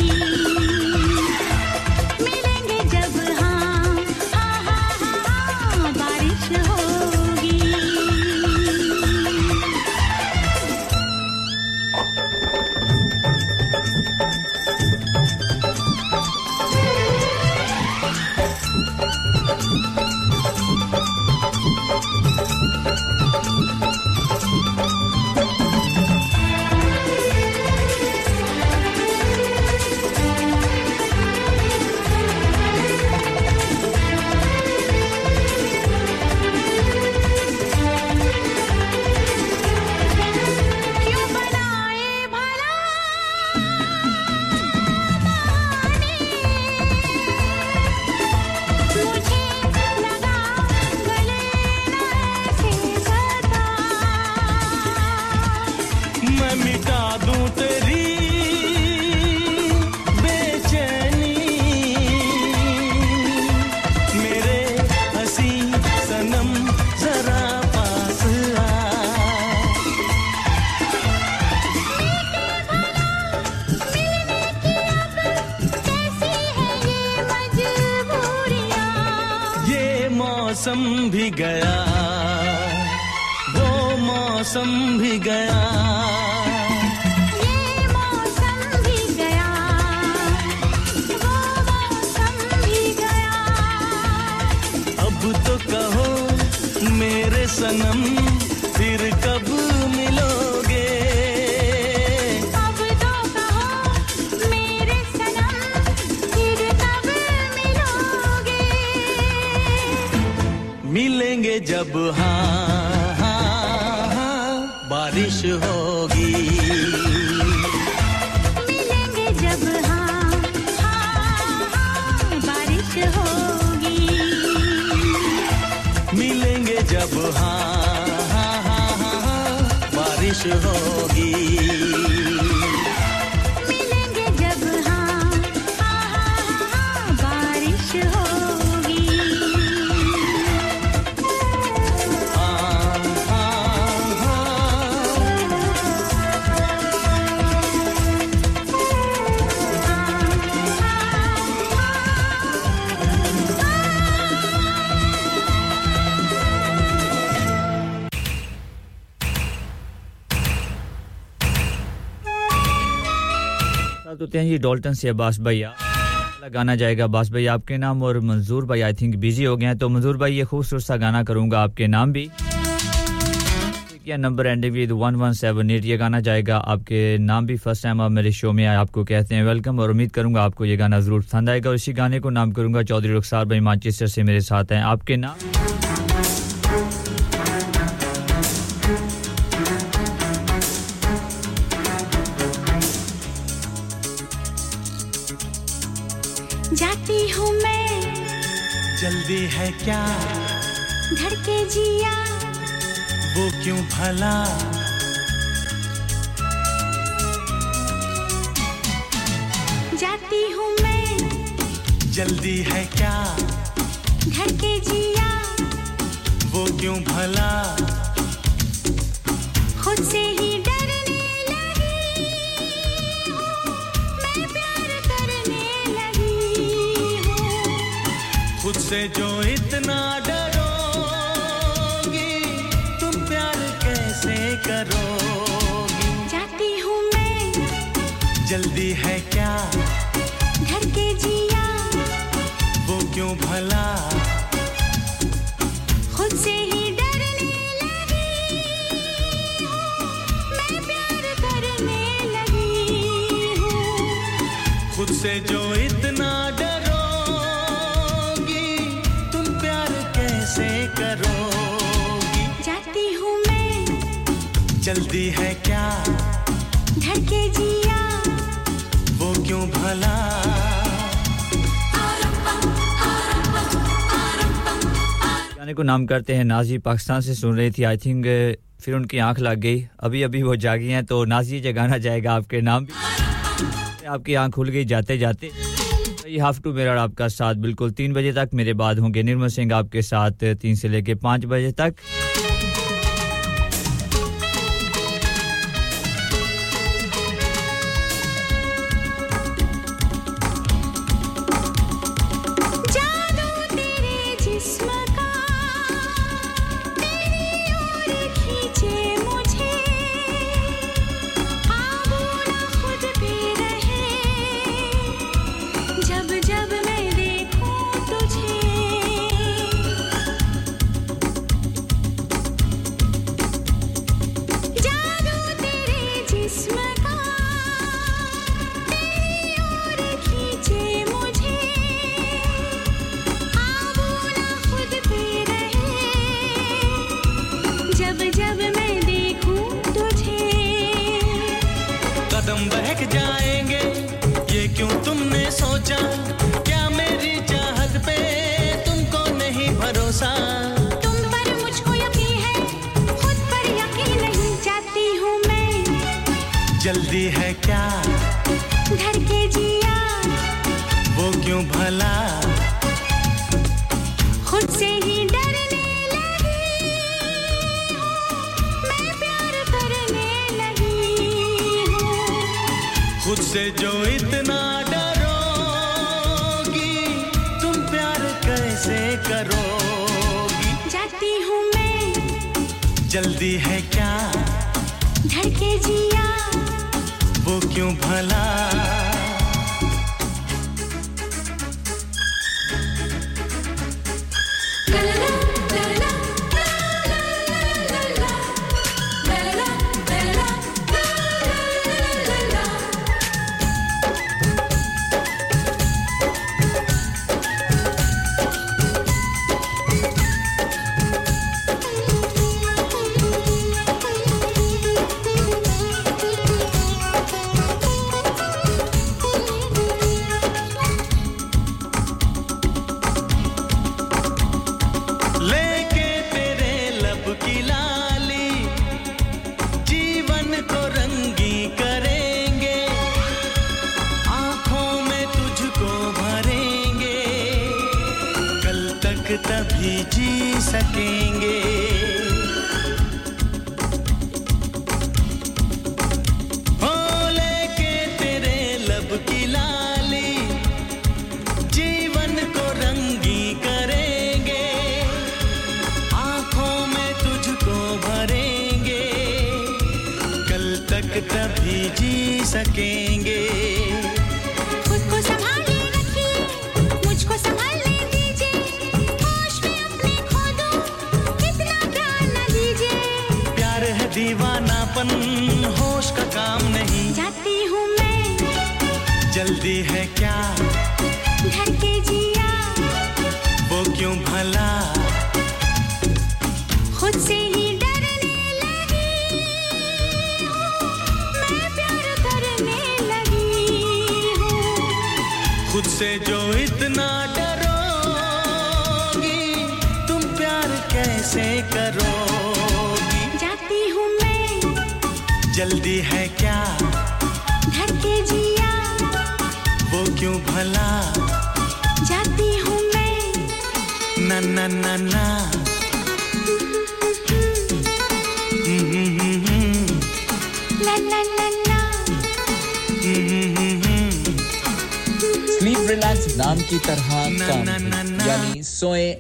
जी डॉल्टन से अब्बास भैया गाना जाएगा अब्बास भैया आपके नाम और मंजूर भाई आई थिंक बिजी हो गए हैं तो मंजूर भाई ये खूबसूरत सा गाना करूंगा आपके नाम भी क्या number and with one one seven eight ये गाना जाएगा आपके नाम भी फर्स्ट टाइम आप मेरे शो में आए आपको कहते हैं वेलकम और उम्मीद करूंगा आपको ये गाना जरूर पसंद आएगा और इसी गाने को नाम करूंगा चौधरी रुखसार भाई मैनचेस्टर से मेरे साथ हैं आपके नाम जल्दी है क्या धड़के जिया वो क्यों भला जाती हूँ मैं जल्दी है क्या धड़के जिया वो क्यों भला खुद से ही डरने लगी मैं प्यार करने लगी हूँ खुद से जो इतना डरोगी तुम प्यार कैसे करोगी जाती हूँ मैं जल्दी है क्या घर के जिया वो क्यों भला खुद से ही डरने लगी मैं प्यार करने लगी हूँ खुद से जो इतना जल्दी है क्या धड़के जिया वो क्यों भला गाने को नाम करते हैं नाजी पाकिस्तान से सुन रही थी आई थिंक फिर उनकी आंख लग गई अभी अभी वो जागी हैं तो नाजी जगाना जाएगा आपके नाम भी आपकी आंख खुल गई जाते जाते ये हाफ टू मेरा आपका साथ बिल्कुल तीन बजे तक मेरे बाद होंगे निर्मल सिंह आपके साथ तीन से लेके पाँच बजे तक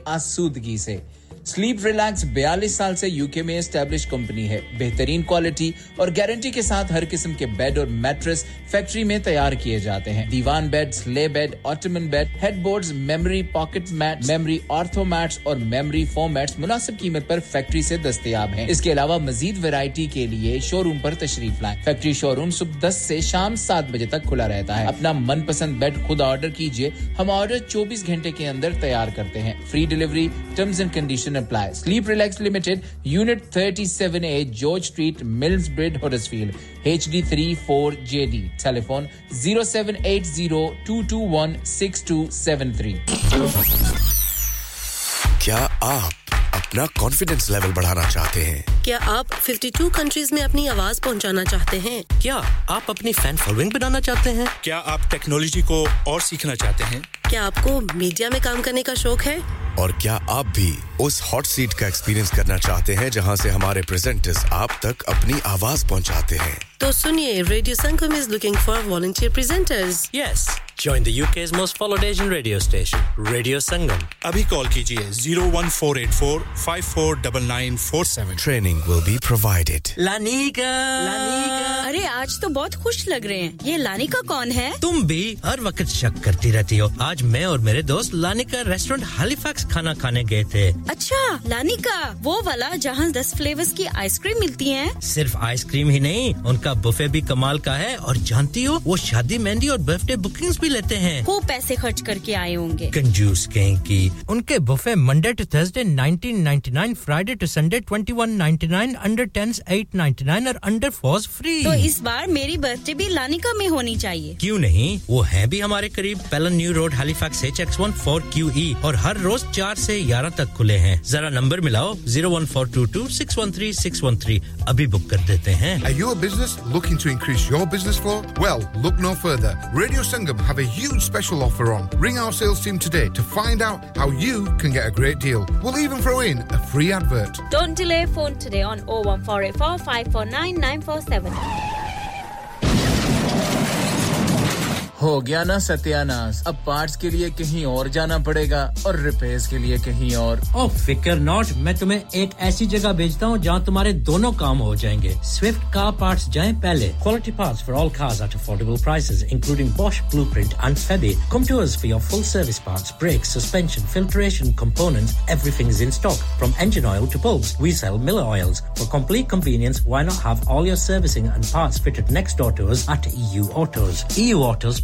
आसूदगी से स्लीप रिलैक्स बयालीस साल से यूके में एस्टैब्लिश कंपनी है बेहतरीन क्वालिटी और गारंटी के साथ हर किस्म के बेड और मैट्रेस फैक्ट्री में तैयार किए जाते हैं divan bed sleigh bed ottoman bed headboards memory pocket mat memory ortho mats और मेमोरी फोम मैट्स मुनासिब कीमत पर फैक्ट्री से दस्तयाब हैं इसके अलावा मजीद वैरायटी के लिए शोरूम पर तशरीफ लाएं फैक्ट्री शोरूम सुबह दस से शाम सात बजे तक खुला रहता है अपना मनपसंद बेड खुद ऑर्डर कीजिए हम ऑर्डर चौबीस घंटे के अंदर तैयार करते हैं free delivery terms and condition apply sleep relax limited unit thirty-seven A george street millsbridge huddersfield H D three four J D telephone zero seven eight zero two two one six two seven three kya aap अपना confidence level बढ़ाना चाहते हैं क्या आप fifty-two countries में अपनी आवाज पहुंचाना चाहते हैं क्या आप अपनी फैन फॉलोइंग बनाना चाहते हैं क्या आप टेक्नोलॉजी को और सीखना चाहते हैं क्या आपको मीडिया में काम करने का शौक है और क्या आप भी उस हॉट सीट का एक्सपीरियंस करना चाहते हैं जहां से हमारे प्रेजेंटर्स आप तक अपनी आवाज पहुंचाते हैं तो सुनिए radio Sangam is looking for volunteer presenters yes Join the UK's most followed Asian radio station, Radio Sangam. Abhi call kijiye zero one four eight four five four nine nine four seven. Training will be provided. Lanika! Lanika! अरे आज तो बहुत खुश लग रहे हैं। ये Lanika कौन है? तुम भी हर वक्त शक करती रहती हो। आज मैं और मेरे दोस्त लानिका रेस्टोरेंट हैलिफैक्स खाना खाने गए थे। अच्छा, लानिका, वो वाला जहाँ ten फ्लेवर्स की आइसक्रीम मिलती हैं। सिर्फ आइसक्रीम ही नहीं, उनका बुफे भी कमाल का है और जानती हो, वो शादी मेहंदी और बर्थडे बुकिंग्स लेते हैं खूब पैसे खर्च करके आए होंगे कंजूस कहीं की उनके buffet Monday to Thursday nineteen ninety-nine Friday to Sunday twenty-one ninety-nine under tens eight ninety-nine और अंडर fours फ्री तो इस बार मेरी बर्थडे भी लानिका में होनी चाहिए क्यों नहीं वो है भी हमारे करीब Pellon new road Halifax H X one four Q E और हर रोज four से eleven तक खुले हैं जरा नंबर मिलाओ zero one four two two six one three six one three अभी बुक कर देते हैं Are you a business looking to increase your business flow? Well, look no further. Radio Sangam have a huge special offer on. Ring our sales team today to find out how you can get a great deal. We'll even throw in a free advert. Don't delay phone today on zero one four eight four five four nine nine four seven. हो गया ना सत्यानाश अब parts के लिए कहीं और जाना पड़ेगा और रिपेयर्स के लिए कहीं और ओ फिकर नॉट मैं तुम्हें एक ऐसी जगह भेजता हूं जहां तुम्हारे दोनों काम हो जाएंगे स्विफ्ट कार पार्ट्स जाएं पहले quality parts for all cars at affordable prices including Bosch Blueprint and Febby come to us for your full service parts brakes suspension filtration components everything is in stock from engine oil to bulbs we sell Miller oils for complete convenience why not have all your servicing and parts fitted next door to us at EU Autos EU Autos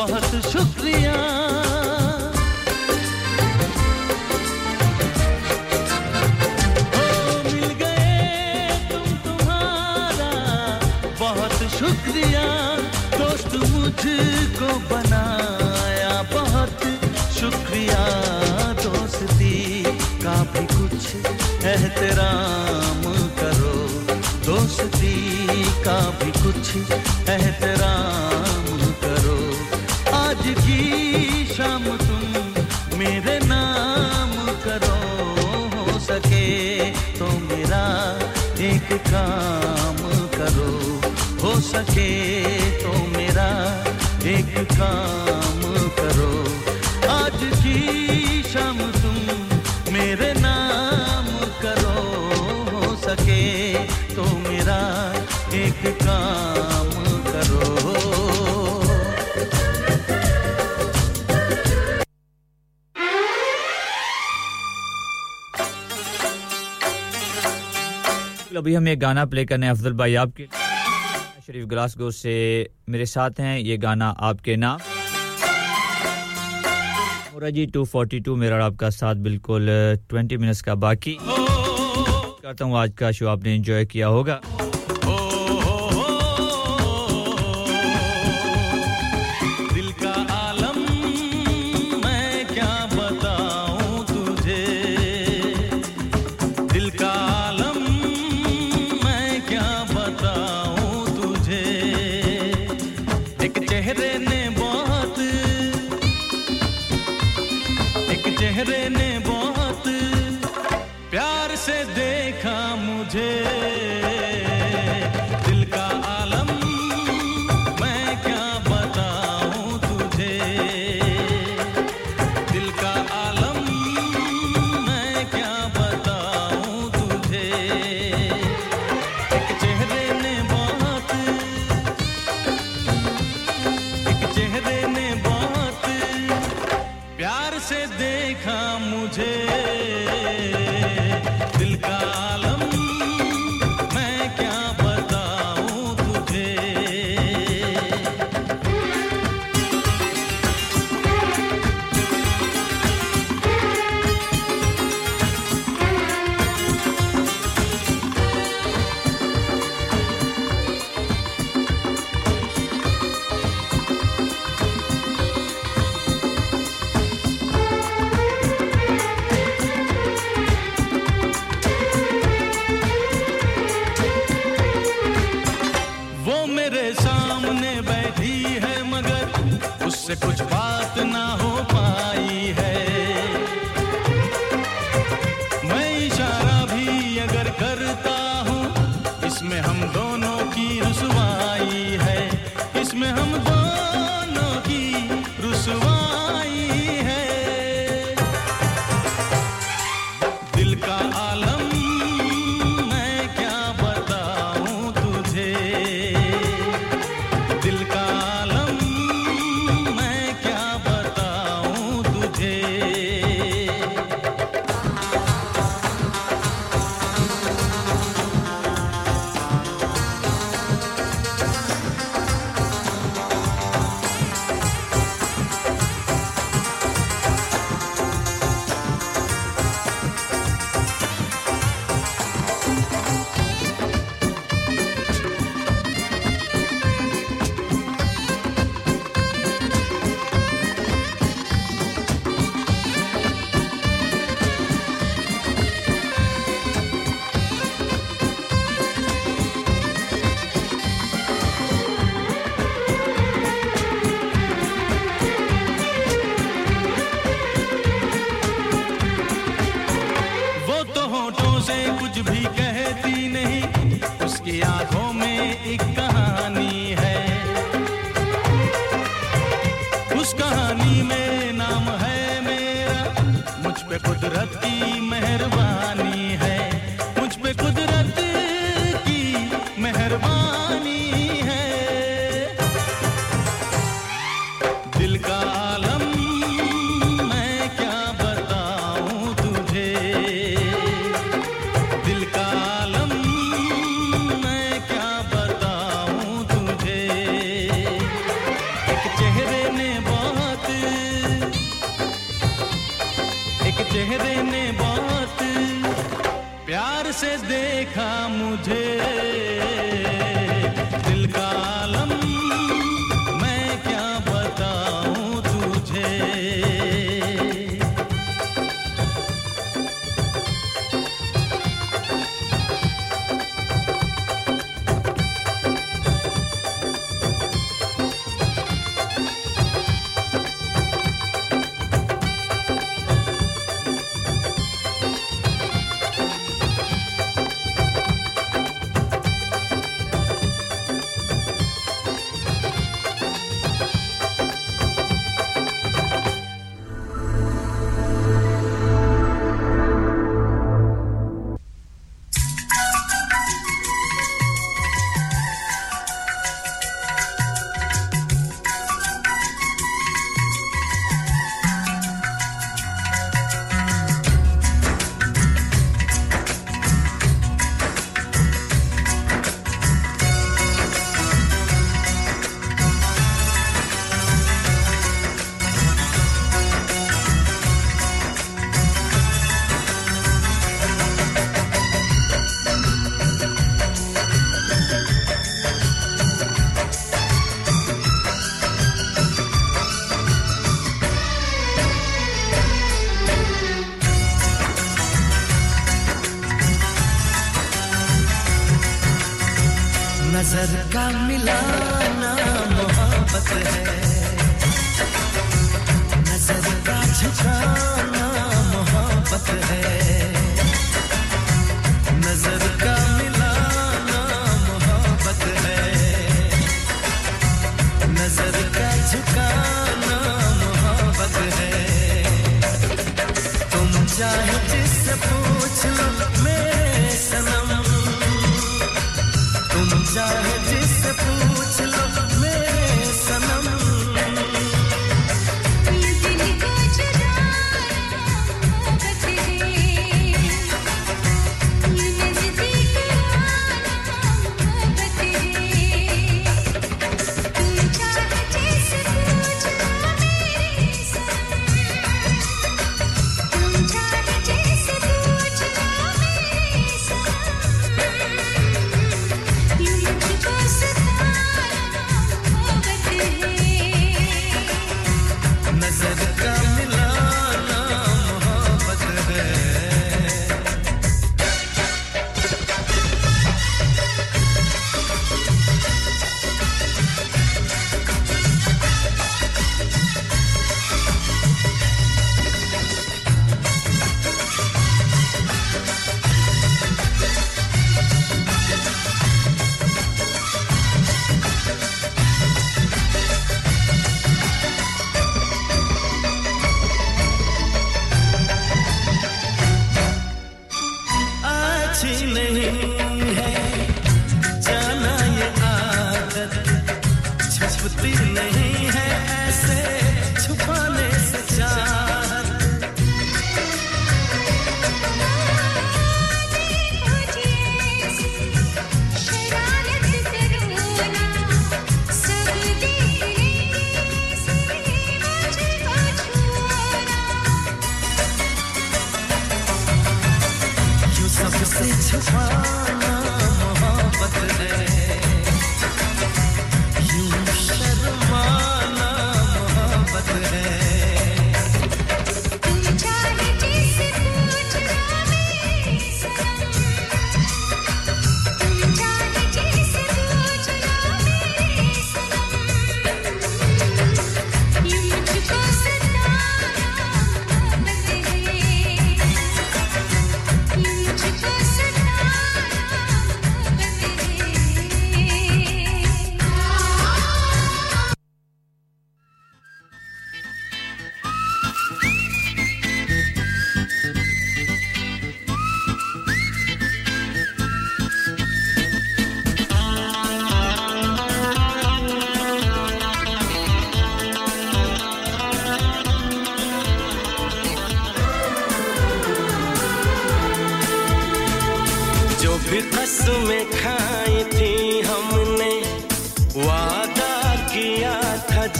बहुत शुक्रिया हो मिल गए तुम तुम्हारा बहुत शुक्रिया दोस्त मुझको बनाया बहुत शुक्रिया दोस्ती का भी कुछ एहतराम करो दोस्ती का भी कुछ एहतराम आज की शाम तुम मेरे नाम करो हो सके तो मेरा एक काम करो हो सके तो मेरा एक काम करो आज की शाम तुम मेरे नाम करो हो सके तो मेरा एक काम अभी हम ये गाना प्ले करने अफजल भाई आपके शरीफ ग्लासगो से मेरे साथ हैं ये गाना आपके नाम मोरा जी दो सौ बयालीस मेरा और आपका साथ बिल्कुल बीस मिनट्स का बाकी करता हूं आज का शो आपने एंजॉय किया होगा चेहरे ने बहुत प्यार से देखा मुझे दिल का आलम मैं क्या बताऊं तुझे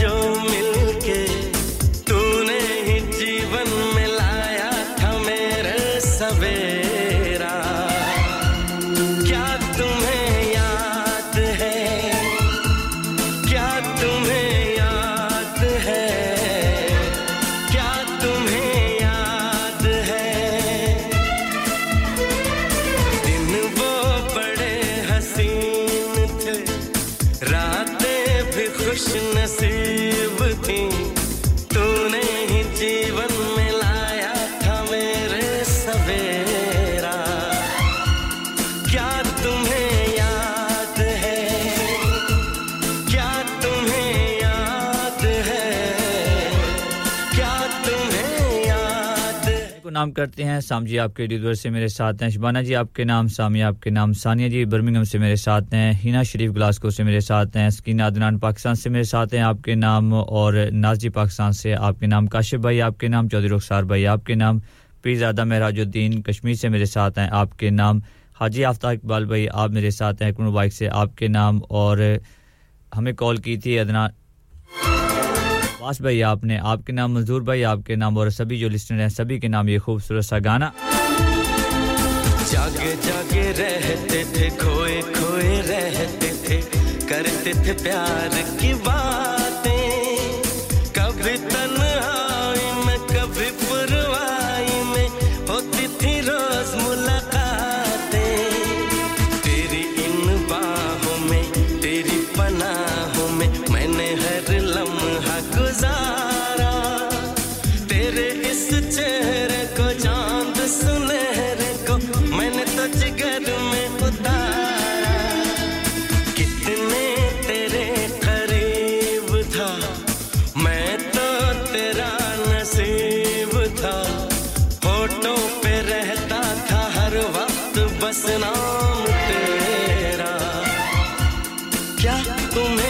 जो मिलके तूने ही जीवन में लाया था नसीब थी तूने ही जीवन में लाया था मेरे सवेरा क्या तुम्हें याद है क्या तुम्हें याद है क्या तुम्हें याद को नाम करते हैं साम जी आपके डिडवर से मेरे साथ हैं शबाना जी आपके नाम सामी आपके नाम सानिया जी बर्मिंघम से मेरे साथ हैं हिना शरीफ ग्लासगो से मेरे साथ हैं सकीना अदनान पाकिस्तान से मेरे साथ हैं आपके नाम और नाजी पाकिस्तान से आपके नाम काशिफ भाई आपके नाम चौधरी रुखसार भाई आपके नाम पीरजादा महराजुद्दीन कश्मीर से मेरे साथ हैं आपके नाम हाजी आफताब इकबाल भाई आप मेरे साथ हैं कुनू बाइक से आपके नाम और हमें कॉल की थी अदनान वास भाई आपने आपके नाम मंजूर भाई आपके नाम और सभी जो लिसनर हैं सभी के नाम ये खूबसूरत सा गाना जागे जागे रहते थे खोए खोए रहते थे करते थे प्यार की बातें कभी तन्हाई में कभी पुरवाई में होती थी रोज मुलाकातें तेरी इन बाहों में तेरी पनाहों में मैंने हर लम्हा गुजारा तेरे इस चेहरे को चांद सुनहरे को मैंने तो जिगर में उतारा कितने तेरे करीब था मैं तो तेरा नसीब था होठों पे रहता था हर वक्त बस नाम तेरा क्या तुम्हें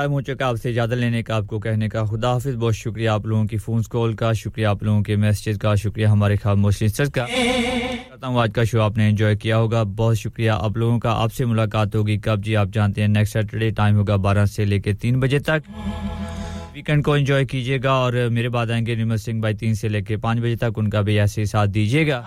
टाइम हो चुका आपसे इजाजत लेने का आपको कहने का खुदा हाफिज बहुत शुक्रिया आप लोगों की फोन कॉल का शुक्रिया आप लोगों के मैसेज का शुक्रिया हमारे खामोश लिस्टर का करता हूं आज का शो आपने एंजॉय किया होगा बहुत शुक्रिया आप लोगों का आपसे मुलाकात होगी कब जी आप जानते हैं नेक्स्ट सैटरडे टाइम होगा बारह से लेकर तीन बजे तक वीकेंड को एंजॉय कीजिएगा और मेरे बाद आएंगे निर्मल सिंह भाई तीन से लेकर पाँच बजे तक उनका भी ऐसे ही साथ दीजिएगा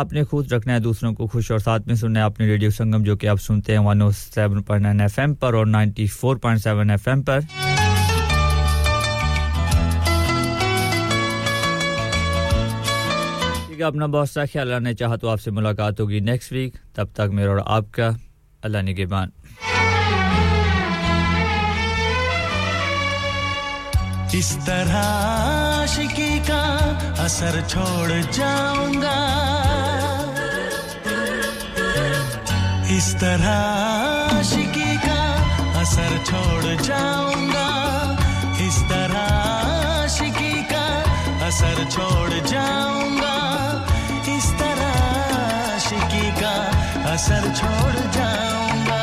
आपने खुद रखना है दूसरों को खुश और साथ में सुनना है आपने रेडियो संगम जो कि आप सुनते हैं one oh seven point nine FM पर और ninety-four point seven एफएम पर ठीक है अपना बहुत सा ख्याल रखना चाहा तो आपसे मुलाकात होगी नेक्स्ट वीक तब तक मेरा और आपका अल्लाह निगहबान इस तरह आशिकी का असर छोड़ जाऊंगा इस तरह आशिकी का असर छोड़ जाऊंगा इस तरह आशिकी का असर छोड़ जाऊंगा इस तरह आशिकी का असर छोड़ जाऊंगा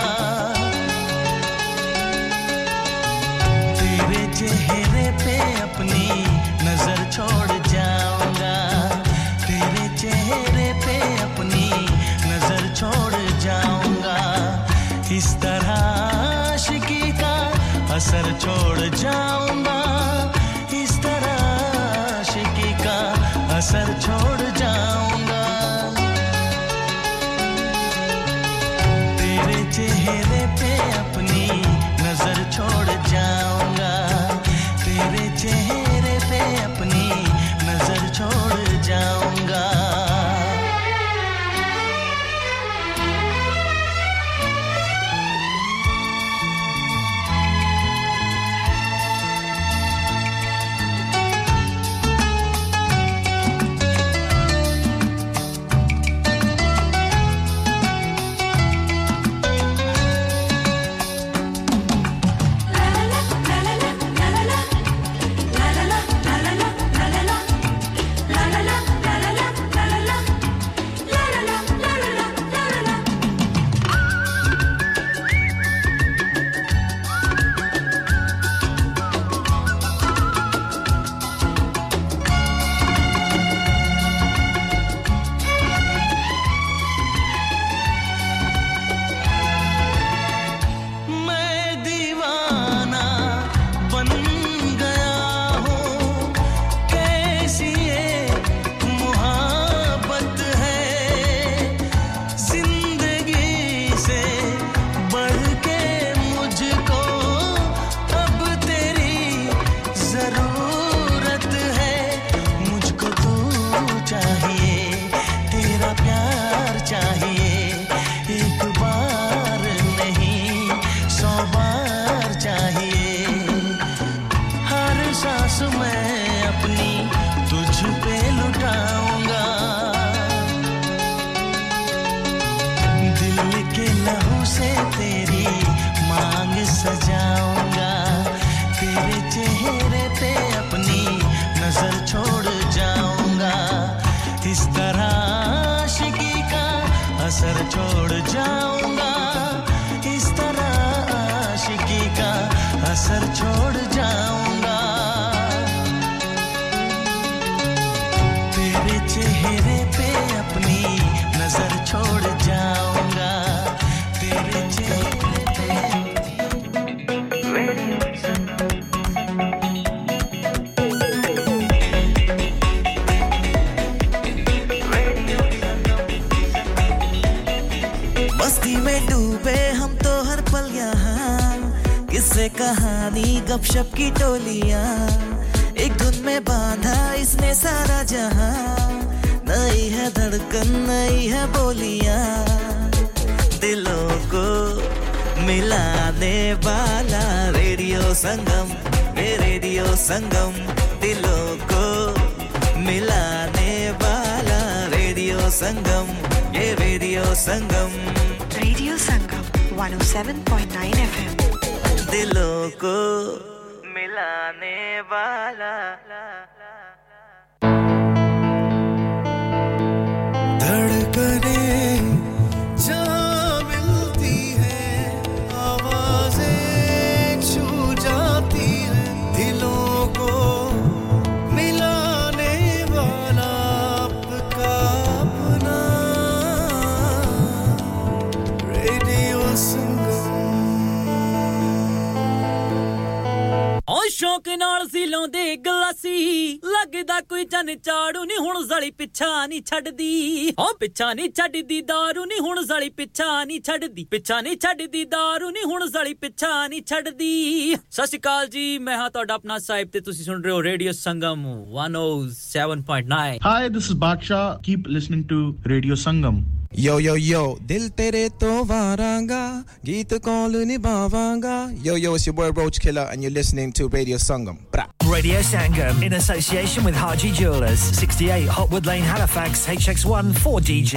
तेरे चेहरे पे अपनी नजर छोड़ जाऊंगा तेरे चेहरे पे अपनी नजर छोड़ जाऊंगा इस तरह आशिकी का असर छोड़ जाऊंगा इस तरह आशिकी का असर छोड़ जाऊंगा तेरे चेहरे पे अपनी नजर छोड़ जाऊंगा तेरे चेहरे पे अपनी नजर छोड़ जाऊंगा में डूबे हम तो हर पल यहाँ किससे कहानी गपशप की टोलियाँ एक धुन में बांधा इसने सारा जहाँ नई है धड़कन नई है बोलियाँ दिलों को मिलाने वाला रेडियो संगम ये रेडियो संगम दिलों को मिलाने वाला रेडियो संगम ये radio Sangam radio Sangam one oh seven point nine F M दिलों को मिलाने वाला धड़कने शौक नाल सी लौंदे गलासी लगदा कोई जन चाड़ू नहीं हुन जली पिछा नहीं छड्डदी ओ पिछा नहीं छड्डदी दारू नहीं हुन जली पिछा नहीं छड्डदी पिछा नहीं छड्डदी दारू नहीं हुन जली पिछा नहीं छड्डदी सत श्री अकाल जी मैं हां ਤੁਹਾਡਾ ਆਪਣਾ ਸਾਹਿਬ ਤੇ ਤੁਸੀਂ ਸੁਣ ਰਹੇ ਹੋ radio Sangam one oh seven point nine Hi this is Baksha keep listening to Radio Sangam Yo yo yo, dil tere to varanga, geet ko nibhavanga. Yo yo, it's your boy Roach Killer, and you're listening to Radio Sangam. Bra. Radio Sangam in association with Haji Jewels, sixty-eight Hotwood Lane, Halifax, H X one four D G.